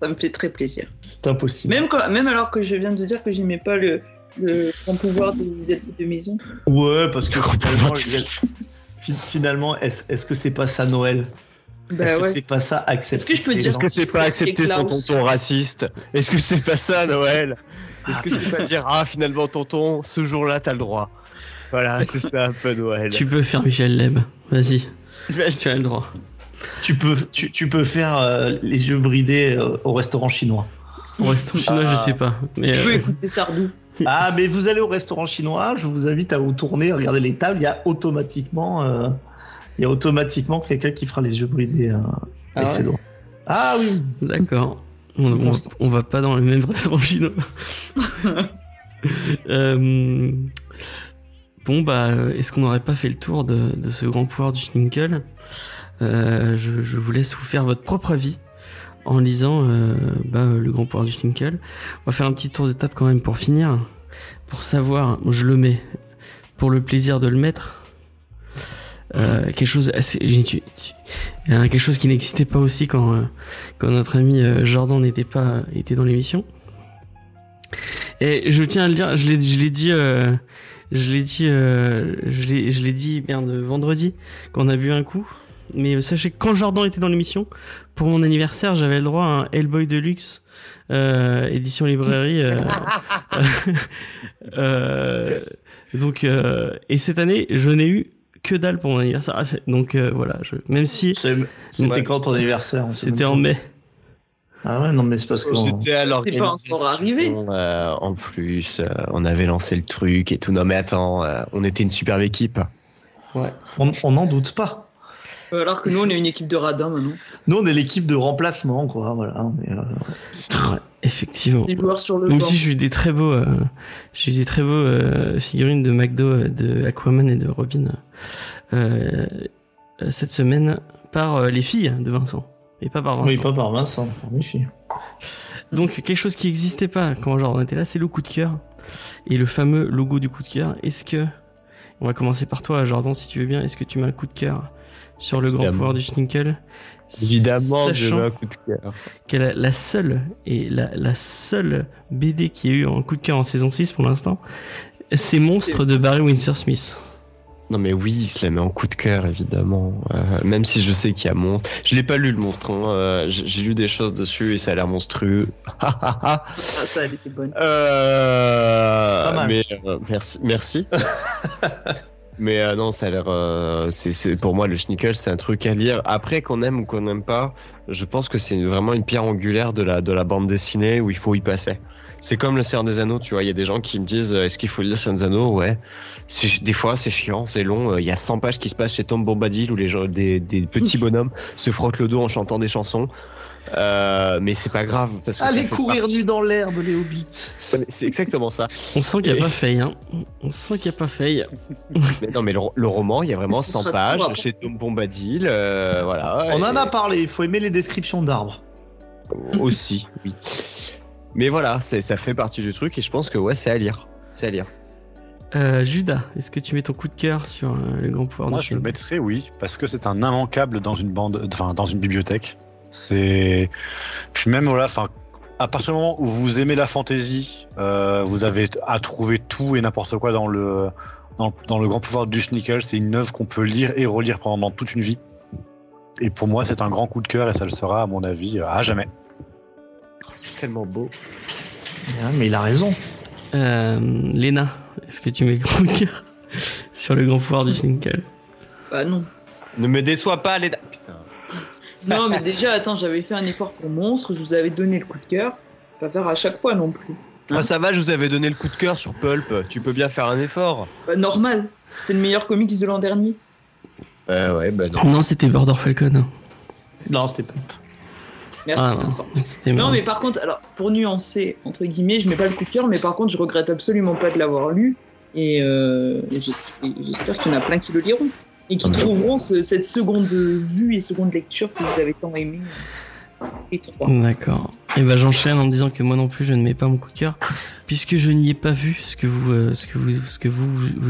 ça me fait très plaisir. C'est impossible. Même alors que je viens de dire que j'aimais pas le grand pouvoir des elfes de maison. Ouais, parce que finalement, est-ce que c'est pas ça Noël? Bah est-ce que c'est pas ça accepter? Est-ce que je peux dire? Est-ce que c'est pas accepter son tonton raciste? Est-ce que c'est pas ça Noël? Est-ce que c'est pas dire, ah finalement tonton, ce jour-là t'as le droit? Voilà, c'est ça un peu Noël. Tu peux faire Michel Leb, vas-y. Tu as le droit. Tu peux faire les yeux bridés au restaurant chinois. Au restaurant chinois, je sais pas. Mais tu peux écouter Sardou. Ah, mais vous allez au restaurant chinois, je vous invite à vous tourner, regarder les tables. Il y a automatiquement quelqu'un qui fera les yeux bridés avec ses doigts. Ah oui. D'accord. On va pas dans le même restaurant chinois. Bon, bah, est-ce qu'on n'aurait pas fait le tour de ce grand pouvoir du Schninkel? Je vous laisse vous faire votre propre avis en lisant le grand pouvoir du Schninkel. On va faire un petit tour de table quand même pour finir, pour savoir, je le mets pour le plaisir de le mettre. Quelque chose qui n'existait pas aussi quand notre ami Jordan était dans l'émission. Et je tiens à le dire, je l'ai dit, vendredi, quand on a bu un coup. Mais sachez que quand Jordan était dans l'émission, pour mon anniversaire, j'avais le droit à un Hellboy Deluxe, édition librairie. Et cette année, je n'ai eu que dalle pour mon anniversaire. Donc voilà, même si... C'était quand ton anniversaire? C'était en mai. Ah ouais, non, mais c'est parce que c'était à l'organisation. C'est pas encore arrivé. En plus, on avait lancé le truc et tout. Non, mais attends, on était une superbe équipe. Ouais. On n'en doute pas. Alors que nous, on est une équipe de radins maintenant. Nous, on est l'équipe de remplacement, quoi. Voilà. Mais ouais. Effectivement. Des joueurs sur le banc. Même si j'ai eu des très beaux, figurines de McDo, de Aquaman et de Robin cette semaine par les filles de Vincent et pas par Vincent. Oui, pas par Vincent, par les filles. Donc quelque chose qui n'existait pas quand genre on était là, c'est le coup de cœur et le fameux logo du coup de cœur. Est-ce que on va commencer par toi, Jordan, si tu veux bien. Est-ce que tu mets un coup de cœur sur le grand pouvoir du Schninkel? Évidemment, je mets un coup de cœur. Que la seule et la seule BD qui a eu un coup de cœur en saison 6 pour l'instant, c'est Monstres de Barry Windsor Smith. Non mais oui, je la mets en coup de cœur évidemment, même si je sais qu'il y a Monstre. Je l'ai pas lu le Monstre, hein. J'ai lu des choses dessus et ça a l'air monstrueux. Ah, ça elle était bonne. Pas mal. Mais merci. Mais non, ça a l'air. C'est pour moi le Schnickel, c'est un truc à lire. Après, qu'on aime ou qu'on n'aime pas, je pense que c'est vraiment une pierre angulaire de la bande dessinée où il faut y passer. C'est comme le Seigneur des Anneaux, tu vois. Il y a des gens qui me disent est-ce qu'il faut lire Seigneur des Anneaux? Ouais. Des fois, c'est chiant, c'est long. Il y a 100 pages qui se passent chez Tom Bombadil où les gens, des petits bonhommes se frottent le dos en chantant des chansons. Mais c'est pas grave parce que allez courir nu dans l'herbe, les hobbits. C'est exactement ça. On sent qu'il n'y a pas faille, hein. On sent qu'il n'y a pas faille. Mais non, mais le roman, il y a vraiment 100 pages chez Tom Bombadil. Voilà. On en a parlé. Il faut aimer les descriptions d'arbres. Aussi, oui. Mais voilà, ça fait partie du truc et je pense que ouais, c'est à lire. C'est à lire. Judas, est-ce que tu mets ton coup de cœur sur le grand pouvoir? Moi, je le mettrais, oui, parce que c'est un immanquable dans une bande, enfin dans une bibliothèque. C'est puis même voilà, enfin à partir du moment où vous aimez la fantasy, vous avez à trouver tout et n'importe quoi dans le grand pouvoir du Schnickel. C'est une œuvre qu'on peut lire et relire pendant toute une vie. Et pour moi, c'est un grand coup de cœur et ça le sera à mon avis à jamais. C'est tellement beau. Mais il a raison. Léna, est-ce que tu mets le coup de cœur sur le grand pouvoir du Schninkel? Bah non. Ne me déçois pas, Léna. Putain. Non, mais déjà, attends, j'avais fait un effort pour Monstre, je vous avais donné le coup de cœur. Pas faire à chaque fois non plus. Ah, ça va, je vous avais donné le coup de cœur sur Pulp. Tu peux bien faire un effort. Bah, normal. C'était le meilleur comics de l'an dernier. Ouais, bah non. Non, c'était Border Falcon. Non, c'était Pulp. Merci Vincent. Non mais par contre, alors pour nuancer entre guillemets, je mets pas le coup de cœur, mais par contre je regrette absolument pas de l'avoir lu et j'espère qu'il y en a plein qui le liront et qui trouveront cette seconde vue et seconde lecture que vous avez tant aimé. Et trois. D'accord. Et ben j'enchaîne en me disant que moi non plus je ne mets pas mon coup de cœur puisque je n'y ai pas vu ce que vous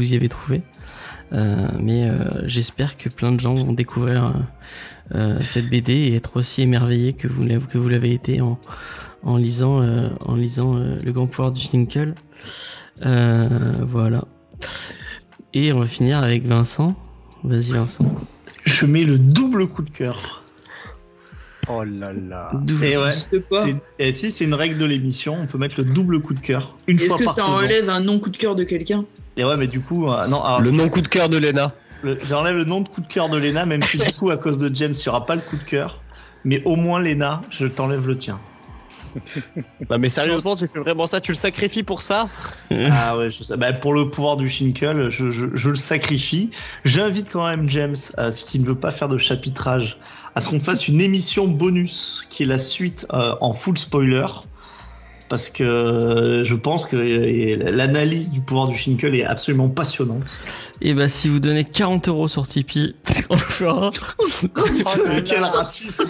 y avez trouvé. Mais j'espère que plein de gens vont découvrir cette BD et être aussi émerveillés que vous l'avez été en lisant Le Grand Pouvoir du Schninkel. Voilà. Et on va finir avec Vincent. Vas-y Vincent. Je mets le double coup de cœur. Oh là là. Et ouais, si c'est une règle de l'émission, on peut mettre le double coup de cœur une fois par saison. Est-ce que ça enlève un non coup de cœur de quelqu'un? Et ouais, mais du coup, non. Alors, le non coup de cœur de Léna. J'enlève le nom de coup de cœur de Léna, même si du coup, à cause de James, il n'y aura pas le coup de cœur. Mais au moins, Léna, je t'enlève le tien. Non, mais sérieusement, tu fais vraiment ça? Tu le sacrifies pour ça? Ah ouais, je sais. Bah, pour le pouvoir du Schninkel, je le sacrifie. J'invite quand même James, s'il ne veut pas faire de chapitrage, à ce qu'on fasse une émission bonus qui est la suite en full spoiler. Parce que je pense que l'analyse du pouvoir du Schninkel est absolument passionnante. Et bah, si vous donnez 40€ sur Tipeee, on le fera. Quel raté! C'est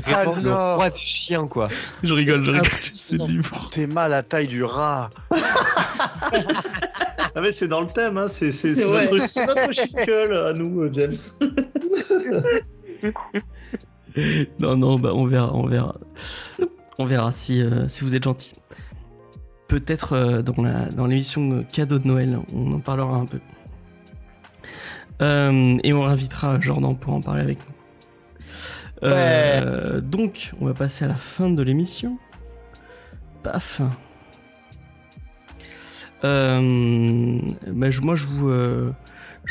vraiment le roi du chien, quoi. Je rigole. C'est du fort. T'es mal à la taille du rat. Ah, mais c'est dans le thème, hein. C'est notre Schninkel à nous, James. Non, bah, on verra. On verra si vous êtes gentil. Peut-être dans l'émission cadeau de Noël, on en parlera un peu. Et on réinvitera Jordan pour en parler avec nous. Ouais. Donc, on va passer à la fin de l'émission. Paf. Moi, je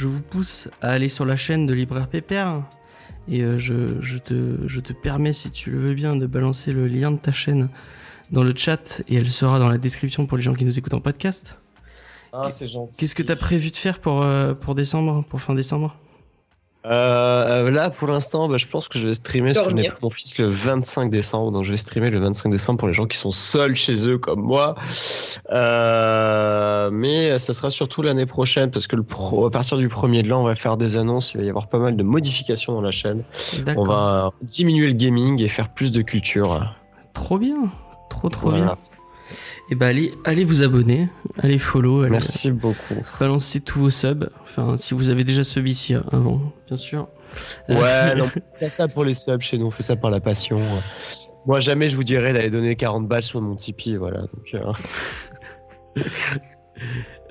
vous pousse à aller sur la chaîne de Libraire Pépère. Et je te permets, si tu le veux bien, de balancer le lien de ta chaîne dans le chat et elle sera dans la description pour les gens qui nous écoutent en podcast. Ah, c'est gentil. Qu'est-ce que t'as prévu de faire pour décembre, pour fin décembre? Là, pour l'instant, je pense que je vais streamer parce que je n'ai pas mon fils le 25 décembre. Donc, je vais streamer le 25 décembre pour les gens qui sont seuls chez eux comme moi. Mais ça sera surtout l'année prochaine parce que à partir du 1er de l'an, on va faire des annonces. Il va y avoir pas mal de modifications dans la chaîne. D'accord. On va diminuer le gaming et faire plus de culture. Trop bien. Trop voilà. Bien. Et allez vous abonner, allez follow, allez, merci beaucoup, balancez tous vos subs, enfin si vous avez déjà sub ici avant bien sûr. Ouais, non, on fait pas ça pour les subs chez nous, on fait ça par la passion. Moi jamais je vous dirais d'aller donner 40 balles sur mon Tipeee, voilà.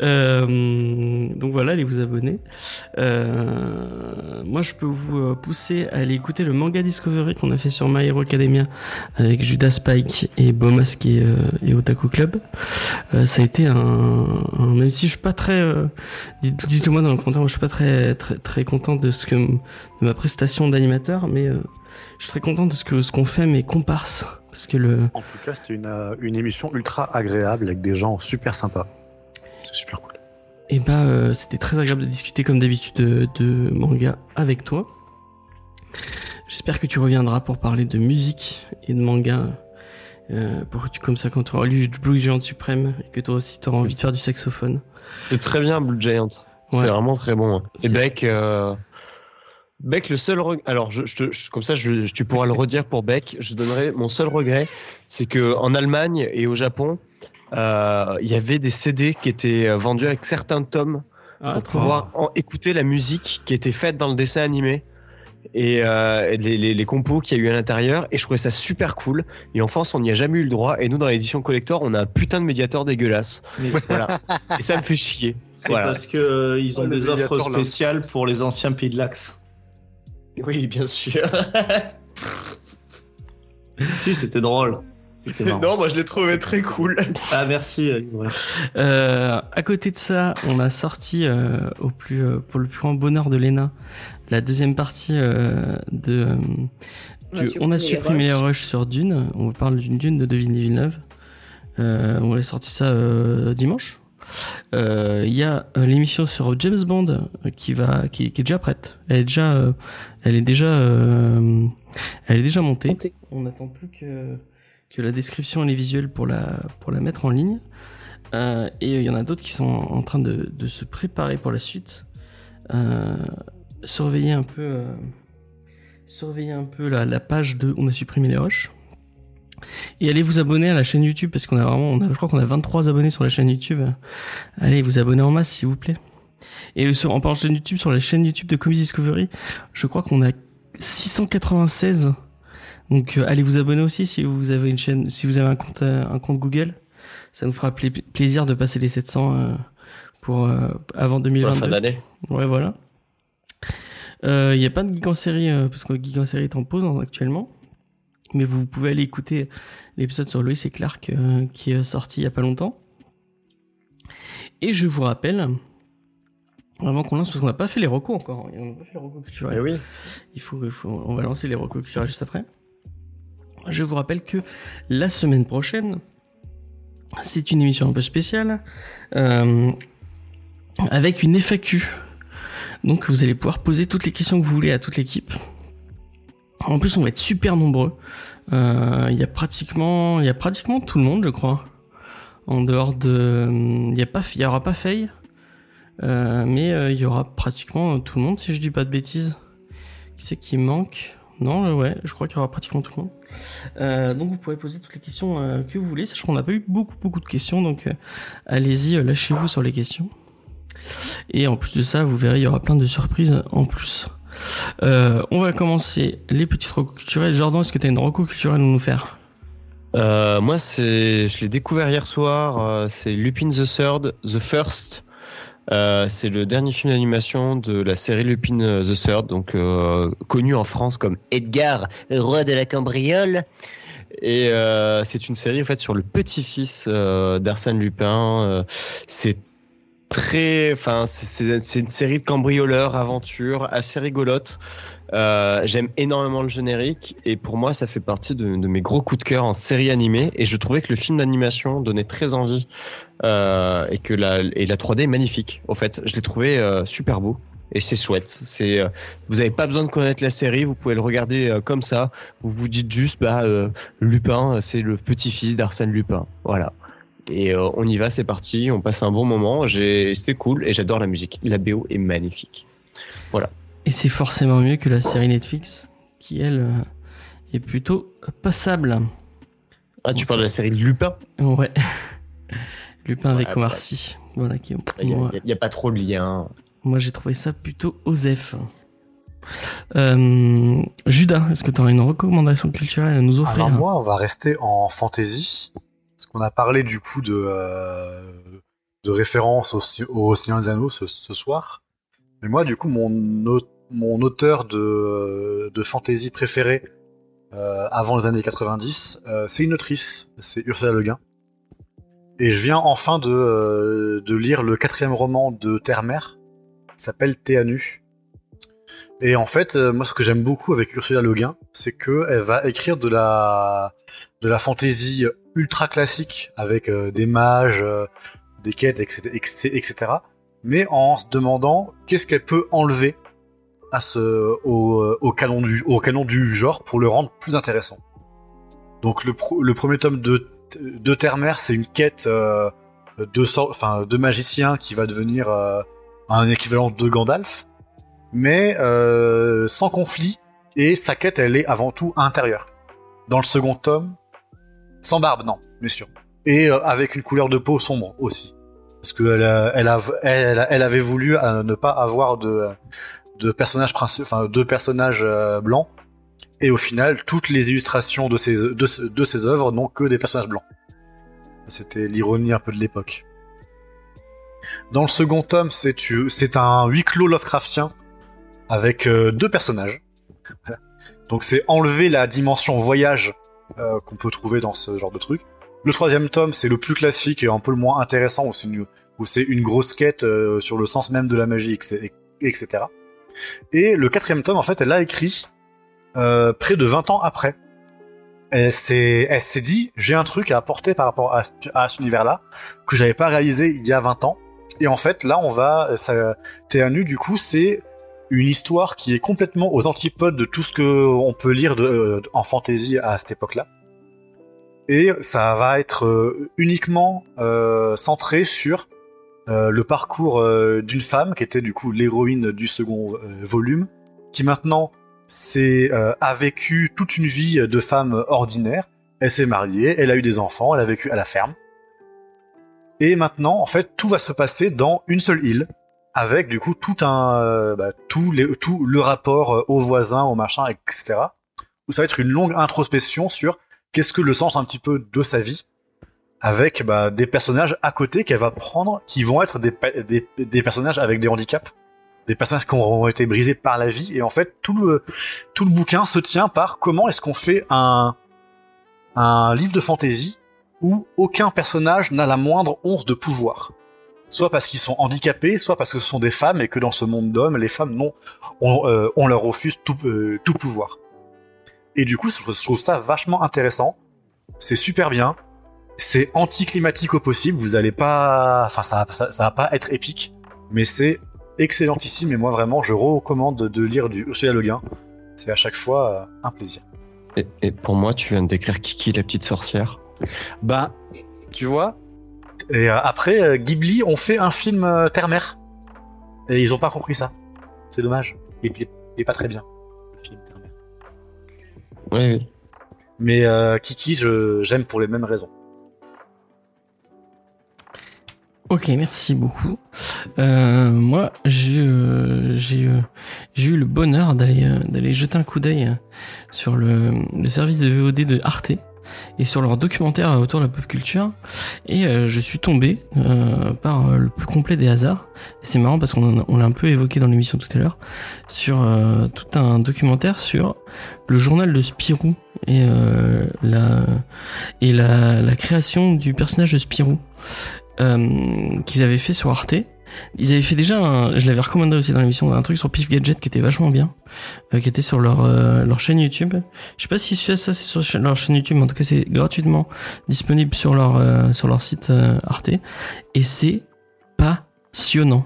Donc voilà, allez vous abonner. Moi je peux vous pousser à aller écouter le manga Discovery qu'on a fait sur My Hero Academia avec Judas Spike et Beaumasque et Otaku Club. Ça a été un même si je suis pas très dites-moi dans le commentaire, moi je suis pas très content de ce que de ma prestation d'animateur, mais je suis très content de ce qu'on fait mes comparses, parce que en tout cas c'était une émission ultra agréable avec des gens super sympas. C'est super cool. Et c'était très agréable de discuter comme d'habitude de manga avec toi. J'espère que tu reviendras pour parler de musique et de manga. Pour que comme ça, quand tu auras lu Blue Giant Suprême et que toi aussi tu auras envie de faire du saxophone. C'est très bien, Blue Giant. Ouais. C'est vraiment très bon. Et Beck, le seul regret, alors je tu pourras le redire pour Beck, je donnerai mon seul regret, c'est que en Allemagne et au Japon, il y avait des CD qui étaient vendus avec certains tomes pour pouvoir écouter la musique qui était faite dans le dessin animé et les compos qu'il y a eu à l'intérieur, et je trouvais ça super cool. Et en France on n'y a jamais eu le droit, et nous dans l'édition collector on a un putain de médiator dégueulasse, voilà. Et ça me fait chier, c'est parce qu'ils ont des offres spéciales pour les anciens pays de l'Axe. Oui, bien sûr. Si, c'était drôle. Non, moi je l'ai trouvé très cool. Ah, merci. À côté de ça, on a sorti pour le plus grand bonheur de Léna, la deuxième partie on a supprimé les rushs sur Dune. On parle d'une Dune de Denis Villeneuve. On a sorti ça dimanche. Il y a l'émission sur James Bond qui est déjà prête. Elle est déjà montée. On n'attend plus que la description et les visuels pour la mettre en ligne. Et il y en a d'autres qui sont en train de se préparer pour la suite. Surveillez un peu la page de On a supprimé les roches. Et allez vous abonner à la chaîne YouTube, parce qu'on a vraiment, je crois qu'on a 23 abonnés sur la chaîne YouTube. Allez vous abonner en masse, s'il vous plaît. Et en parlant de chaîne YouTube, sur la chaîne YouTube de Comics Discovery, je crois qu'on a 696. Donc allez vous abonner aussi si vous avez une chaîne, si vous avez un compte Google. Ça nous fera plaisir de passer les 700 pour avant 2022. Pour la fin d'année. Ouais, voilà. Il n'y a pas de Geek en série parce que Geek en série est en pause actuellement. Mais vous pouvez aller écouter l'épisode sur Lois et Clark qui est sorti il n'y a pas longtemps. Et je vous rappelle, avant qu'on lance, parce qu'on n'a pas fait les recos encore, on n'a pas fait les recos culturels. Oui. On va lancer les recos culturels juste après. Je vous rappelle que la semaine prochaine, c'est une émission un peu spéciale avec une FAQ. Donc vous allez pouvoir poser toutes les questions que vous voulez à toute l'équipe. En plus, on va être super nombreux. Il y a pratiquement tout le monde, je crois. En dehors de, il y aura pas Faye, mais il y aura pratiquement tout le monde si je dis pas de bêtises. Qui c'est qui manque ? Non, ouais, je crois qu'il y aura pratiquement tout le monde. Donc vous pourrez poser toutes les questions que vous voulez. Sachant qu'on n'a pas eu beaucoup de questions, donc allez-y, lâchez-vous sur les questions. Et en plus de ça, vous verrez, il y aura plein de surprises en plus. On va commencer les petites recos culturelles. Jordan, est-ce que tu as une reco culturelle à nous faire ? Moi, je l'ai découvert hier soir. C'est Lupin the First. C'est le dernier film d'animation de la série Lupin the Third, donc connu en France comme Edgar, roi de la cambriole. Et c'est une série en fait sur le petit-fils d'Arsène Lupin. C'est très, c'est une série de cambrioleurs, aventure assez rigolote. J'aime énormément le générique, et pour moi ça fait partie de mes gros coups de cœur en série animée, et je trouvais que le film d'animation donnait très envie, et que la 3D est magnifique. En fait, je l'ai trouvé super beau, Et c'est chouette. C'est, vous n'avez pas besoin de connaître la série, vous pouvez le regarder comme ça. Vous vous dites juste, Lupin, c'est le petit-fils d'Arsène Lupin. Voilà. Et on y va, c'est parti. On passe un bon moment. C'était cool et j'adore la musique. La BO est magnifique. Voilà. Et c'est forcément mieux que la série Netflix, qui elle est plutôt passable. Ah, tu parles de la série Lupin ? Ouais. Lupin avec Omar Sy. Voilà, qui. Il y a pas trop de lien. Moi, j'ai trouvé ça plutôt osef. Judas, est-ce que tu as une recommandation culturelle à nous offrir ? Alors moi, on va rester en fantasy. Parce qu'on a parlé du coup de référence au Seigneur des Anneaux ce soir. Mais moi, du coup, mon auteur de fantasy préféré avant les années 90, c'est une autrice, c'est Ursula Le Guin. Et je viens enfin de lire le 4e roman de Terre-Mère, qui s'appelle Théanu. Et en fait, moi, ce que j'aime beaucoup avec Ursula Le Guin, c'est qu'elle va écrire de la fantasy ultra classique, avec des mages, des quêtes, etc. Mais en se demandant qu'est-ce qu'elle peut enlever au canon du genre pour le rendre plus intéressant. Donc le premier tome de Terre-Mère, c'est une quête de magicien qui va devenir un équivalent de Gandalf, mais sans conflit, et sa quête, elle est avant tout intérieure. Dans le second tome, sans barbe, non, bien sûr. Et avec une couleur de peau sombre aussi. Parce qu'elle avait voulu ne pas avoir de personnages blancs. Et au final, toutes les illustrations de ses œuvres n'ont que des personnages blancs. C'était l'ironie un peu de l'époque. Dans le second tome, c'est un huis clos Lovecraftien avec deux personnages. Donc c'est enlever la dimension voyage qu'on peut trouver dans ce genre de truc. Le troisième tome, c'est le plus classique et un peu le moins intéressant, où c'est une grosse quête sur le sens même de la magie, etc. Et le 4e tome, en fait, elle l'a écrit près de 20 ans après. Elle s'est dit, j'ai un truc à apporter par rapport à cet univers-là, que j'avais pas réalisé il y a 20 ans. Et en fait, là, Théanu, du coup, c'est une histoire qui est complètement aux antipodes de tout ce qu'on peut lire en fantasy à cette époque-là. Et ça va être uniquement centré sur le parcours d'une femme qui était du coup l'héroïne du second volume, qui maintenant a vécu toute une vie de femme ordinaire. Elle s'est mariée, elle a eu des enfants, elle a vécu à la ferme. Et maintenant, en fait, tout va se passer dans une seule île, avec du coup tout le rapport aux voisins, aux machins, etc. Où ça va être une longue introspection sur qu'est-ce que le sens un petit peu de sa vie, avec des personnages à côté qu'elle va prendre, qui vont être des personnages avec des handicaps, des personnages qui ont été brisés par la vie. Et en fait, tout le bouquin se tient par comment est-ce qu'on fait un livre de fantasy où aucun personnage n'a la moindre once de pouvoir. Soit parce qu'ils sont handicapés, soit parce que ce sont des femmes et que dans ce monde d'hommes, les femmes on leur refuse tout pouvoir. Et du coup, je trouve ça vachement intéressant. C'est super bien. C'est anticlimatique au possible. Vous allez pas, enfin, ça va pas être épique, mais c'est excellentissime. Et moi, vraiment, je recommande de lire du Ursula Le Guin. C'est à chaque fois un plaisir. Et pour moi, tu viens de décrire Kiki, la petite sorcière. Ben, tu vois. Et après, Ghibli ont fait un film Terre-Mère. Et ils ont pas compris ça. C'est dommage. Il est pas très bien, le film Terre-Mère. Oui. Mais Kiki, j'aime pour les mêmes raisons. Ok, merci beaucoup. Moi, j'ai eu le bonheur d'aller jeter un coup d'œil sur le service de VOD de Arte, et sur leur documentaire autour de la pop culture, et je suis tombé par le plus complet des hasards. Et c'est marrant parce qu'on l'a un peu évoqué dans l'émission tout à l'heure, sur tout un documentaire sur le journal de Spirou et la création du personnage de Spirou qu'ils avaient fait sur Arte. Ils avaient fait déjà je l'avais recommandé aussi dans l'émission, un truc sur Pif Gadget qui était vachement bien, qui était sur leur chaîne YouTube. Je sais pas si ça c'est sur leur chaîne YouTube, mais en tout cas c'est gratuitement disponible sur leur site Arte, et c'est passionnant.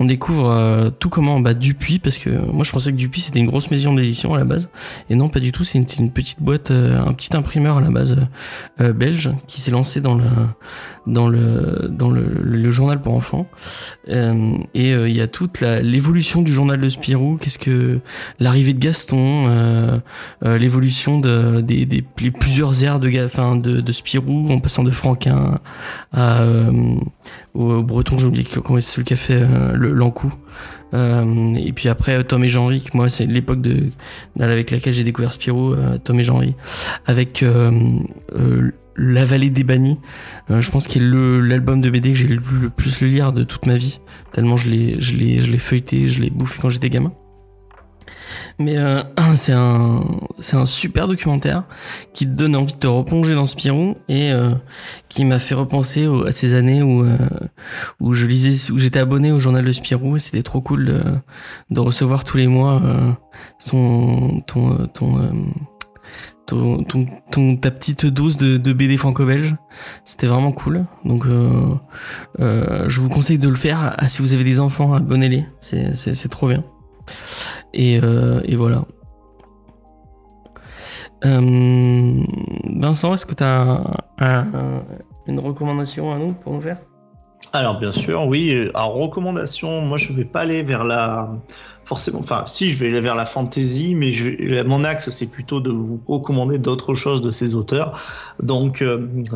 on découvre tout comment bah, Dupuis, parce que moi je pensais que Dupuis c'était une grosse maison d'édition à la base, et non pas du tout, c'est une petite boîte, un petit imprimeur à la base belge qui s'est lancé dans le journal pour enfants, et il y a toute l'évolution du journal de Spirou, qu'est-ce que l'arrivée de Gaston, l'évolution des plusieurs airs de Spirou, en passant de Franquin à au Breton, j'ai oublié comment c'est celui qui a fait l'Ankou. Et puis après Tom et Jean-Ric, moi c'est l'époque avec laquelle j'ai découvert Spirou, Tom et Jean-Ric, avec La Vallée des Bannis, je pense qu'il est l'album de BD que j'ai le plus lire de toute ma vie, tellement je l'ai feuilleté, je l'ai bouffé quand j'étais gamin. Mais c'est un super documentaire qui te donne envie de te replonger dans Spirou, et qui m'a fait repenser à ces années où je lisais, où j'étais abonné au journal de Spirou, et c'était trop cool de recevoir tous les mois ta petite dose de BD franco-belge. C'était vraiment cool, donc je vous conseille de le faire. Si vous avez des enfants, abonnez-les, c'est trop bien. Et voilà. Vincent, est-ce que tu as une recommandation à nous pour nous faire ? Alors bien sûr, oui. En recommandation, moi je vais pas aller vers la... Forcément, enfin si, je vais aller vers la fantasy, mais mon axe c'est plutôt de vous recommander d'autres choses de ces auteurs. Donc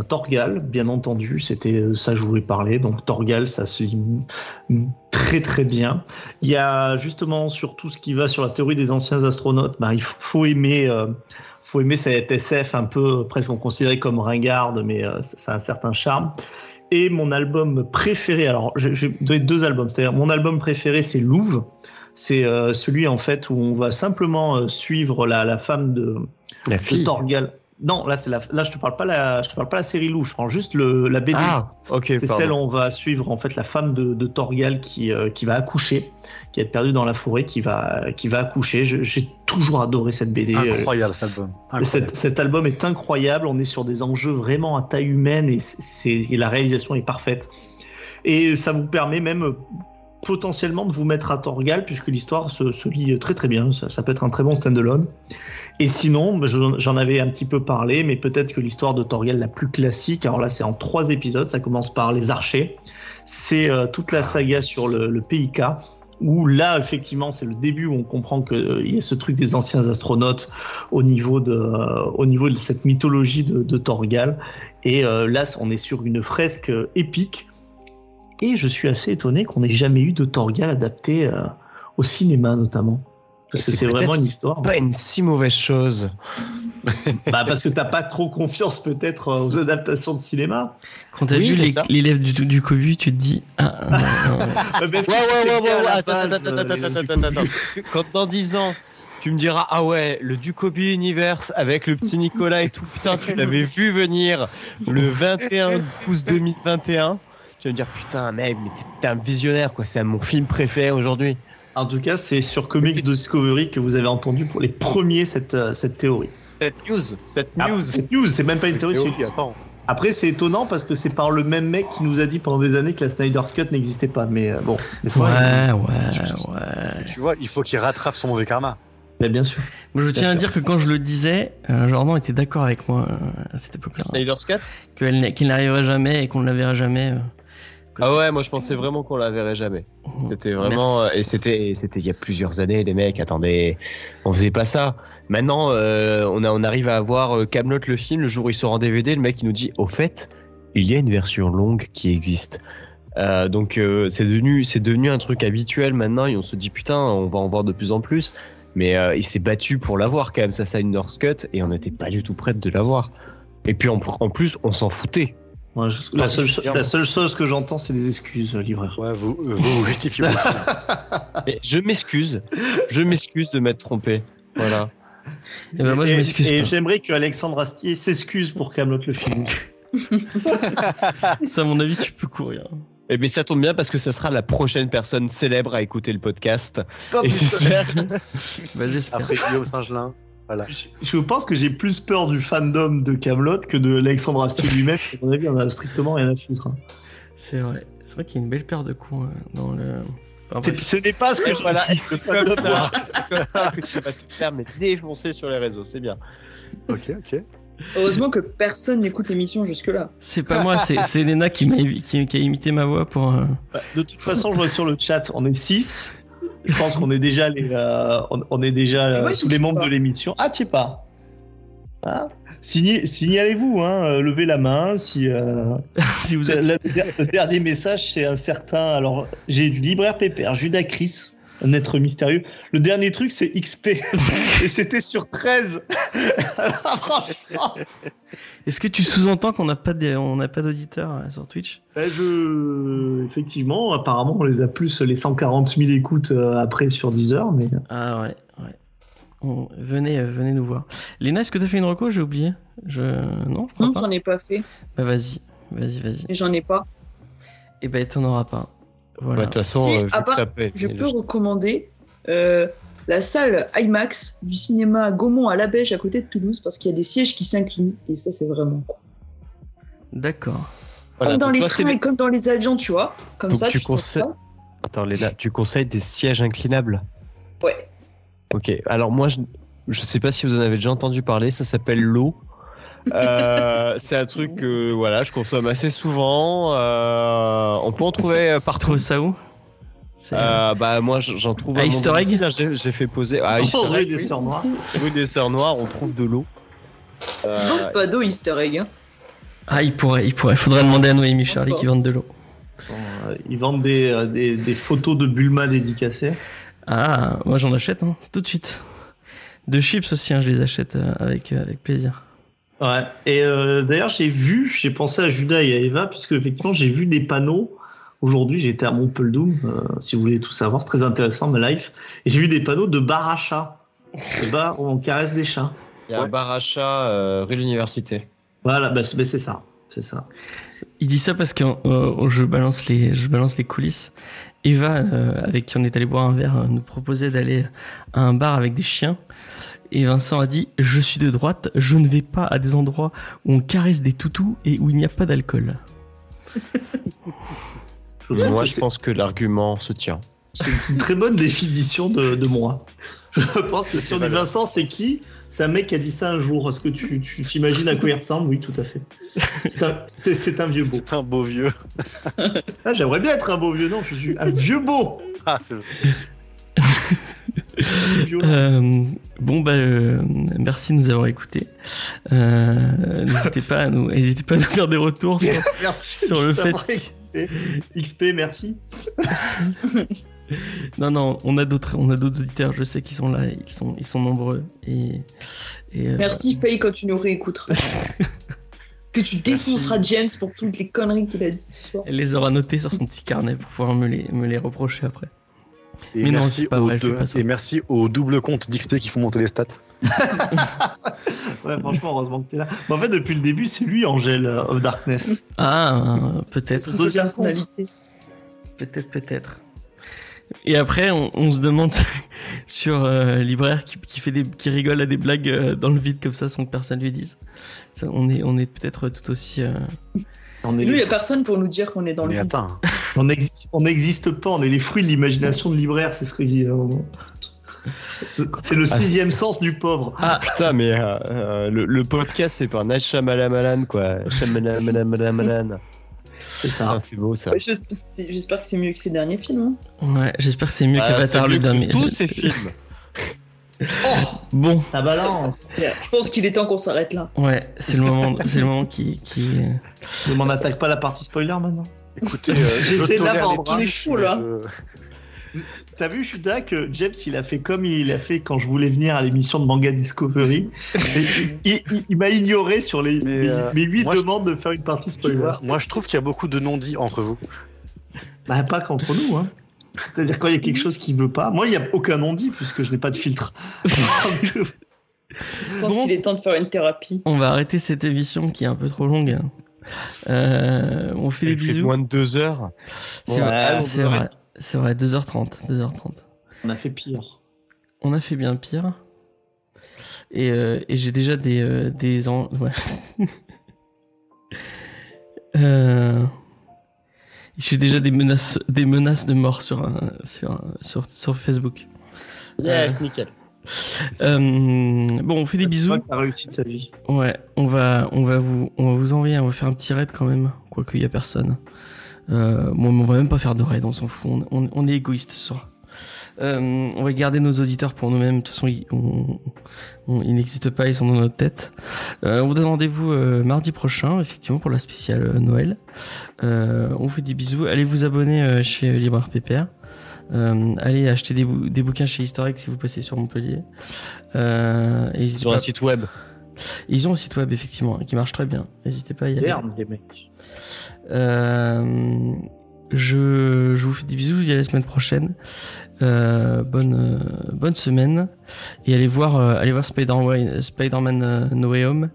Thorgal, bien entendu, c'était ça je voulais parler. Donc Thorgal, ça se dit très très bien. Il y a justement sur tout ce qui va sur la théorie des anciens astronautes, bah, il faut aimer... faut aimer cette SF un peu presque considérée comme ringarde, mais ça a un certain charme. Et mon album préféré, alors j'ai donné deux albums, c'est-à-dire mon album préféré c'est Louvre, c'est celui en fait où on va simplement suivre la femme de la fille de Thorgal. Non, là c'est là je te parle pas la série Louvre, je prends juste la BD. Ah, OK, c'est pardon. Celle où on va suivre en fait la femme de Thorgal qui va accoucher, qui va être perdue dans la forêt, qui va accoucher. J'ai toujours adoré cette BD. Incroyable cet album. Cet album est incroyable, on est sur des enjeux vraiment à taille humaine, et la réalisation est parfaite. Et ça vous permet même potentiellement de vous mettre à Thorgal, puisque l'histoire se lit très très bien, ça peut être un très bon stand-alone. Et sinon, j'en avais un petit peu parlé, mais peut-être que l'histoire de Thorgal la plus classique, alors là c'est en 3 épisodes, ça commence par les archers, c'est toute la saga sur le PIK, où là effectivement c'est le début où on comprend qu'il y a ce truc des anciens astronautes au niveau de cette mythologie de Thorgal, et là on est sur une fresque épique. Et je suis assez étonné qu'on n'ait jamais eu de Thorgal adapté au cinéma, notamment. Parce que c'est vraiment une histoire. Pas une si mauvaise chose. Bah, parce que t'as pas trop confiance, peut-être, aux adaptations de cinéma. Quand t'as vu l'élève du Cobu, tu te dis. Attends. Quand dans 10 ans. Tu me diras, ah ouais, le Ducobi Universe avec le petit Nicolas et tout, putain, tu l'avais vu venir le 21 août 2021. Tu vas me dire, putain, mec, mais t'es un visionnaire, quoi. C'est mon film préféré aujourd'hui. En tout cas, c'est sur Comics Discovery que vous avez entendu pour les premiers cette théorie. Cette news, c'est même pas une théorie. Après, c'est étonnant parce que c'est par le même mec qui nous a dit pendant des années que la Snyder Cut n'existait pas. Mais bon, des fois, ouais. Tu vois, il faut qu'il rattrape son mauvais karma. Mais bien sûr. Bon, je tiens à dire que quand je le disais, Jordan était d'accord avec moi à cette époque-là. Snyder Cut, qu'il n'arriverait jamais et qu'on ne la verrait jamais. Ah ouais, moi je pensais vraiment qu'on la verrait jamais. C'était vraiment et c'était il y a plusieurs années, les mecs. Attendez, on faisait pas ça. Maintenant, on arrive à avoir Kaamelott le film le jour où il sort en DVD. Le mec il nous dit au fait, il y a une version longue qui existe. Donc c'est devenu un truc habituel maintenant, et on se dit putain, on va en voir de plus en plus. Mais il s'est battu pour l'avoir quand même, ça Snyder Cut, et on n'était pas du tout prêts de l'avoir. Et puis en plus, on s'en foutait. Ouais, la seule chose que j'entends, c'est des excuses, livreur. Ouais, vous justifiez. Mais je m'excuse de m'être trompé. Voilà. Et ben moi, je m'excuse. Et j'aimerais que Alexandre Astier s'excuse pour Kaamelott le film. Ça, à mon avis, tu peux courir. Eh bien, ça tombe bien parce que ça sera la prochaine personne célèbre à écouter le podcast. Et j'espère. Bah, j'espère. Après Guillaume Saint-Gelin. Voilà. Je pense que j'ai plus peur du fandom de Kaamelott que de Alexandre Astier lui-même. À mon avis, on a strictement rien à foutre. C'est vrai. C'est vrai qu'il y a une belle paire de coups dans le. Ce n'est pas ce que je vois là. C'est comme ça. C'est comme ça que tu vas te faire mais défoncer sur les réseaux. C'est bien. Ok, ok. Heureusement que personne n'écoute l'émission jusque-là. C'est pas moi, c'est Léna qui a imité ma voix pour. De toute façon, je vois sur le chat, on est 6. Je pense qu'on est déjà tous les membres de l'émission. Ah, tu sais pas. Ah. Signalez-vous, hein, levez la main. Si vous êtes. Le dernier message, c'est un certain. Alors, j'ai du libraire Pépère, Judas Chris, un être mystérieux. Le dernier truc, c'est XP. Et c'était sur 13. Est-ce que tu sous-entends qu'on n'a pas d'auditeurs sur Twitch ? Effectivement, apparemment, on les a plus les 140 000 écoutes après sur Deezer. Mais... Ah ouais. Venez nous voir. Léna, est-ce que t'as fait une reco ? J'ai oublié. Non, je crois pas. Non, j'en ai pas fait. Bah vas-y. J'en ai pas. Et bah t'en auras pas. Voilà. Bah, de toute façon, je peux recommander la salle IMAX du cinéma Gaumont à Labège à côté de Toulouse parce qu'il y a des sièges qui s'inclinent et ça c'est vraiment cool. D'accord. Voilà, comme dans les trains et comme dans les avions, tu vois. Comme donc ça, Attends, Léna, tu conseilles des sièges inclinables ? Ouais. Ok, alors moi je sais pas si vous en avez déjà entendu parler, ça s'appelle l'eau. C'est un truc que je consomme assez souvent. On peut en trouver partout. Ça où ? Moi j'en trouve à Easter Egg. J'ai fait poser à Rue des Sœurs Noires. Rue des Sœurs Noires, on trouve de l'eau. Donc pas d'eau Easter Egg. Hein. Ah, il pourrait. Faudrait demander à Noémie Charlie qui vendent de l'eau. Ils vendent des photos de Bulma dédicacées. Ah, moi j'en achète tout de suite. De chips aussi, je les achète avec plaisir. Ouais. Et d'ailleurs j'ai pensé à Judas et à Eva puisque effectivement j'ai vu des panneaux. Aujourd'hui j'étais à Montpeldoum, si vous voulez tout savoir, c'est très intéressant ma life. Et j'ai vu des panneaux de bar à chats. Le bar où on caresse des chats. Il y a un bar à chats rue de l'université. Voilà, c'est ça, c'est ça. Il dit ça parce que je balance les coulisses. Eva, avec qui on est allé boire un verre, nous proposait d'aller à un bar avec des chiens. Et Vincent a dit « Je suis de droite, je ne vais pas à des endroits où on caresse des toutous et où il n'y a pas d'alcool. » Moi, je pense que l'argument se tient. C'est une très bonne définition de moi. Je pense que si on dit Vincent, c'est qui ? C'est un mec qui a dit ça un jour. Est-ce que tu t'imagines à quoi il ressemble ? Oui, tout à fait. C'est un vieux beau. C'est un beau vieux. J'aimerais bien être un beau vieux. Non, je suis un vieux beau. Ah, c'est merci de nous avoir écoutés. N'hésitez pas à nous faire des retours sur le fait. XP, merci. Non, on a d'autres auditeurs, je sais qu'ils sont là, ils sont nombreux. Merci Faye quand tu nous réécouteras. Que tu défonceras James pour toutes les conneries qu'il a dit ce soir. Elle les aura notées sur son petit carnet pour pouvoir me les reprocher après. Et, merci aux doubles comptes d'XP qui font monter les stats. Ouais, franchement, heureusement que t'es là. Mais en fait, depuis le début, c'est lui, Angel of Darkness. Ah, peut-être. Son deuxième personnalité. Peut-être. Et après, on se demande sur Libraire qui rigole à des blagues dans le vide comme ça sans que personne lui dise. Ça, on est peut-être tout aussi. Nous, il n'y a personne pour nous dire qu'on est dans le vide. On n'existe pas, on est les fruits de l'imagination de Libraire, c'est ce que dit. C'est le sixième sens du pauvre. Ah putain, mais le podcast fait par Night Shyamalan, quoi. Shyamalan. C'est ça. Putain, c'est beau ça. Ouais, j'espère que c'est mieux que ses derniers films. Ouais, j'espère que c'est mieux qu'Avatar le dernier. Tous ces films. Bon. Ça balance. Je pense qu'il est temps qu'on s'arrête là. Ouais, c'est le moment. C'est le moment qui. Ne m'en attaque pas la partie spoiler maintenant. Écoutez, j'essaie de l'avant. Il est chaud là. T'as vu, Judas, que James il a fait comme il a fait quand je voulais venir à l'émission de Manga Discovery. il m'a ignoré sur mes 8 demandes de faire une partie spoiler. Moi je trouve qu'il y a beaucoup de non-dits entre vous. Bah, pas qu'entre nous, hein. C'est-à-dire quand il y a quelque chose qui veut pas. Moi il n'y a aucun non-dit puisque je n'ai pas de filtre. Je pense qu'il est temps de faire une thérapie. On va arrêter cette émission qui est un peu trop longue. On fait des bisous. Moins de 2 heures. C'est vrai. C'est vrai, 2h30. On a fait pire. On a fait bien pire. Et j'ai déjà des J'ai déjà des menaces de mort sur Facebook. Yes, nickel. Bon, on fait des bisous. T'as réussi ta vie. Ouais, on va vous envoyer, on va faire un petit raid quand même, quoique il y a personne. Bon, on va même pas faire de raid, on s'en fout. On est égoïste ce soir. On va garder nos auditeurs pour nous-mêmes. De toute façon, ils n'existent pas, ils sont dans notre tête. On vous donne rendez-vous mardi prochain, effectivement, pour la spéciale Noël. On vous fait des bisous. Allez vous abonner chez Libraire PPR. Allez acheter des bouquins chez Historic si vous passez sur Montpellier. Ils ont un site web. Ils ont un site web, effectivement, qui marche très bien. N'hésitez pas à y aller. Merde, les mecs. Je vous fais des bisous, je vous dis à la semaine prochaine. Bonne semaine. Et allez voir Spider-Man No Way Home.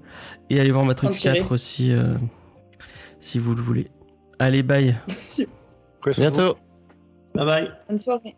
Et allez voir Matrix 4 aussi, si vous le voulez. Allez, bye. Merci. À bientôt. Bye bye. Bonne soirée.